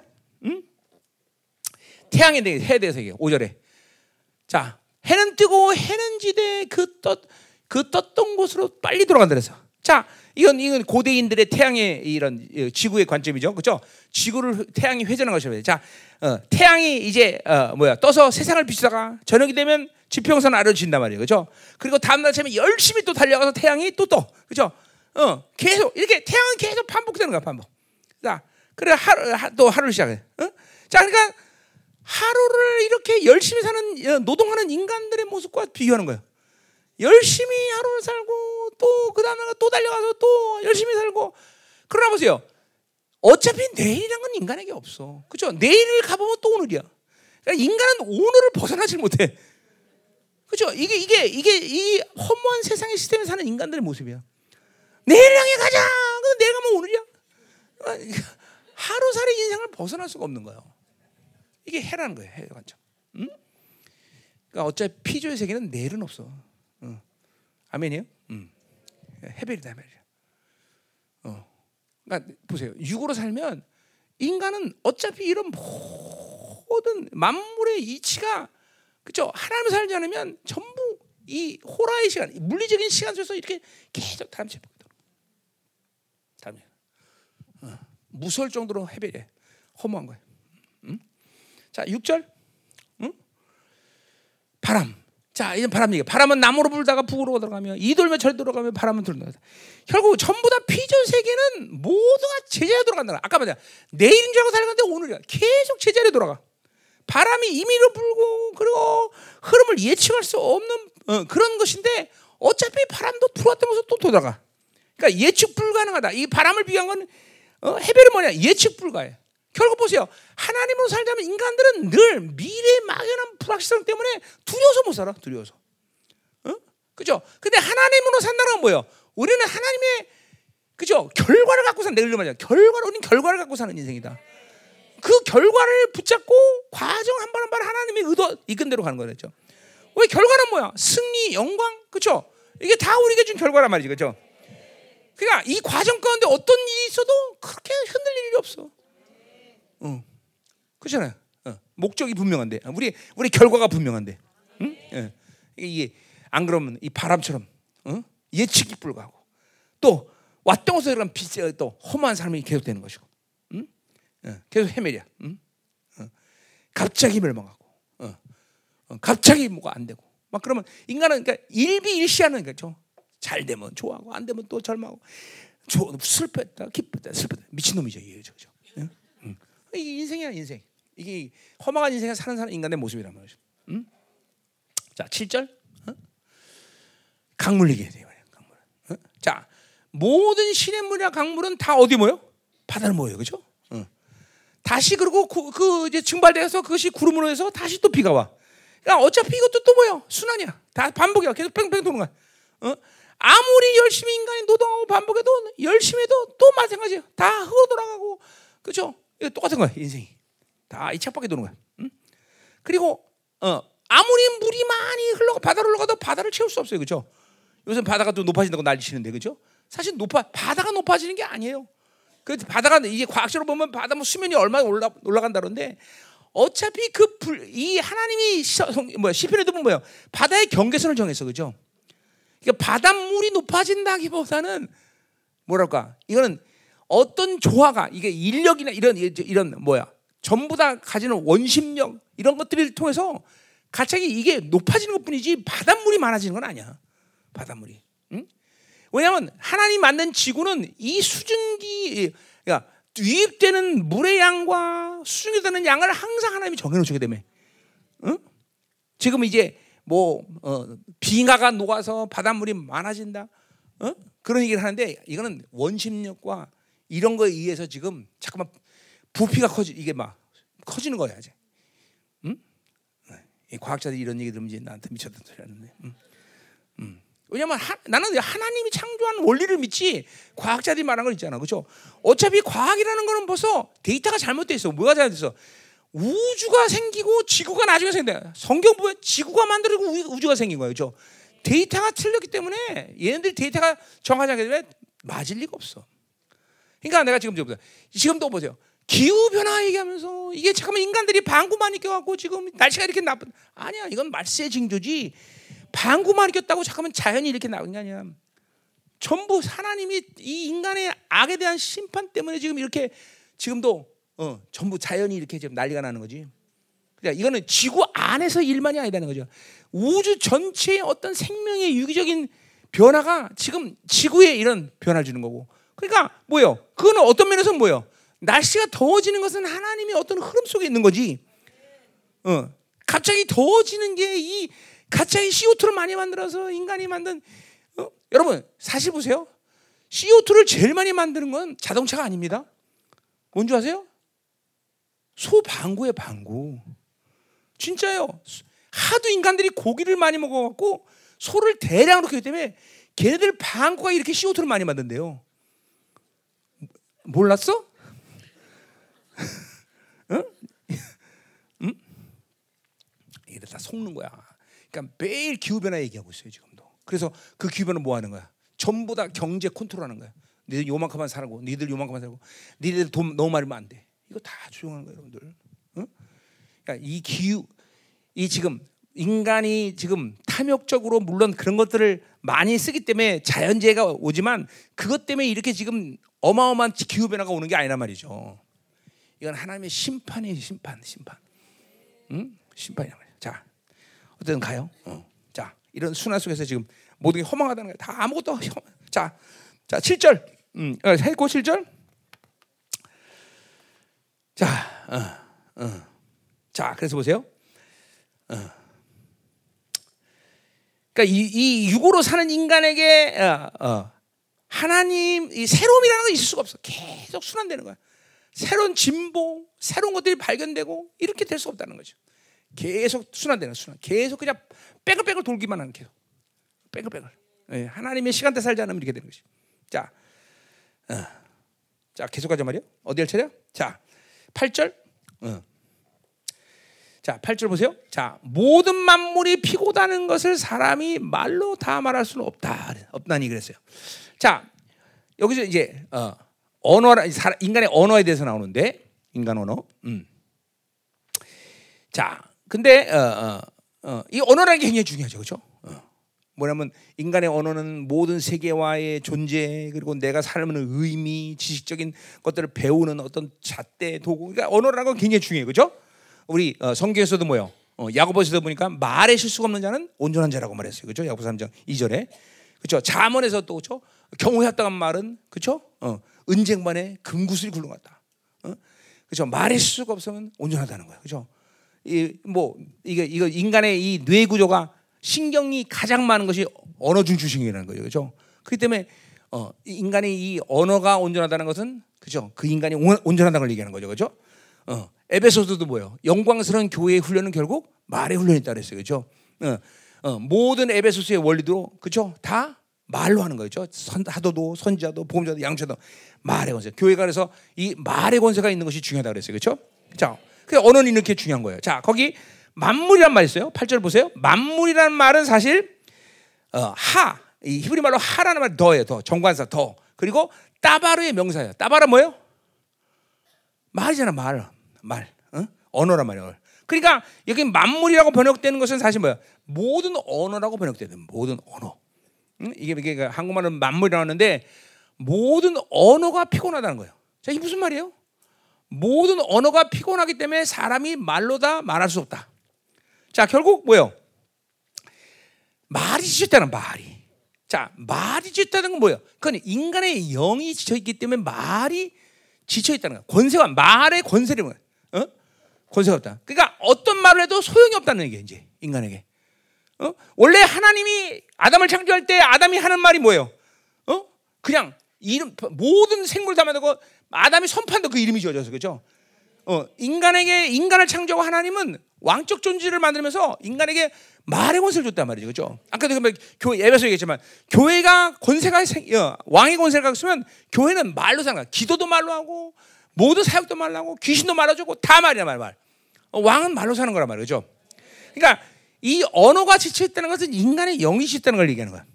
태양에 대해 해에 대해서 얘기해. 5절에 자, 해는 뜨고 해는 지대 그 떴던 곳으로 빨리 돌아간다 그래서. 자, 이건 고대인들의 태양의 이런 지구의 관점이죠, 그렇죠? 지구를 태양이 회전하는 것이죠. 자, 태양이 이제 떠서 세상을 비추다가 저녁이 되면 지평선 아래로 진단 말이에요, 그렇죠? 그리고 다음 날 아침에 열심히 또 달려가서 태양이 또 떠, 그렇죠? 계속 이렇게 태양은 계속 반복되는 거야, 반복. 자, 그래 또 하루를 시작해. 자, 그러니까 하루를 이렇게 열심히 사는 노동하는 인간들의 모습과 비교하는 거예요. 열심히 하루를 살고 또 그 다음날 또 달려가서 또 열심히 살고. 그러나 보세요, 어차피 내일이란 건 인간에게 없어, 그렇죠? 내일을 가보면 또 오늘이야. 그러니까 인간은 오늘을 벗어나질 못해, 그렇죠? 이게 이 허무한 세상의 시스템에 사는 인간들의 모습이야. 내일 향해 가자. 근데 내일 가면 오늘이야. 하루살이 인생을 벗어날 수가 없는 거예요. 이게 해라는 거예요, 해의 관점. 응? 그러니까 어차피 피조의 세계는 내일은 없어. 아멘이에요? 헤벨이다, 헤벨이야. 그러니까 보세요, 육으로 살면 인간은 어차피 이런 모든 만물의 이치가, 그렇죠? 하나님을 살지 않으면 전부 이 호라의 시간, 물리적인 시간 속에서 이렇게 계속 다람쥐. 무서울 정도로 헤벨이야. 허무한 거야. 자, 6절. 바람. 자, 이제 바람 얘기. 바람은 남으로 불다가 북으로 들어가며 이 돌며 저리 들어가며 바람은 들어간다. 결국 전부 다 피조 세계는 모두가 제자리로 돌아간다. 아까 말이야, 내일인 줄 알고 살았는데 오늘이야. 계속 제자리로 돌아가. 바람이 임의로 불고 그리고 흐름을 예측할 수 없는 그런 것인데 어차피 바람도 불었다면서 또 돌아가. 그러니까 예측 불가능하다. 이 바람을 비교한 건 헤벨이 뭐냐? 예측 불가해. 결국 보세요, 하나님으로 살자면 인간들은 늘 미래에 막연한 불확실성 때문에 두려워서 못 살아. 두려워서. 그죠? 근데 하나님으로 산다는 건 뭐예요? 우리는 하나님의, 그죠? 결과를 갖고 산다. 내가 말이야. 우리는 결과를 갖고 사는 인생이다. 그 결과를 붙잡고 과정 한 발 한 발 하나님의 의도 이끈 대로 가는 거랬죠. 왜 결과는 뭐야? 승리, 영광, 그죠? 이게 다 우리에게 준 결과란 말이지, 그죠? 그러니까 이 과정 가운데 어떤 일이 있어도 그렇게 흔들릴 일이 없어. 그렇잖아요. 목적이 분명한데, 우리 결과가 분명한데, 응? 이게 안 그러면 이 바람처럼 예측이 불가하고 또 왔던 곳에서 이런 빛이 또 험한 삶이 계속되는 것이고, 응? 계속 헤매려, 응? 갑자기 멸망하고, 갑자기 뭐가 안 되고, 막 그러면 인간은 그러니까 일비일시하는 거죠. 잘 되면 좋아하고 안 되면 또 절망하고, 슬펐다, 기뻤다, 슬펐다, 미친 놈이죠, 이거죠, 그렇죠? 이게 인생이야, 인생. 이게 허망한 인생을 사는 인간의 모습이란 말이죠. 응? 자, 7절. 강물 얘기해야 돼요, 강물. 자, 모든 시냇물이나 강물은 다 어디 모여? 바다로 모여요, 그렇죠? 다시 그리고 그 이제 증발돼서 그것이 구름으로 해서 다시 또 비가 와. 그러니까 어차피 이것도 또 뭐예요? 순환이야. 다 반복이야. 계속 뺑뺑 도는 거야. 어? 아무리 열심히 인간이 노동하고 반복해도 열심히 해도 또 마찬가지예요. 다 흙으로 돌아가고, 그렇죠? 똑같은 거야 인생이. 다 이 쳇바퀴 도는 거야. 응? 그리고 아무리 물이 많이 흘러가 바다로 흘러가도 바다를 채울 수 없어요, 그렇죠? 요새 바다가 또 높아진다고 난리치는데, 그렇죠? 사실 바다가 높아지는 게 아니에요. 그 바다가 이게 과학적으로 보면 바다 뭐 수면이 얼마나 올라간다는데 어차피 이 하나님이 시편에도 보면 뭐예요? 바다의 경계선을 정했어, 그렇죠? 그러니까 바닷물이 높아진다기보다는 뭐랄까? 이거는 어떤 조화가 이게 인력이나 이런 뭐야? 전부 다 가지는 원심력 이런 것들을 통해서 갑자기 이게 높아지는 것뿐이지 바닷물이 많아지는 건 아니야. 바닷물이. 응? 왜냐하면 하나님 만든 지구는 이 수증기, 그러니까 유입되는 물의 양과 수증기 되는 양을 항상 하나님이 정해놓으시기 때문에. 응? 지금 이제 뭐 빙하가 녹아서 바닷물이 많아진다. 어? 그런 얘기를 하는데 이거는 원심력과 이런 거에 의해서 지금 잠깐만 부피가 이게 막 커지는 거야 이제. 응? 과학자들이 이런 얘기 들으면 이제 나한테 미쳤던 소리 하는데. 응? 왜냐면 나는 하나님이 창조한 원리를 믿지 과학자들이 말한 걸 있잖아, 그렇죠? 어차피 과학이라는 거는 벌써 데이터가 잘못돼 있어. 뭐가 잘못됐어? 우주가 생기고 지구가 나중에 생긴다. 성경 보면 지구가 만들어지고 우주가 생긴 거예요, 그렇죠? 데이터가 틀렸기 때문에 얘네들 데이터가 정하지 않기 때문에 맞을 리가 없어. 그러니까 내가 지금 또 보세요. 기후 변화 얘기하면서 이게 잠깐만 인간들이 방구만 껴갖고 지금 날씨가 이렇게 나쁜, 아니야, 이건 말세 징조지. 방구만 꼈다고 잠깐만 자연이 이렇게 나온 게 아니야. 전부 하나님이 이 인간의 악에 대한 심판 때문에 지금 이렇게 지금도 전부 자연이 이렇게 지금 난리가 나는 거지. 그러니까 이거는 지구 안에서 일만이 아니라는 거죠. 우주 전체의 어떤 생명의 유기적인 변화가 지금 지구에 이런 변화를 주는 거고. 그러니까 뭐예요? 그거는 어떤 면에서는 뭐예요? 날씨가 더워지는 것은 하나님이 어떤 흐름 속에 있는 거지. 갑자기 더워지는 게 이 갑자기 CO2를 많이 만들어서 인간이 만든. 여러분 사실 보세요. CO2를 제일 많이 만드는 건 자동차가 아닙니다. 뭔지 아세요? 소방구예요, 방구. 진짜요. 하도 인간들이 고기를 많이 먹어갖고 소를 대량으로 키우기 때문에 걔네들 방구가 이렇게 CO2를 많이 만든대요. 몰랐어? 응? 응? 이게 다 속는 거야. 그러니까 매일 기후변화 얘기하고 있어요 지금도. 그래서 그 기후변화 뭐 하는 거야? 전부 다 경제 컨트롤하는 거야. 니들 요만큼만 살고, 니들 요만큼만 살고, 니들 돈 너무 많으면 안 돼. 이거 다 조용하는 거야 여러분들. 응? 그러니까 이 기후, 이 지금 인간이 지금 탐욕적으로 물론 그런 것들을 많이 쓰기 때문에 자연재해가 오지만 그것 때문에 이렇게 지금 어마어마한 기후변화가 오는 게 아니란 말이죠. 이건 하나님의 심판이에요, 심판. 응? 심판이란 말이야. 자, 어쨌든 가요. 자, 이런 순환 속에서 지금 모든 게 허망하다는 거야. 다 아무것도 자, 7절. 했고 7절. 자, 자, 그래서 보세요. 그러니까 이 육으로 사는 인간에게 하나님 이 새로움이라는 건 있을 수가 없어. 계속 순환되는 거야. 새로운 진보, 새로운 것들이 발견되고 이렇게 될 수 없다는 거죠. 계속 순환되는 순환. 계속 그냥 빼글빼글 돌기만 하는 계속. 빼글빼글. 예, 하나님의 시간대 살지 않으면 이렇게 되는 거지. 자, 자 계속 가자 말이요. 어디 할 차례야? 자, 8절. 자, 8절 보세요. 자, 모든 만물이 피고 다는 것을 사람이 말로 다 말할 수는 없다니 그랬어요. 자, 여기서 이제 언어라 인간의 언어에 대해서 나오는데 인간 언어. 자, 근데 이 언어라는 게 굉장히 중요하죠, 그렇죠? 뭐냐면 인간의 언어는 모든 세계와의 존재 그리고 내가 삶의 의미, 지식적인 것들을 배우는 어떤 잣대 도구. 그러니까 언어라는 건 굉장히 중요해요, 그렇죠? 우리 성경에서도 뭐요? 야고보서도 보니까 말에 실수가 없는 자는 온전한 자라고 말했어요, 그렇죠? 야고보 3장 2절에 그렇죠? 잠언에서 또 그렇죠? 경우에 합당한 말은 그렇죠? 은쟁반에 금구슬이 굴러 갔다. 그렇죠? 말의 실수가 없으면 온전하다는 거야. 그렇죠? 이거 인간의 이 뇌 구조가 신경이 가장 많은 것이 언어 중추신경이라는 거예요. 그렇죠? 그렇기 때문에 인간의 이 언어가 온전하다는 것은 그렇죠? 그 인간이 온전하다는 걸 얘기하는 거죠. 그렇죠? 에베소서도 뭐예요? 영광스러운 교회의 훈련은 결국 말의 훈련이다 그랬어요. 그렇죠? 모든 에베소서의 원리도 그렇죠? 다 말로 하는 거죠. 사도도 선지자도 복음자도 양자도 말의 권세. 교회가 그래서 이 말의 권세가 있는 것이 중요하다 그랬어요. 그렇죠? 자, 그 언어는 이렇게 중요한 거예요. 자, 거기 만물이란 말 있어요. 8절 보세요. 만물이란 말은 사실 하, 이 히브리 말로 하라는 말 더예요. 더 정관사 더. 그리고 따바르의 명사예요. 따바라 뭐예요? 말이잖아, 말. 어? 언어란 말이에요. 그러니까 여기 만물이라고 번역되는 것은 사실 뭐야? 모든 언어라고 번역되는 모든 언어. 응? 이게 한국말은 만물이라고 하는데 모든 언어가 피곤하다는 거예요. 자, 이게 무슨 말이에요? 모든 언어가 피곤하기 때문에 사람이 말로 다 말할 수 없다. 자, 결국 뭐예요? 말이 지쳤다는 말이. 자, 말이 지쳤다는 건 뭐예요? 그건 인간의 영이 지쳐있기 때문에 말이 지쳐있다는 거야. 권세가, 말의 권세를 뭐야? 어? 권세가 없다. 그러니까 어떤 말을 해도 소용이 없다는 얘기야, 이제, 인간에게. 어? 원래 하나님이 아담을 창조할 때 아담이 하는 말이 뭐예요? 어? 그냥 이름, 모든 생물을 다 만들고 아담이 선판도 그 이름이 지어져서, 그렇죠? 인간에게, 인간을 창조하고 하나님은 왕적 존재를 만들면서 인간에게 말의 권세를 줬단 말이죠, 그렇죠? 아까도 교회 예배에서 얘기했지만 교회가 권세가 왕의 권세를 갖고 있으면 교회는 말로 사는 거야. 기도도 말로 하고 모든 사역도 말로 하고 귀신도 말로 주고 다 말이야, 말. 왕은 말로 사는 거란 말이죠. 그러니까 이 언어가 지쳐있다는 것은 인간의 영이 지쳐있다는 걸 얘기하는 거야.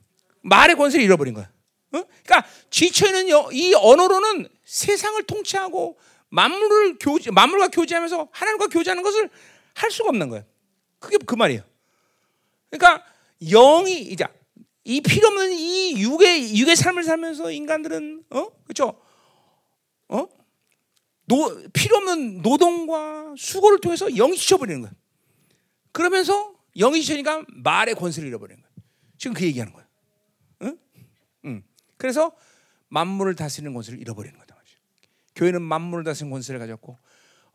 말의 권세를 잃어버린 거야. 어? 그러니까 지쳐있는 이 언어로는 세상을 통치하고 만물과 교제하면서 하나님과 교제하는 것을 할 수가 없는 거예요. 그게 그 말이에요. 그러니까 영이 이 필요 없는 이 육의 삶을 살면서 인간들은 그렇죠? 필요 없는 노동과 수고를 통해서 영이 지쳐버리는 거예요. 그러면서 영이 지쳐니까 말의 권세를 잃어버리는 거예요. 지금 그 얘기하는 거예요. 그래서 만물을 다스리는 권세를 잃어버리는 거다. 교회는 만물을 다스리는 권세를 가졌고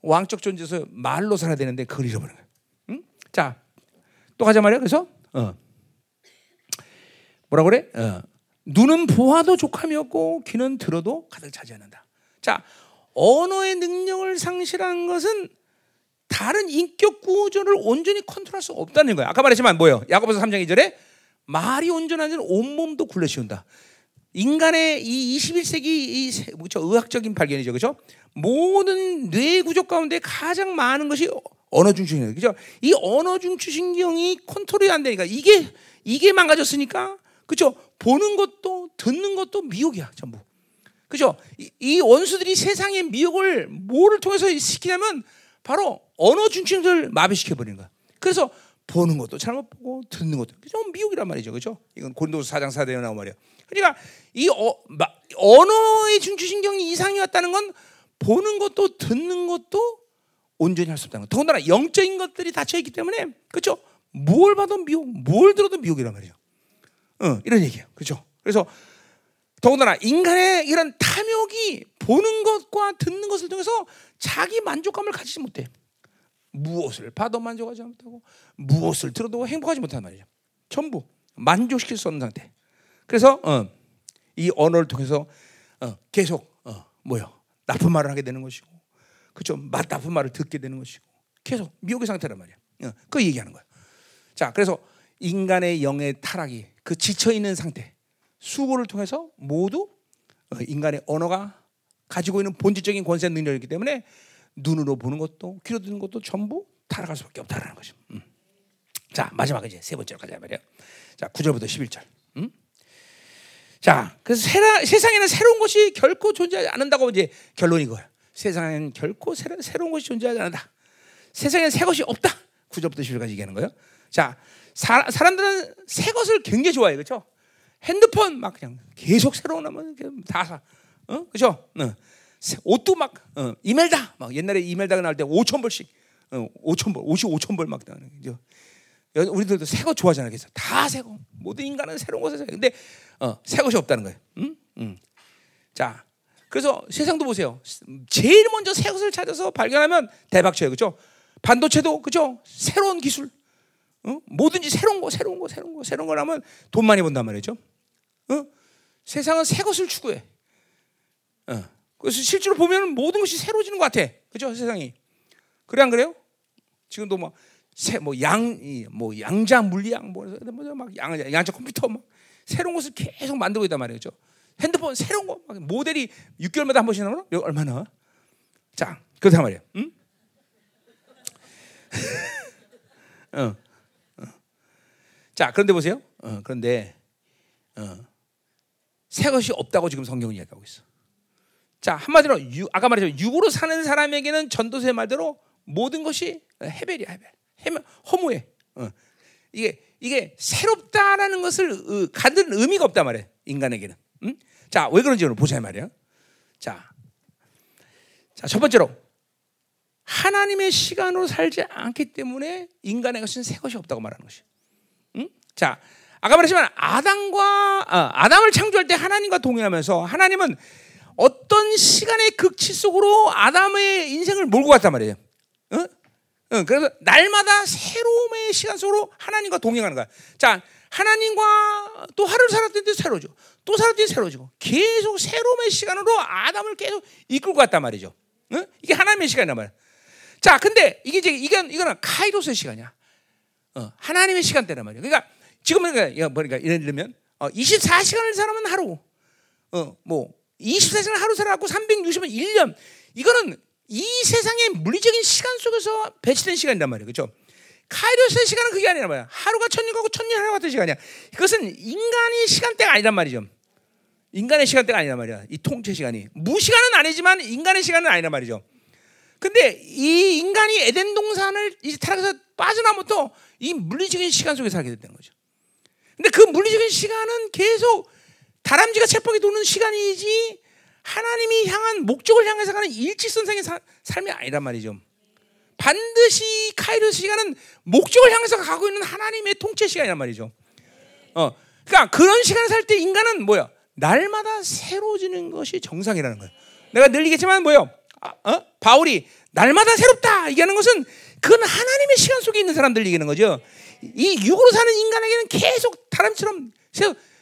왕적 존재에서 말로 살아야 되는데 그걸 잃어버리는 거예요. 응? 자, 또 가자 말이야. 그래서 뭐라 그래? 눈은 보아도 족함이었고 귀는 들어도 가득 차지 않는다. 자, 언어의 능력을 상실한 것은 다른 인격 구조를 온전히 컨트롤할 수 없다는 거야. 아까 말했지만 뭐예요? 야고보서 3장 2절에 말이 온전한 자는 온몸도 굴레씌운다. 인간의 이 21세기 그렇죠? 의학적인 발견이죠, 그렇죠? 모든 뇌 구조 가운데 가장 많은 것이 언어 중추신경, 그렇죠? 이 언어 중추신경이 컨트롤이 안 되니까 이게 망가졌으니까, 그렇죠? 보는 것도 듣는 것도 미혹이야, 전부, 그렇죠? 이 원수들이 세상의 미혹을 뭐를 통해서 시키냐면 바로 언어 중추신경을 마비시켜 버리는 거야. 그래서 보는 것도 잘못 보고 듣는 것도 좀 미혹이란 말이죠, 그렇죠? 이건 고린도서 4장 4절에 나온 말이야. 그러니까 이 언어의 중추신경이 이상이 왔다는 건 보는 것도 듣는 것도 온전히 할 수 없다는 거. 더군다나 영적인 것들이 닫혀 있기 때문에, 그렇죠? 뭘 봐도 미혹, 뭘 들어도 미혹이란 말이죠. 이런 얘기예요, 그렇죠? 그래서 더군다나 인간의 이런 탐욕이 보는 것과 듣는 것을 통해서 자기 만족감을 가지지 못해. 무엇을 봐도 만족하지 못하고 무엇을 들어도 행복하지 못하는 말이죠. 전부 만족시킬 수 없는 상태. 그래서 이 언어를 통해서 계속 나쁜 말을 하게 되는 것이고, 그쵸? 나쁜 말을 듣게 되는 것이고, 계속 미혹의 상태란 말이야. 그 얘기하는 거야. 자, 그래서 인간의 영의 타락이 그 지쳐 있는 상태, 수고를 통해서 모두 인간의 언어가 가지고 있는 본질적인 권세 능력이기 때문에 눈으로 보는 것도 귀로 듣는 것도 전부 타락할 수밖에 없다라는 거죠. 자, 마지막 이제 세 번째로 가자 말이야. 자, 9절부터 11절. 자, 그래서 세상에는 새로운 것이 결코 존재하지 않는다고 이제 결론이 거야. 세상에는 결코 새로운 것이 존재하지 않는다. 세상에는 새 것이 없다. 9절부터 11절까지 얘기하는 거예요. 자, 사람들은 새 것을 굉장히 좋아해, 그렇죠? 핸드폰 막 그냥 계속 새로운 나면 다 사, 그렇죠? 옷도 막 이멜다 막 옛날에 이멜다가 나올 때 5,000불씩 5,000불 55,000불 막 나오는 거죠. 우리들도 새 거 좋아하잖아요, 그래서 다 새 거. 모든 인간은 새로운 것을 근데 새 것이 없다는 거예요. 자, 그래서 세상도 보세요. 제일 먼저 새 것을 찾아서 발견하면 대박쳐요, 그렇죠? 반도체도 그렇죠? 새로운 기술, 뭐든지 새로운 거라면 돈 많이 번단 말이죠. 세상은 새 것을 추구해. 그래서 실제로 보면 모든 것이 새로워지는 것 같아, 그렇죠? 세상이 그래 안 그래요? 지금도 막 양자 물리학 막 양자 컴퓨터 막 새로운 것을 계속 만들고 있단 말이죠. 핸드폰 새로운 거 막 모델이 6개월마다 한 번씩 나오나? 얼마나? 자, 그렇단 말이에요. 응? 자, 그런데 보세요. 새 것이 없다고 지금 성경은 이야기하고 있어. 자, 한마디로 아까 말했죠. 육으로 사는 사람에게는 전도서의 말대로 모든 것이 헤벨이야, 헤벨. 허무해. 이게 새롭다라는 것을 갖는 의미가 없단 말이야, 인간에게는. 응? 자, 왜 그런지 오늘 보자 말이야. 자, 첫 번째로 하나님의 시간으로 살지 않기 때문에 인간의 것은 새 것이 없다고 말하는 것이. 응? 자, 아까 말했지만 아담을 창조할 때 하나님과 동행하면서 하나님은 어떤 시간의 극치 속으로 아담의 인생을 몰고 갔단 말이에요. 응? 응, 그래서 날마다 새로움의 시간 속으로 하나님과 동행하는 거야. 자, 하나님과 또 하루를 살았더니 또 새로워지고 또 살았더니 새로워지고 계속 새로움의 시간으로 아담을 계속 이끌고 갔단 말이죠. 응? 이게 하나님의 시간이란 말이야. 자, 근데 이거는 카이로스의 시간이야. 하나님의 시간대란 말이야. 그러니까 지금은 그러니까 예를 들면 24시간을 살면 하루, 24시간 하루 살아갖고 360일 1년. 이거는 이 세상의 물리적인 시간 속에서 배치된 시간이란 말이에요. 그렇죠? 카이로스의 시간은 그게 아니란 말이야. 하루가 천년하고 천년 하루 같은 시간이야. 그것은 인간의 시간대가 아니란 말이죠. 인간의 시간대가 아니란 말이야. 이 통체 시간이 무시간은 아니지만 인간의 시간은 아니란 말이죠. 근데 이 인간이 에덴 동산을 이제 타락해서 빠져나면부터 이 물리적인 시간 속에 살게 됐다는 거죠. 근데 그 물리적인 시간은 계속 다람쥐가 쳇바퀴 도는 시간이지 하나님이 향한 목적을 향해서 가는 일직선상의 삶이 아니란 말이죠. 반드시 카이로스 시간은 목적을 향해서 가고 있는 하나님의 통치 시간이란 말이죠. 그러니까 그런 시간을 살 때 인간은 뭐야? 날마다 새로워지는 것이 정상이라는 거예요. 내가 늘 얘기했지만 뭐예요? 바울이 날마다 새롭다 얘기하는 것은 그건 하나님의 시간 속에 있는 사람들 얘기하는 거죠. 이 육으로 사는 인간에게는 계속 다람처럼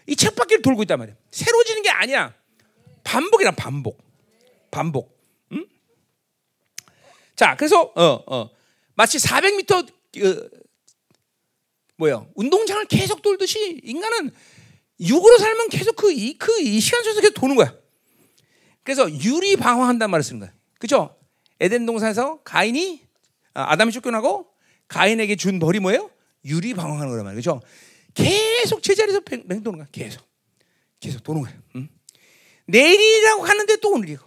이 쳇바퀴를 돌고 있단 말이야. 새로워지는 게 아니야. 반복이란 반복. 음? 자, 그래서 마치 400m 운동장을 계속 돌듯이 인간은 육으로 살면 계속 그 이 시간 속에서 계속 도는 거야. 그래서 유리 방황한다는 말을 쓰는 거야. 그죠? 에덴 동산에서 아담이 쫓겨나고 가인에게 준 벌이 뭐예요? 유리 방황하는 거란 말이에요. 그죠? 계속 제자리에서 맹도는 거야. 계속 도는 거야. 응? 내일이라고 하는데 또 오늘이고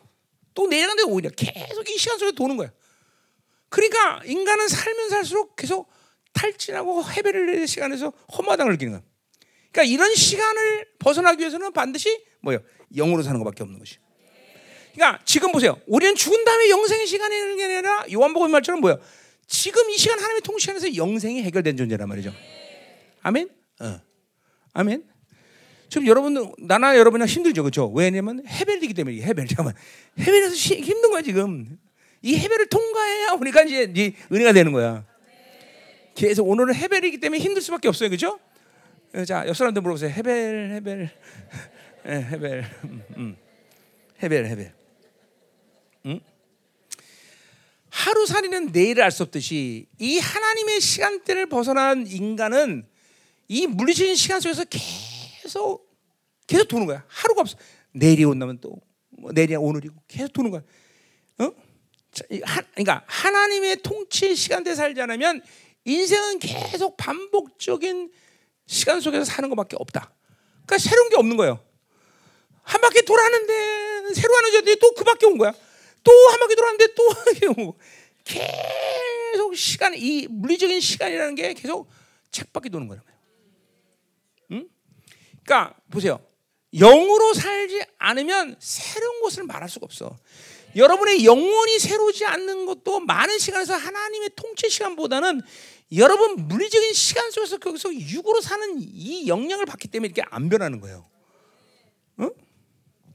또 내일이라는데 오늘이야. 계속 이 시간 속에 도는 거야. 그러니까 인간은 살면 살수록 계속 탈진하고 헤벨을 내는 시간에서 험하다는 걸 느끼는 거야. 그러니까 이런 시간을 벗어나기 위해서는 반드시 영으로 사는 것밖에 없는 것이야. 그러니까 지금 보세요. 우리는 죽은 다음에 영생의 시간이 있는 게 아니라 요한복음 말처럼 지금 이 시간 하나님의 통치안에서 영생이 해결된 존재란 말이죠. 아멘? 아멘? 지금 여러분이나 힘들죠. 그렇죠? 왜냐면 헤벨이기 때문에 헤벨에서 힘든 거야 지금. 이 헤벨을 통과해야 우리가 이제 은혜가 되는 거야. 계속 오늘은 헤벨이기 때문에 힘들 수밖에 없어요. 그렇죠? 자, 옆 사람들 물어보세요. 헤벨. 응? 하루살이는 내일을 알 수 없듯이 이 하나님의 시간대를 벗어난 인간은 이 물리적인 시간 속에서 계속 도는 거야. 하루가 없어. 내일이 온다면 또 내일이야 오늘이고 계속 도는 거야. 그러니까 하나님의 통치 시간대에 살지 않으면 인생은 계속 반복적인 시간 속에서 사는 것밖에 없다. 그러니까 새로운 게 없는 거예요. 한 바퀴 돌았는데 새로 하는 자들이 또 그 밖에 온 거야. 또 한 바퀴 돌았는데 또 온 거야. 계속 이 물리적인 시간이라는 게 계속 쳇바퀴 도는 거란 말이야. 응? 그러니까 보세요. 영으로 살지 않으면 새로운 것을 말할 수가 없어. 여러분의 영혼이 새로우지 않는 것도 많은 시간에서 하나님의 통치 시간보다는 여러분 물리적인 시간 속에서 거기서 육으로 사는 이 영향을 받기 때문에 이렇게 안 변하는 거예요. 응?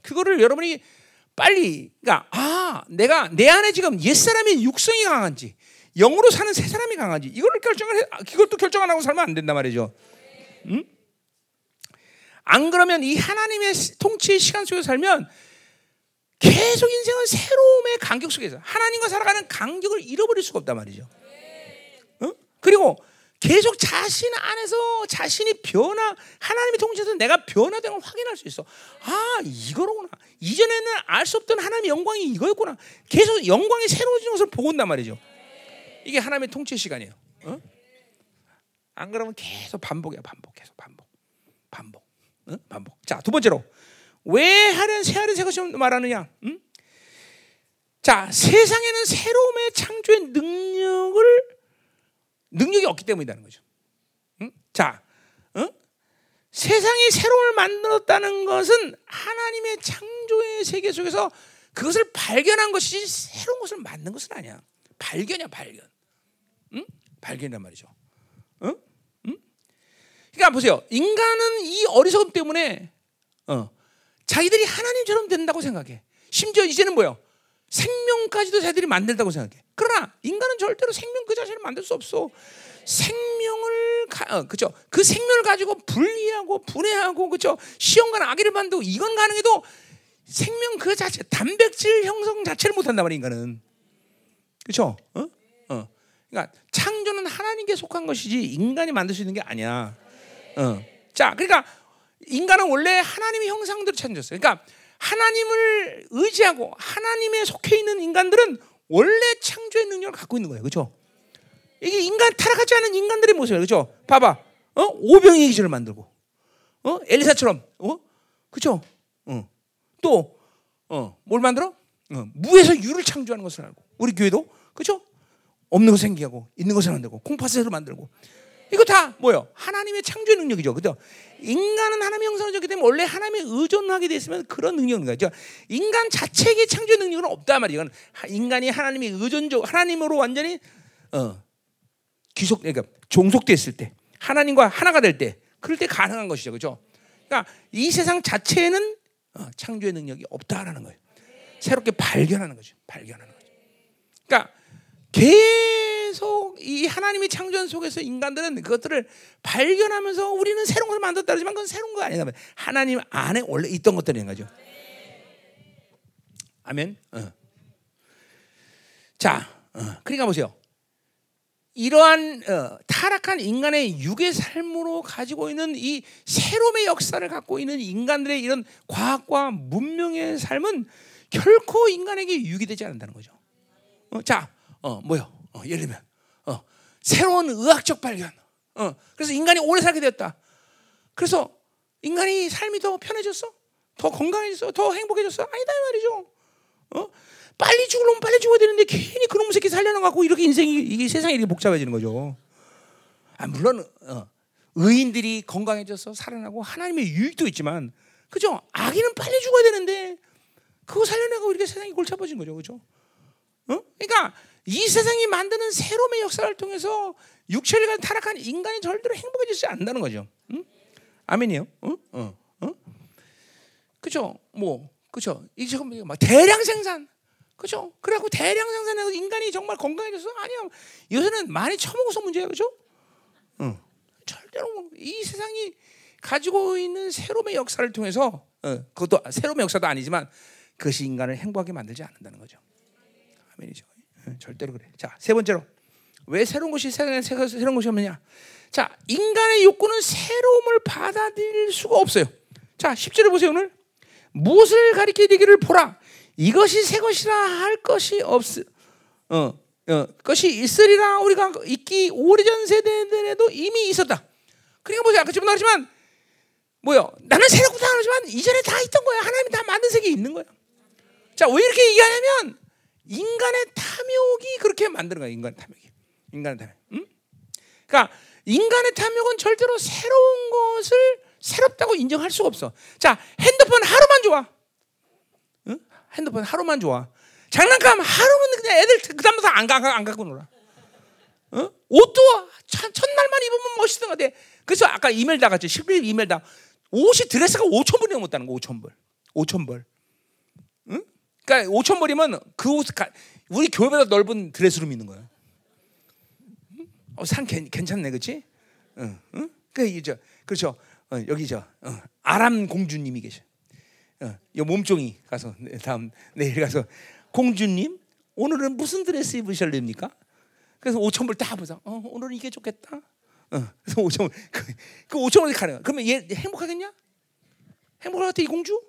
그거를 여러분이 빨리, 내가 내 안에 지금 옛 사람의 육성이 강한지, 영으로 사는 새 사람이 강한지, 이것도 결정 안 하고 살면 안 된단 말이죠. 응? 안 그러면 이 하나님의 통치의 시간 속에 살면 계속 인생은 새로움의 간격 속에서 하나님과 살아가는 간격을 잃어버릴 수가 없단 말이죠. 어? 그리고 계속 자신 안에서 자신이 변화, 하나님의 통치에서 내가 변화된 걸 확인할 수 있어. 아, 이거로구나. 이전에는 알 수 없던 하나님의 영광이 이거였구나. 계속 영광이 새로워지는 것을 보고 온단 말이죠. 이게 하나님의 통치 시간이에요. 어? 안 그러면 계속 반복이야. 반복. 자, 두 번째로 왜 하는 새하는 새 것을 말하느냐? 응? 자, 세상에는 새로움의 창조의 능력이 없기 때문이라는 거죠. 응? 자, 응? 세상이 새로움을 만들었다는 것은 하나님의 창조의 세계 속에서 그것을 발견한 것이 새로운 것을 만든 것은 아니야. 발견이야. 응? 발견이란 말이죠. 응? 응? 그러니까 보세요. 인간은 이 어리석음 때문에 자기들이 하나님처럼 된다고 생각해. 심지어 이제는 뭐예요? 생명까지도 자기들이 만들다고 생각해. 그러나 인간은 절대로 생명 그 자체를 만들 수 없어. 생명을 그죠? 그 생명을 가지고 분리하고 분해하고 그죠? 시험과 악의를 만들고 이건 가능해도 생명 그 자체, 단백질 형성 자체를 못한단 말이야 인간은. 그렇죠? 그러니까 창조는 하나님께 속한 것이지 인간이 만들 수 있는 게 아니야. 자, 그러니까 인간은 원래 하나님의 형상대로 창조됐어요. 그러니까 하나님을 의지하고 하나님에 속해 있는 인간들은 원래 창조의 능력을 갖고 있는 거예요. 그렇죠? 이게 인간 타락하지 않은 인간들의 모습이에요. 그렇죠? 봐봐, 오병이의 기적을 만들고, 엘리사처럼, 그렇죠? 또 뭘 만들어? 무에서 유를 창조하는 것을 알고, 우리 교회도 그렇죠? 없는 것을 생기게 하고 있는 것을 만들고 콩팥을 만들고 이거 다 뭐예요? 하나님의 창조 능력이죠. 그죠? 인간은 하나님의 형상이기 때문에 원래 하나님에 의존하게 됐으면 그런 능력인 거죠. 인간 자체의 창조 능력은 없다 말이에요. 이건 인간이 하나님의 의존적 하나님으로 완전히 귀속 그러니까 종속됐을 때 하나님과 하나가 될 때 그럴 때 가능한 것이죠. 그죠? 그러니까 이 세상 자체에는 창조의 능력이 없다라는 거예요. 새롭게 발견하는 거죠. 그러니까 계속 이 하나님의 창조한 속에서 인간들은 그것들을 발견하면서 우리는 새로운 것을 만들었다 그러지만 그건 새로운 거 아니다. 하나님 안에 원래 있던 것들인 거죠. 아멘. 자, 그러니까 보세요. 이러한 타락한 인간의 육의 삶으로 가지고 있는 이 새로움의 역사를 갖고 있는 인간들의 이런 과학과 문명의 삶은 결코 인간에게 유익이 되지 않는다는 거죠. 자. 예를 들면, 새로운 의학적 발견. 그래서 인간이 오래 살게 되었다. 그래서 인간이 삶이 더 편해졌어? 더 건강해졌어? 더 행복해졌어? 아니다, 이 말이죠. 빨리 죽으려면 빨리 죽어야 되는데 괜히 그놈 새끼 살려놔갖고 이렇게 인생이, 이게 세상이 이렇게 복잡해지는 거죠. 아, 물론, 의인들이 건강해져서 살아나고 하나님의 유익도 있지만, 그죠? 악인은 빨리 죽어야 되는데 그거 살려내고 이렇게 세상이 골치 아파진 거죠. 그죠? 그러니까, 이 세상이 만드는 새로움의 역사를 통해서 육체를 가진 타락한 인간이 절대로 행복해지지 않는다는 거죠. 응? 아멘이요. 그죠? 그죠? 이 지금 막 대량 생산, 그죠? 그래갖고 대량 생산해서 인간이 정말 건강해졌어? 아니야. 요새는 많이 처먹어서 문제야, 그죠? 절대로 이 세상이 가지고 있는 새로움의 역사를 통해서, 그것도 새로움의 역사도 아니지만 그것이 인간을 행복하게 만들지 않는다는 거죠. 아멘이죠. 절대로 그래. 자, 세 번째로 왜 새로운 것이 세상에 새로운 것이 없느냐? 자, 인간의 욕구는 새로움을 받아들일 수가 없어요. 자, 10절을 보세요. 오늘 무엇을 가리키기를 보라. 이것이 새 것이라 할 것이 없으. 것이 있으리라 우리가 있기 오래전 세대들에도 이미 있었다. 그러니까 보세요. 아까 지금 나왔지만 뭐요? 나는 새롭다 그러지만 이전에 다 있던 거야. 하나님이 다 만든 세계 있는 거야. 자, 왜 이렇게 얘기하냐면. 인간의 탐욕이 그렇게 만드는 거야. 인간의 탐욕. 응? 그러니까 인간의 탐욕은 절대로 새로운 것을 새롭다고 인정할 수가 없어. 자, 핸드폰 하루만 좋아. 응? 핸드폰 하루만 좋아. 장난감 하루는 그냥 애들 그다음부터 안 갖고 놀아. 응? 옷도 첫날만 입으면 멋있는 건데. 그래서 아까 이메일 다 갔지. 실비 이메일 다. 옷이 드레스가 5,000불이나 못 다는 거. 5,000불. 응? 그러니까 5,000불이면 그 옷 우리 교회보다 넓은 드레스룸이 있는 거야. 산 괜찮네, 그렇지? 응, 응. 그러니까 여기 아람 공주님이 계셔. 이 몸종이 가서 다음 내일 가서 공주님 오늘은 무슨 드레스 입으실랍니까? 그래서 5,000불 다 보자. 오늘은 이게 좋겠다. 그래서 5,000불 그 5,000불이 가는 거야. 그러면 얘 행복하겠냐? 행복할 것 같아 이 공주?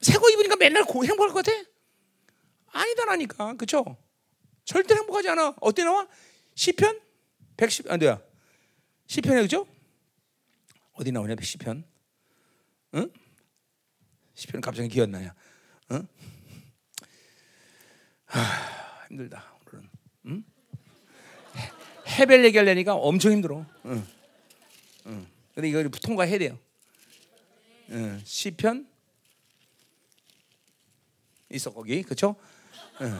새거 입으니까 맨날 행복할 것 같아? 아니다라니까, 그렇죠? 절대 행복하지 않아. 어때 나와? 시편 110 안돼야. 시편에 그죠? 어디 나오냐 110편? 응? 시편 갑자기 기억 나냐? 응? 아, 힘들다 오늘은. 응? 헤벨 얘기하려니까 엄청 힘들어. 응. 응. 근데 이거 통과해야 돼요. 응. 시편 있어 거기, 그렇죠? 응.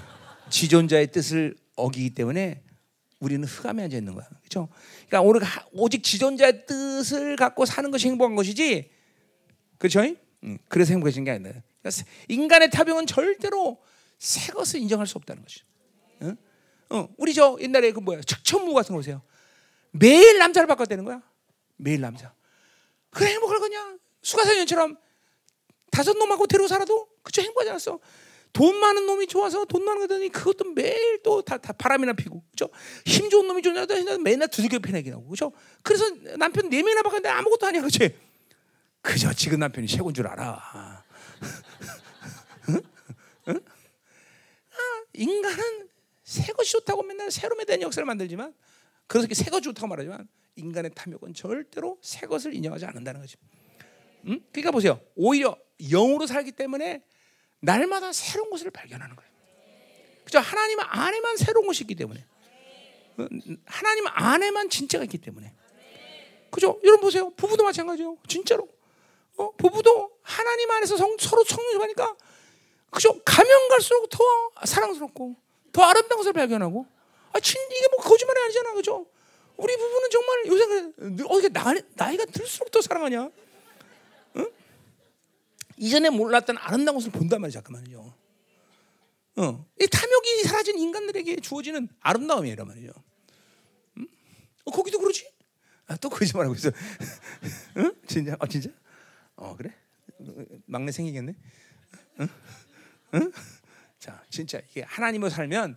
지존자의 뜻을 어기기 때문에 우리는 흑암에 앉아 있는 거야, 그렇죠? 그러니까 우리가 오직 지존자의 뜻을 갖고 사는 것이 행복한 것이지, 그렇죠? 응. 그래서 행복해진 게 아니다. 그러니까 인간의 타병은 절대로 새 것을 인정할 수 없다는 거죠. 응? 응. 우리 저 옛날에 그 뭐야 측천무 같은 거 보세요. 매일 남자를 바꿨다는 거야. 매일 남자. 그래 행복할 거냐? 수가사년처럼 5놈하고 데리고 살아도 그쵸 행복하지 않았어. 돈 많은 놈이 좋아서 돈 많은 거 되니 그것도 매일 또 다 바람이나 피고, 그죠? 힘 좋은 놈이 좋냐 맨날 두들겨 패내긴 하고, 그죠? 그래서 남편 4명이나 바꿨는데 아무것도 아니야, 그치? 그저 지금 남편이 최고인 줄 알아. 응? 응? 아, 인간은 새 것이 좋다고 맨날 새로 매된 역사를 만들지만, 그렇게 새 것이 좋다고 말하지만 인간의 탐욕은 절대로 새 것을 인정하지 않는다는 거지. 응? 그러니까 보세요. 오히려 영으로 살기 때문에 날마다 새로운 것을 발견하는 거예요. 그죠? 하나님 안에만 새로운 것이 있기 때문에, 하나님 안에만 진짜가 있기 때문에, 그죠? 여러분 보세요. 부부도 마찬가지예요. 진짜로. 부부도 하나님 안에서 서로 성립하니까, 그죠? 가면 갈수록 더 사랑스럽고 더 아름다운 것을 발견하고. 아, 이게 뭐 거짓말이 아니잖아, 그죠? 우리 부부는 정말 요새 어떻게 나이가 들수록 더 사랑하냐? 이전에 몰랐던 아름다운 것을 본단 말이야, 잠깐만요. 이 탐욕이 사라진 인간들에게 주어지는 아름다움이란 말이죠. 응? 거기도 그러지? 아, 또 거짓말하고 있어. 응? 진짜? 아, 진짜? 그래? 막내 생기겠네. 응? 응? 자, 진짜 이게 하나님으로 살면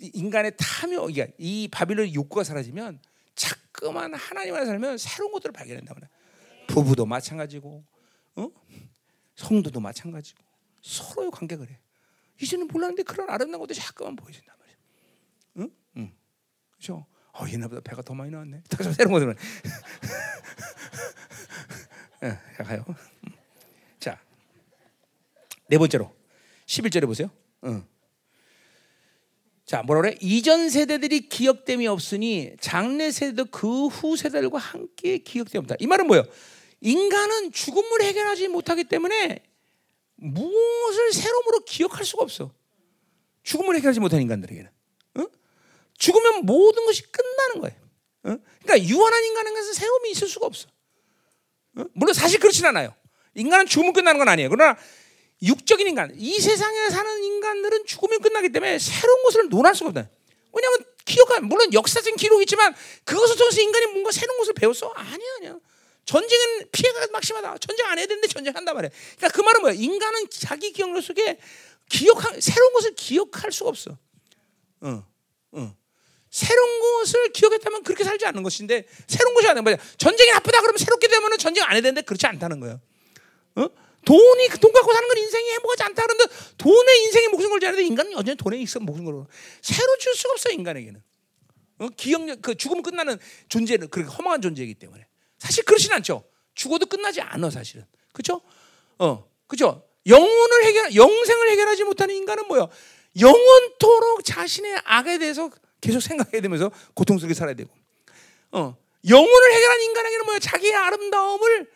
인간의 탐욕, 이 바빌론의 욕구가 사라지면 자꾸만 하나님 안에 살면 새로운 것들을 발견한다 말이야. 부부도 마찬가지고, 성도도 마찬가지고 서로의 관계가 그래. 이제는 몰랐는데 그런 아름다운 것들이 자꾸만 보여진단 말이야. 응? 응. 그렇죠? 옛날보다 배가 더 많이 나왔네. 다시 새로운 것들은. 가요. 자, 4번째로 11절에 보세요. 응. 자, 뭐라 그래? 이전 세대들이 기억됨이 없으니 장래 세대도 그 후 세대들과 함께 기억됨이 없다. 이 말은 뭐예요? 인간은 죽음을 해결하지 못하기 때문에 무엇을 새로움으로 기억할 수가 없어. 죽음을 해결하지 못한 인간들에게는. 어? 죽으면 모든 것이 끝나는 거예요. 그러니까 유한한 인간에게는 새로움이 있을 수가 없어. 물론 사실 그렇진 않아요. 인간은 죽으면 끝나는 건 아니에요. 그러나 육적인 인간, 이 세상에 사는 인간들은 죽음이 끝나기 때문에 새로운 것을 논할 수가 없다. 왜냐하면 물론 역사적인 기록이 있지만 그것을 통해서 인간이 뭔가 새로운 것을 배웠어? 아니야. 전쟁은 피해가 막심하다. 전쟁 안 해야 되는데 전쟁한단 말이야. 그러니까 그 말은 뭐야? 인간은 자기 기억력 속에 새로운 것을 기억할 수가 없어. 새로운 것을 기억했다면 그렇게 살지 않는 것인데, 새로운 것이 아니야. 전쟁이 나쁘다 그러면 새롭게 되면 전쟁 안 해야 되는데 그렇지 않다는 거야. 돈 갖고 사는 건 인생이 행복하지 않다 그러는데 돈에 인생이 목숨 걸지 않는데 인간은 여전히 돈에 있어 목숨 걸어. 새로 줄 수가 없어 인간에게는. 기억력, 그 죽음 끝나는 존재는 그렇게 허망한 존재이기 때문에. 사실 그렇진 않죠. 죽어도 끝나지 않아 사실은. 그렇죠? 그렇죠. 영생을 해결하지 못하는 인간은 뭐야? 영원토록 자신의 악에 대해서 계속 생각해야 되면서 고통스럽게 살아야 되고, 영혼을 해결한 인간에게는 뭐야? 자기의 아름다움을,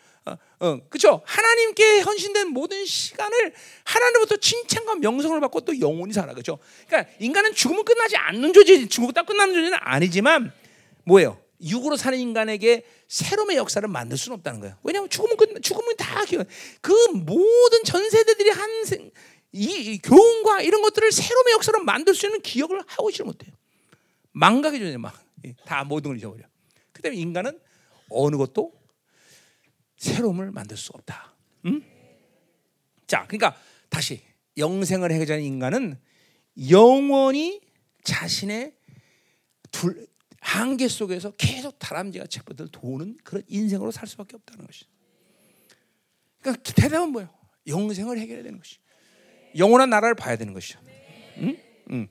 그렇죠? 하나님께 헌신된 모든 시간을 하나님으로부터 칭찬과 명성을 받고 또 영혼이 살아, 그렇죠? 그러니까 인간은 죽음은 끝나지 않는 존재, 죽음은 딱 끝나는 존재는 아니지만 뭐예요? 육으로 사는 인간에게 새로운 역사를 만들 수는 없다는 거예요. 왜냐하면 죽음은 다 기억. 그 모든 전 세대들이 이 교훈과 이런 것들을 새로운 역사로 만들 수 있는 기억을 하고 있지 못해요. 망각이 되네, 다 모든 걸 잊어버려. 그다음에 인간은 어느 것도 새로움을 만들 수 없다. 응? 자, 그러니까 다시 영생을 해결하는 인간은 영원히 자신의 한계 속에서 계속 다람쥐가 채부들 도는 그런 인생으로 살 수밖에 없다는 것이죠. 그러니까 대답은 뭐예요? 영생을 해결해야 되는 것이죠. 영원한 나라를 봐야 되는 것이죠. 응? 응.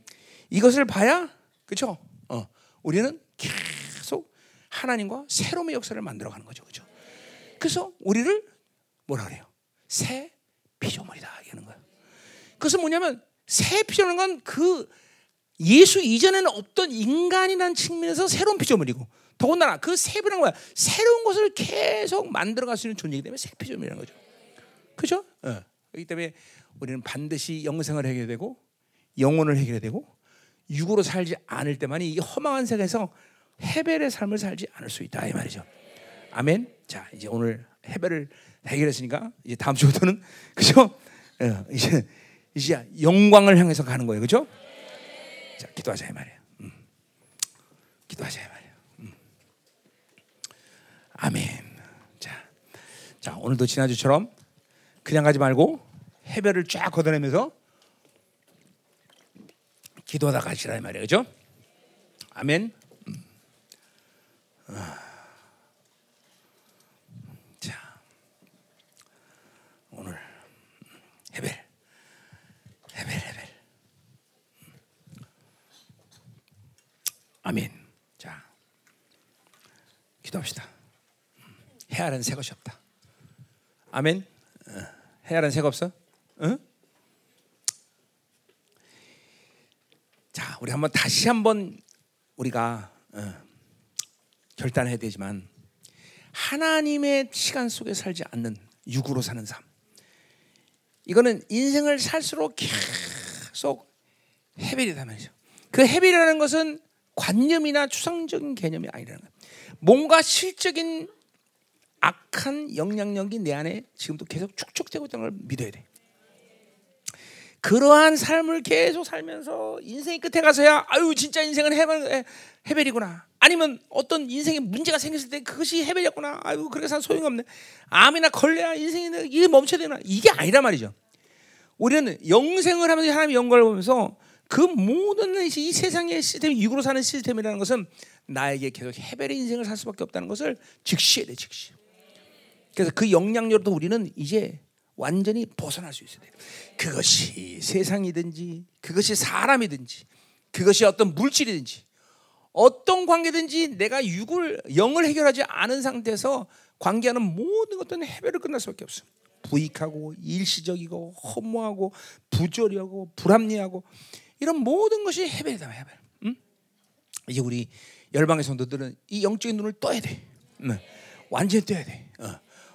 이것을 봐야, 그렇죠? 우리는 계속 하나님과 새로운 역사를 만들어가는 거죠, 그렇죠? 그래서 우리를 뭐라 그래요? 새 피조물이다 이러는 거예요. 그것은 뭐냐면 새 피조물인 건 그 예수 이전에는 없던 인간이라는 측면에서 새로운 피조물이고, 더군다나 그 새라는 거야. 새로운 것을 계속 만들어갈 수 있는 존재이기 때문에 새 피조물이라는 거죠, 그렇죠? 그렇기 때문에 우리는 반드시 영생을 해결해야 되고 영혼을 해결해야 되고 육으로 살지 않을 때만이 이 허망한 세계에서 헤벨의 삶을 살지 않을 수 있다 이 말이죠. 아멘. 자, 이제 오늘 헤벨을 해결했으니까 이제 다음 주부터는, 그죠? 이제 영광을 향해서 가는 거예요, 그죠? 자, 기도하자 이 말이에요. 기도하자 이 말이에요. 아멘. 자, 오늘도 지난주처럼 그냥 가지 말고 헤벨을 쫙 걷어내면서 기도하다 가시라 이 말이에요, 그죠? 아멘. 자, 오늘 헤벨. 아멘. 자, 기도합시다. 헤아른 새 것이 없다. 아멘. 헤아른 새가 없어? 응? 자, 우리 한번 다시 한번 우리가 결단해야 되지만, 하나님의 시간 속에 살지 않는 육으로 사는 삶, 이거는 인생을 살수록 계속 헤벨이다 말이죠. 그 헤벨이라는 것은 관념이나 추상적인 개념이 아니라는 거예요. 뭔가 실적인 악한 영향력이 내 안에 지금도 계속 축적되고 있다는 걸 믿어야 돼. 그러한 삶을 계속 살면서 인생의 끝에 가서야 아유 진짜 인생은 헤벨이구나, 아니면 어떤 인생에 문제가 생겼을 때 그것이 헤벨이었구나, 아유 그렇게 산 소용없네, 암이나 걸려야 인생이 이게 멈춰야 되나, 이게 아니란 말이죠. 우리는 영생을 하면서 하나님의 영광을 보면서 그 모든 이 세상의 시스템, 육으로 사는 시스템이라는 것은 나에게 계속 헤벨의 인생을 살 수밖에 없다는 것을 직시해야 돼, 직시. 그래서 그 영향력도 우리는 이제 완전히 벗어날 수 있어야 돼요. 그것이 세상이든지, 그것이 사람이든지, 그것이 어떤 물질이든지, 어떤 관계든지 내가 육을, 영을 해결하지 않은 상태에서 관계하는 모든 것들은 헤벨을 끝날 수밖에 없어요. 부익하고 일시적이고 허무하고 부조리하고 불합리하고 이런 모든 것이 헤벨이다, 헤벨. 응? 이제 우리 열방의 성도들은 이 영적인 눈을 떠야 돼. 응. 완전히 떠야 돼.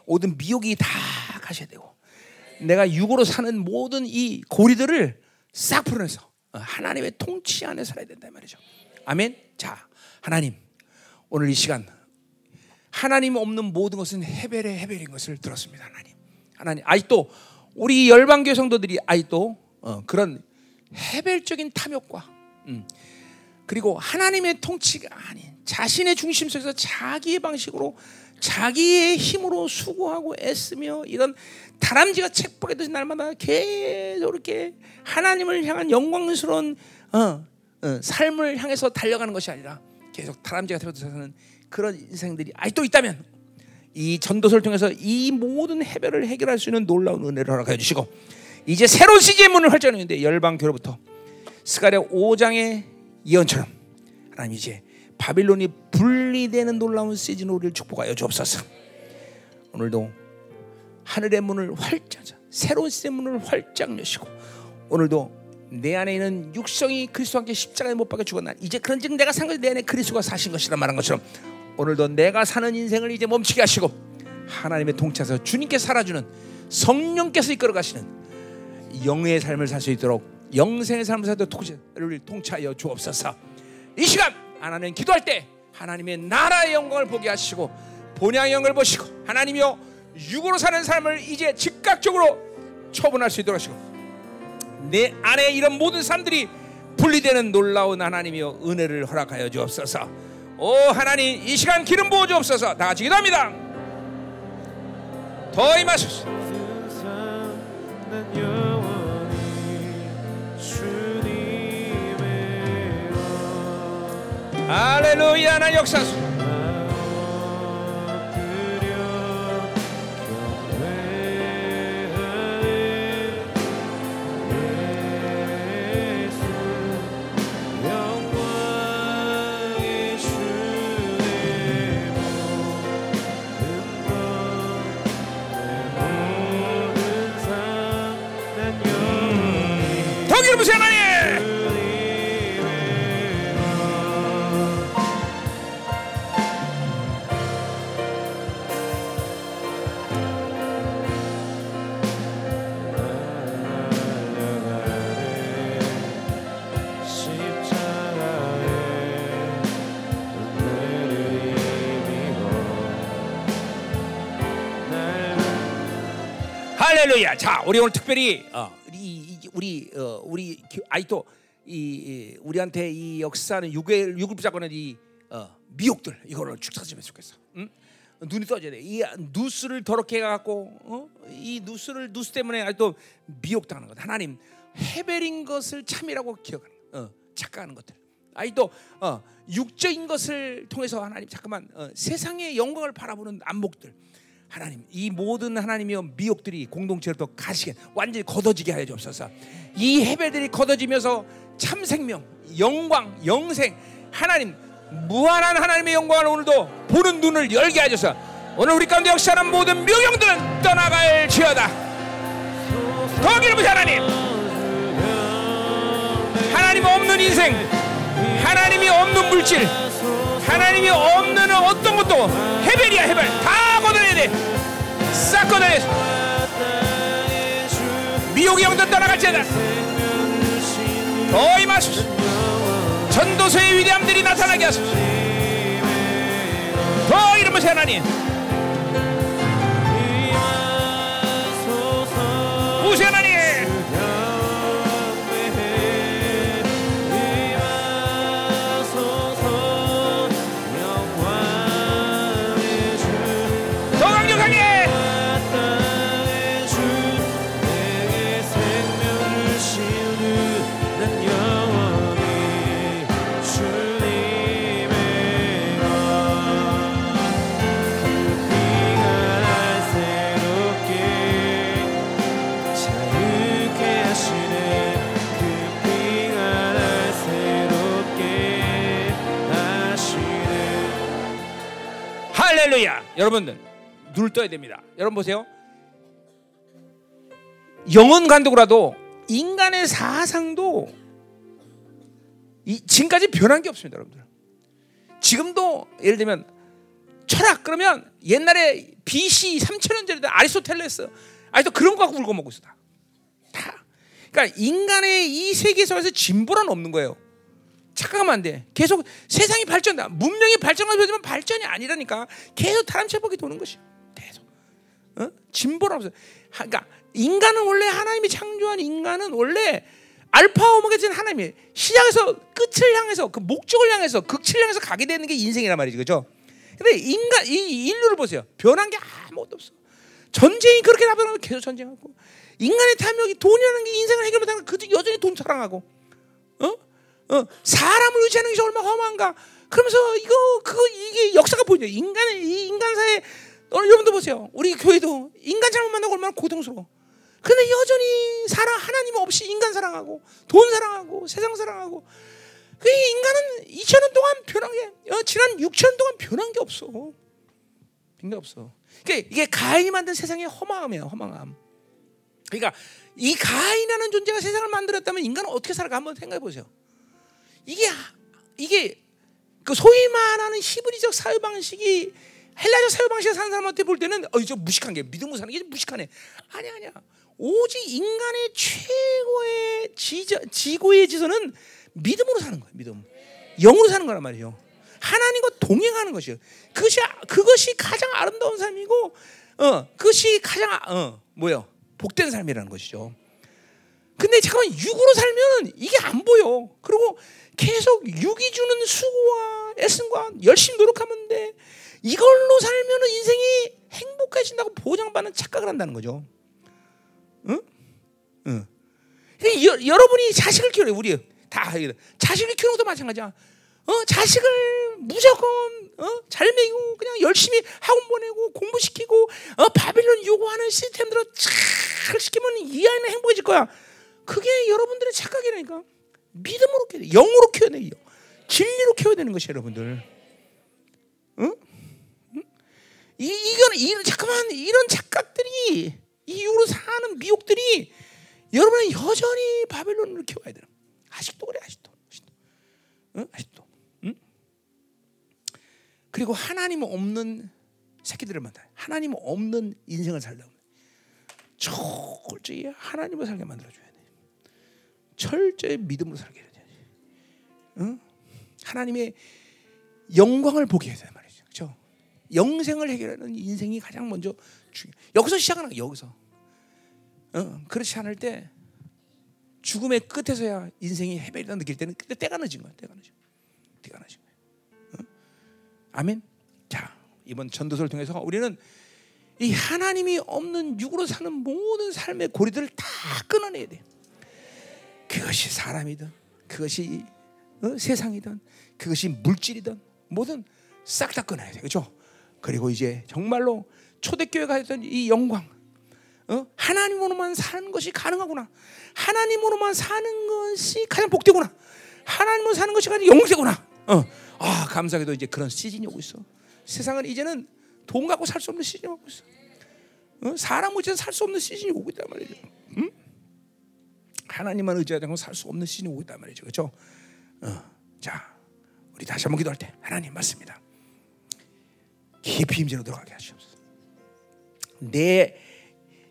모든 미혹이 다 가셔야 되고, 내가 육으로 사는 모든 이 고리들을 싹 풀어내서 하나님의 통치 안에 살아야 된다 말이죠. 아멘. 자, 하나님, 오늘 이 시간 하나님 없는 모든 것은 헤벨의 헤벨인 것을 들었습니다. 하나님 아직도 우리 열방교 성도들이 아직도 그런 헤벨적인 탐욕과 그리고 하나님의 통치가 아닌 자신의 중심 속에서 자기의 방식으로 자기의 힘으로 수고하고 애쓰며 이런 다람쥐가 책박이듯이 날마다 계속 이렇게 하나님을 향한 영광스러운 삶을 향해서 달려가는 것이 아니라 계속 다람쥐가 되어서 사는 그런 인생들이 아직도 있다면, 이 전도서를 통해서 이 모든 헤벨을 해결할 수 있는 놀라운 은혜를 허락해 주시고, 이제 새로운 시즌의 문을 활짝하는데 열방교로부터 스가랴 5장의 예언처럼 하나님 이제 바빌론이 분리되는 놀라운 시즌 우리를 축복하여 주옵소서. 오늘도 하늘의 문을 활짝, 새로운 시즌의 문을 활짝 여시고, 오늘도 내 안에 있는 육성이 그리스도와 함께 십자가에 못 박혀 죽었나, 이제 그런즉 내가 산 것이 내 안에 그리스도가 사신 것이라 말한 것처럼, 오늘도 내가 사는 인생을 이제 멈추게 하시고 하나님의 통치에서 주님께 살아주는, 성령께서 이끌어 가시는 영의 삶을 살 수 있도록, 영생의 삶을 살 수 있도록 통치하여 주옵소서. 이 시간 하나님 기도할 때 하나님의 나라의 영광을 보게 하시고, 본향의 영광을 보시고, 하나님이여 육으로 사는 삶을 이제 즉각적으로 처분할 수 있도록 하시고, 내 안에 이런 모든 삶들이 분리되는 놀라운 하나님이여 은혜를 허락하여 주옵소서. 오 하나님, 이 시간 기름 부어 주옵소서. 다 같이 기도합니다. 더 임하소서. 할렐루야. 하나님 역사 할렐루야. 자, 우리 오늘 특별히 우리 아직도 이 우리한테 이 역사하는 유골부자권의 이 미혹들 이거를 축사하면 좋겠어. 응? 눈이 떠져야 돼. 이 누수를 더럽게 해갖고 이 누수 때문에 아직도 미혹당하는 것. 하나님 헤벨인 것을 참이라고 기억하는, 착각하는 것들. 아직도 육적인 것을 통해서 하나님 잠깐만 세상의 영광을 바라보는 안목들. 하나님 이 모든 하나님이여 미혹들이 공동체로 또 가시게 완전히 걷어지게 하여 주옵소서. 이 헤벨들이 걷어지면서 참 생명, 영광, 영생, 하나님 무한한 하나님의 영광을 오늘도 보는 눈을 열게 하여 주옵소서. 오늘 우리 가운데 역사하는 모든 명령들은 떠나갈지어다. 더 길부자 하나님, 하나님 없는 인생, 하나님이 없는 물질, 하나님이 없는 어떤 것도 헤벨이야. 헤벨 다 걷어내야 돼. 싹 걷어내야 돼. 미혹의 영도 떠나갈지어다. 더 임하소서. 전도서의 위대함들이 나타나게 하소서. 더 이름을 세 하나님 우세 하나님 여러분들 눈을 떠야 됩니다. 여러분 보세요. 영혼 간독으로라도 인간의 사상도 지금까지 변한 게 없습니다. 여러분들 지금도 예를 들면 철학 그러면 옛날에 BC 3000년 전에 아리스토텔레스 아직도 그런 거 갖고 울고 먹고 있어. 다. 그러니까 인간의 이 세계에서 진보란 없는 거예요. 착각하면 안 돼. 계속 세상이 발전다. 문명이 발전하지만 발전이 아니라니까. 계속 타락해보게 도는 것이. 계속. 진보라 없어. 그러니까 인간은 원래 하나님이 창조한 인간은 원래 알파 오메가 된 하나님이 시작에서 끝을 향해서 그 목적을 향해서 극치를 향해서 가게 되는 게 인생이란 말이지, 그렇죠? 근데 인간 이 인류를 보세요. 변한 게 아무것도 없어. 전쟁이 그렇게 나버리면 계속 전쟁하고 인간의 탐욕이 돈이라는 게 인생을 해결 못하는 그저 여전히 돈 사랑하고. 사람을 의지하는 것이 얼마나 험한가. 그러면서 이게 역사가 보이죠. 인간사에 여러분도 보세요. 우리 교회도 인간 잘못 만나고 얼마나 고통스러워. 그런데 여전히 하나님 없이 인간 사랑하고 돈 사랑하고 세상 사랑하고. 그 인간은 2000년 동안 변한 게 지난 6000년 동안 변한 게 없어. 변한 게 없어. 그러니까 이게 가인이 만든 세상의 허망함이에요. 허망함. 그러니까 이 가인이라는 존재가 세상을 만들었다면 인간은 어떻게 살아가 한번 생각해 보세요. 이게 그 소위 말하는 히브리적 사유 방식이 헬라적 사유 방식에 사는 사람한테 볼 때는 저 무식한 게 믿음으로 사는 게 무식하네. 아니야. 오직 인간의 최고의 지고의 지선은 믿음으로 사는 거예요. 믿음. 영으로 사는 거란 말이에요. 하나님과 동행하는 것이요. 그것이 가장 아름다운 삶이고, 그것이 가장 복된 삶이라는 것이죠. 근데 잠깐만 육으로 살면 이게 안 보여. 그리고 계속 육이 주는 수고와 애씀과 열심히 노력하면 돼. 이걸로 살면 인생이 행복해진다고 보장받는 착각을 한다는 거죠. 응? 그러니까 여러분이 자식을 키우래 우리 다 자식을 키우는 것도 마찬가지야. 자식을 무조건 잘 먹이고 그냥 열심히 학원 보내고 공부시키고 바빌론 요구하는 시스템대로 잘 시키면 이 아이는 행복해질 거야. 그게 여러분들의 착각이라니까. 믿음으로 키워야 돼. 영으로 키워야 돼. 진리로 키워야 되는 것이 여러분들. 응? 응? 이건 잠깐만 이런 착각들이 이유로 사는 미혹들이 여러분은 여전히 바벨론을 키워야 돼요. 아직도 그래, 아직도. 응? 아직도. 응? 그리고 하나님 없는 새끼들을 만나. 하나님 없는 인생을 살려고. 철저히 하나님을 살게 만들어줘야 돼. 철저히 믿음으로 살게 해야 돼. 응? 하나님의 영광을 보게 해야 돼 말이죠. 그렇죠? 영생을 해결하는 인생이 가장 먼저 중요. 여기서 시작하는 거예요. 여기서. 그렇지 않을 때 죽음의 끝에서야 인생이 해별이다 느낄 때는 그때 때가 늦은 거야. 때가 늦은 거야. 아멘. 자, 이번 전도서를 통해서 우리는 이 하나님이 없는 육으로 사는 모든 삶의 고리들을 다 끊어내야 돼. 그것이 사람이든, 그것이 세상이든, 그것이 물질이든 뭐든 싹 다 끊어야 돼. 그렇죠? 그리고 이제 정말로 초대교회가 했던 이 영광. 하나님으로만 사는 것이 가능하구나. 하나님으로만 사는 것이 가장 복되구나. 하나님으로 사는 것이 가장 영웅되구나. 아, 감사하게도 이제 그런 시즌이 오고 있어. 세상은 이제는 돈 갖고 살 수 없는 시즌이 오고 있어. 사람 의지는 살 수 없는 시즌이 오고 있단 말이죠. 응? 하나님만 의지하지 않고 살 수 없는 시즌이 오고 있단 말이죠. 그렇죠? 자, 우리 다시 한번 기도할 때 하나님 맞습니다. 깊이 임재로 들어가게 하시옵소서. 내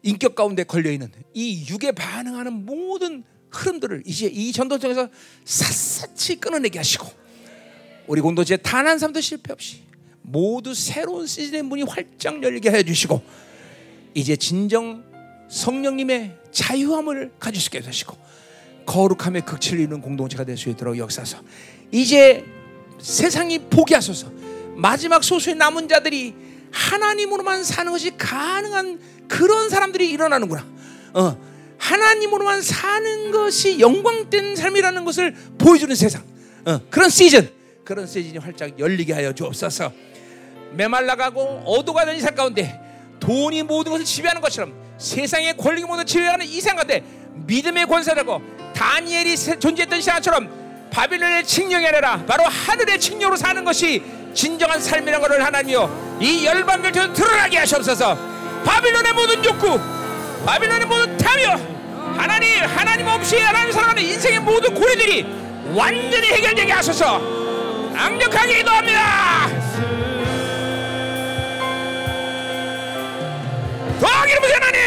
인격 가운데 걸려있는 이 육에 반응하는 모든 흐름들을 이제 이 전도통에서 샅샅이 끊어내게 하시고 우리 공동체 단 한 사람도 실패 없이 모두 새로운 시즌의 문이 활짝 열리게 해주시고 이제 진정 성령님의 자유함을 가질 수 있게 하시고 거룩함의 극치를 이루는 공동체가 될 수 있도록 역사하소서. 이제 세상이 포기하소서. 마지막 소수의 남은 자들이 하나님으로만 사는 것이 가능한 그런 사람들이 일어나는구나. 하나님으로만 사는 것이 영광된 삶이라는 것을 보여주는 세상. 그런 시즌이 활짝 열리게 하여 주옵소서. 메말라가고 어두가 된 세상 가운데 돈이 모든 것을 지배하는 것처럼 세상의 권력이 모든 것을 지배하는 이 세상 가운데 믿음의 권세라고 다니엘이 존재했던 시간처럼 바빌론의 칭령이 아니라 바로 하늘의 칭령으로 사는 것이 진정한 삶이라는 것을 하나님이여 이 열방 결정에서 드러나게 하시옵소서. 바빌론의 모든 욕구, 바빌론의 모든 탐욕, 하나님 없이 하나님 살아가는 인생의 모든 고리들이 완전히 해결되게 하소서. 강력하게 기도합니다. 더 기름부신 하나님,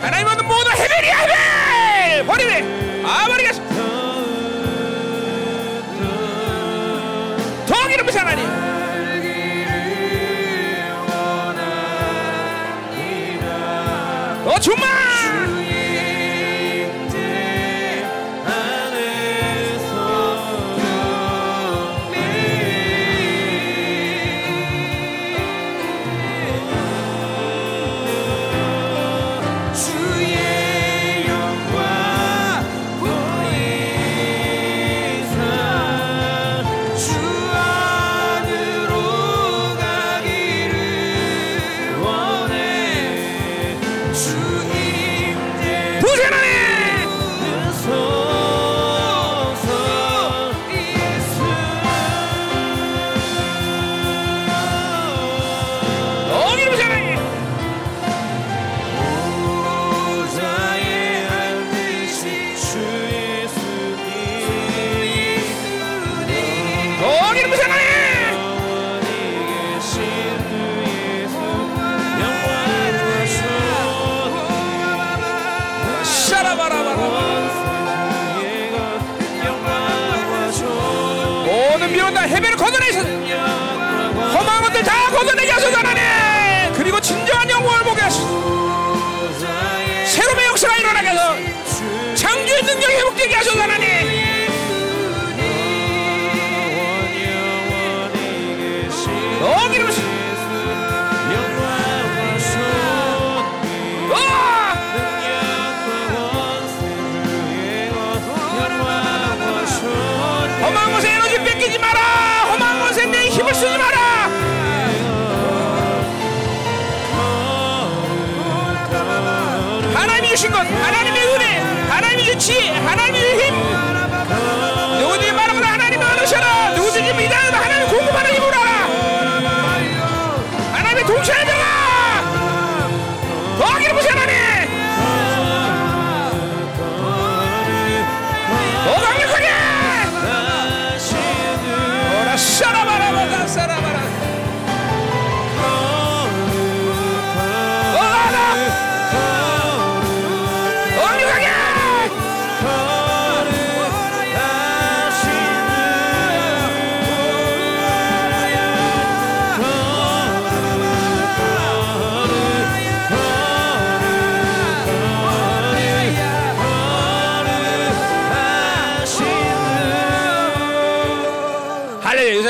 하나님 없는 모든 해별이야 해별, 버리겠어. 더 기름부신 하나님. 주마 주 임재 안에서 영리 주의 영과 고의사 주 안으로 가기를 원해 주 진정한 영광을 보게 하시고 새로운 역사가 일어나게 해서 창조의 능력이 회복되게 하소서. 하나님 기름으시오. 와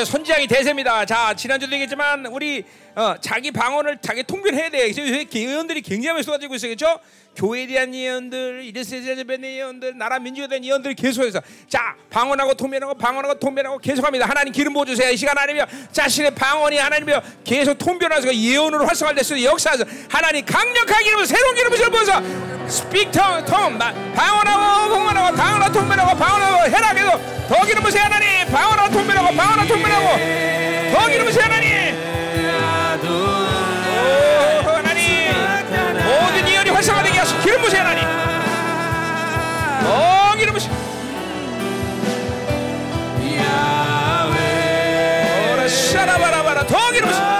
선지자의 대세입니다. 자, 지난주도 얘기했지만 우리 자기 방언을 자기 통변해야 돼. 그래서 요새 예언들이 굉장히 쏟아지고 있어요. 그렇죠? 교회에 대한 예언들, 이레스제베네 예언들, 나라 민주에 대한 예언들이 계속해서 자, 방언하고 통변하고 방언하고 통변하고 계속합니다. 하나님 기름 부어주세요. 이 시간 하나님이여 자신의 방언이 하나님이여 계속 통변하셔서 예언으로 활성화됐을 역사에서 하나님 강력한 기름을 새로운 기름을 부어서 스피크 텅 방언하고 통변하고 방언하고 통변하고 방언하고 해라. 계속 더 기름 부으세요 하나님. 방언하고 통변하고 방언하고 통변하고 더 기름 부으세요 하나님. 오 하나님 모든 예언이 활성화되게 하시고 기름 부으세요 하나님. 오 기름 부으세요. 오라 샤라바라바라 더 기름 부으세요.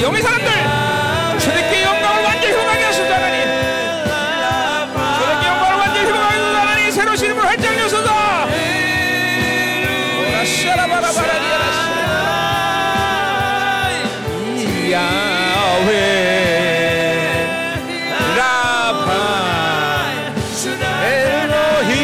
영의 사람들 초대교회 영광을 완전히 회복하게 하소서 하나님. 초대교회 영광을 완전히 회복하게 하소서 하나님. 새로운 시름을 활짝 여소서. 오라샤라바라바라디아라샤 야외 라파 엘로힘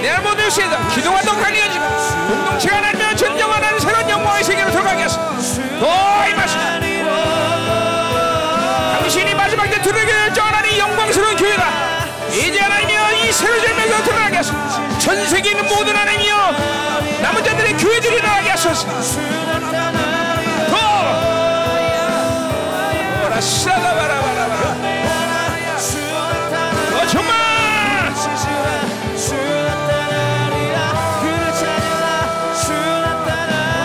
내 모든 육체에서 기도하던 강의하지 공동체가 날며 전정하는 새로운 영광의 세계로 들어가게 하소. 더 임하소. 당신이 마지막 때 들으게 전하는 영광스러운 교회다. 이제 하나님이여 이 새로운 절명에서 들어가게 하소. 전 세계에 있는 모든 하나님이여 남은 자들의 교회들이 일어나게 하소서. 더 라샤다바라바라바라 정말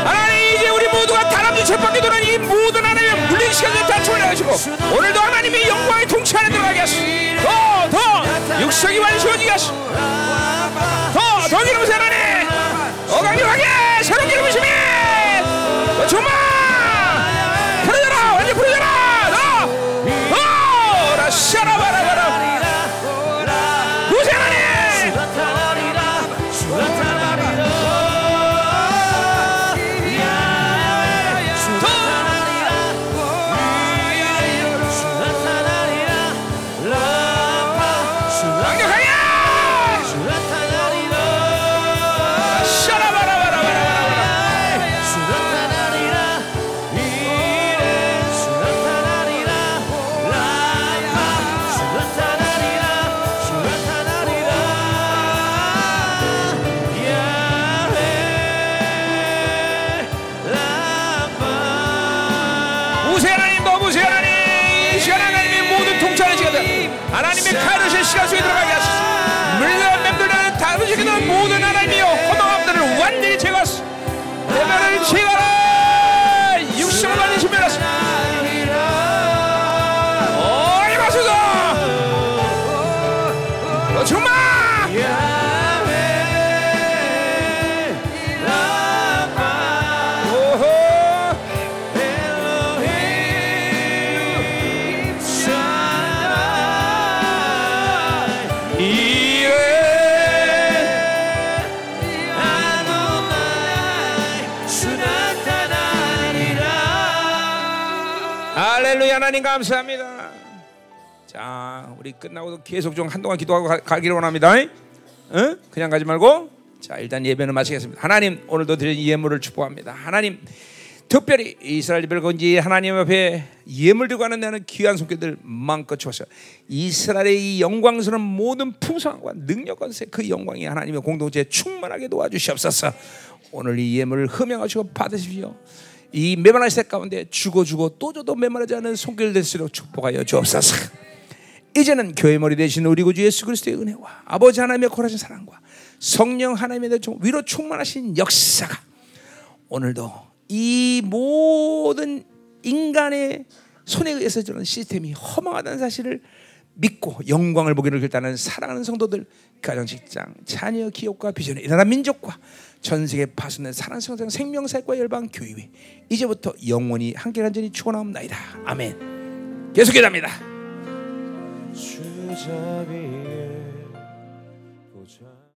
하나님 이제 우리 모두가 다람쥐 쳇바퀴 도는 이 모든 하나님의 물린 시간을 다 초월하시고 오늘도 하나님의 영광의 통치 안에 들어가게 하시고 더 육성이 완성하게 하시고 더 기름으시오 하나님. 더 강력하게 새로운 기름으심이 정말 풀어져라 완전 풀어져라 더 라샤라바라바라 할렐루야. 하나님 감사합니다. 자, 우리 끝나고도 계속 좀 한동안 기도하고 가기를 원합니다. 응? 그냥 가지 말고. 자, 일단 예배는 마치겠습니다. 하나님, 오늘도 드린 예물을 축복합니다. 하나님, 특별히 이스라엘 집을 건지 하나님 앞에 예물 들고 가는 데는 귀한 손길들 마음껏 주었어요. 이스라엘의 이 영광스러운 모든 풍성함과 능력과 그 영광이 하나님의 공동체에 충만하게 도와주시옵소서. 오늘 이 예물을 흠양하시고 받으십시오. 이 메마른 새 가운데 주고 또 줘도 메마르지 않은 손길 될수록 축복하여 주옵소서. 이제는 교회 머리 되신 우리 구주 예수 그리스도의 은혜와 아버지 하나님의 거룩하신 사랑과 성령 하나님의 위로 충만하신 역사가 오늘도 이 모든 인간의 손에 의해서 저런 시스템이 허망하다는 사실을 믿고 영광을 보기를 결단하는 사랑하는 성도들, 가정, 직장, 자녀, 기업과 비전의 이 나라 민족과 전 세계 파손된 사랑 성장 생명사과 열방 교회 이제부터 영원히 함께 간절히 축원하옵나이다. 아멘. 계속 기도합니다. 주자비의 보좌.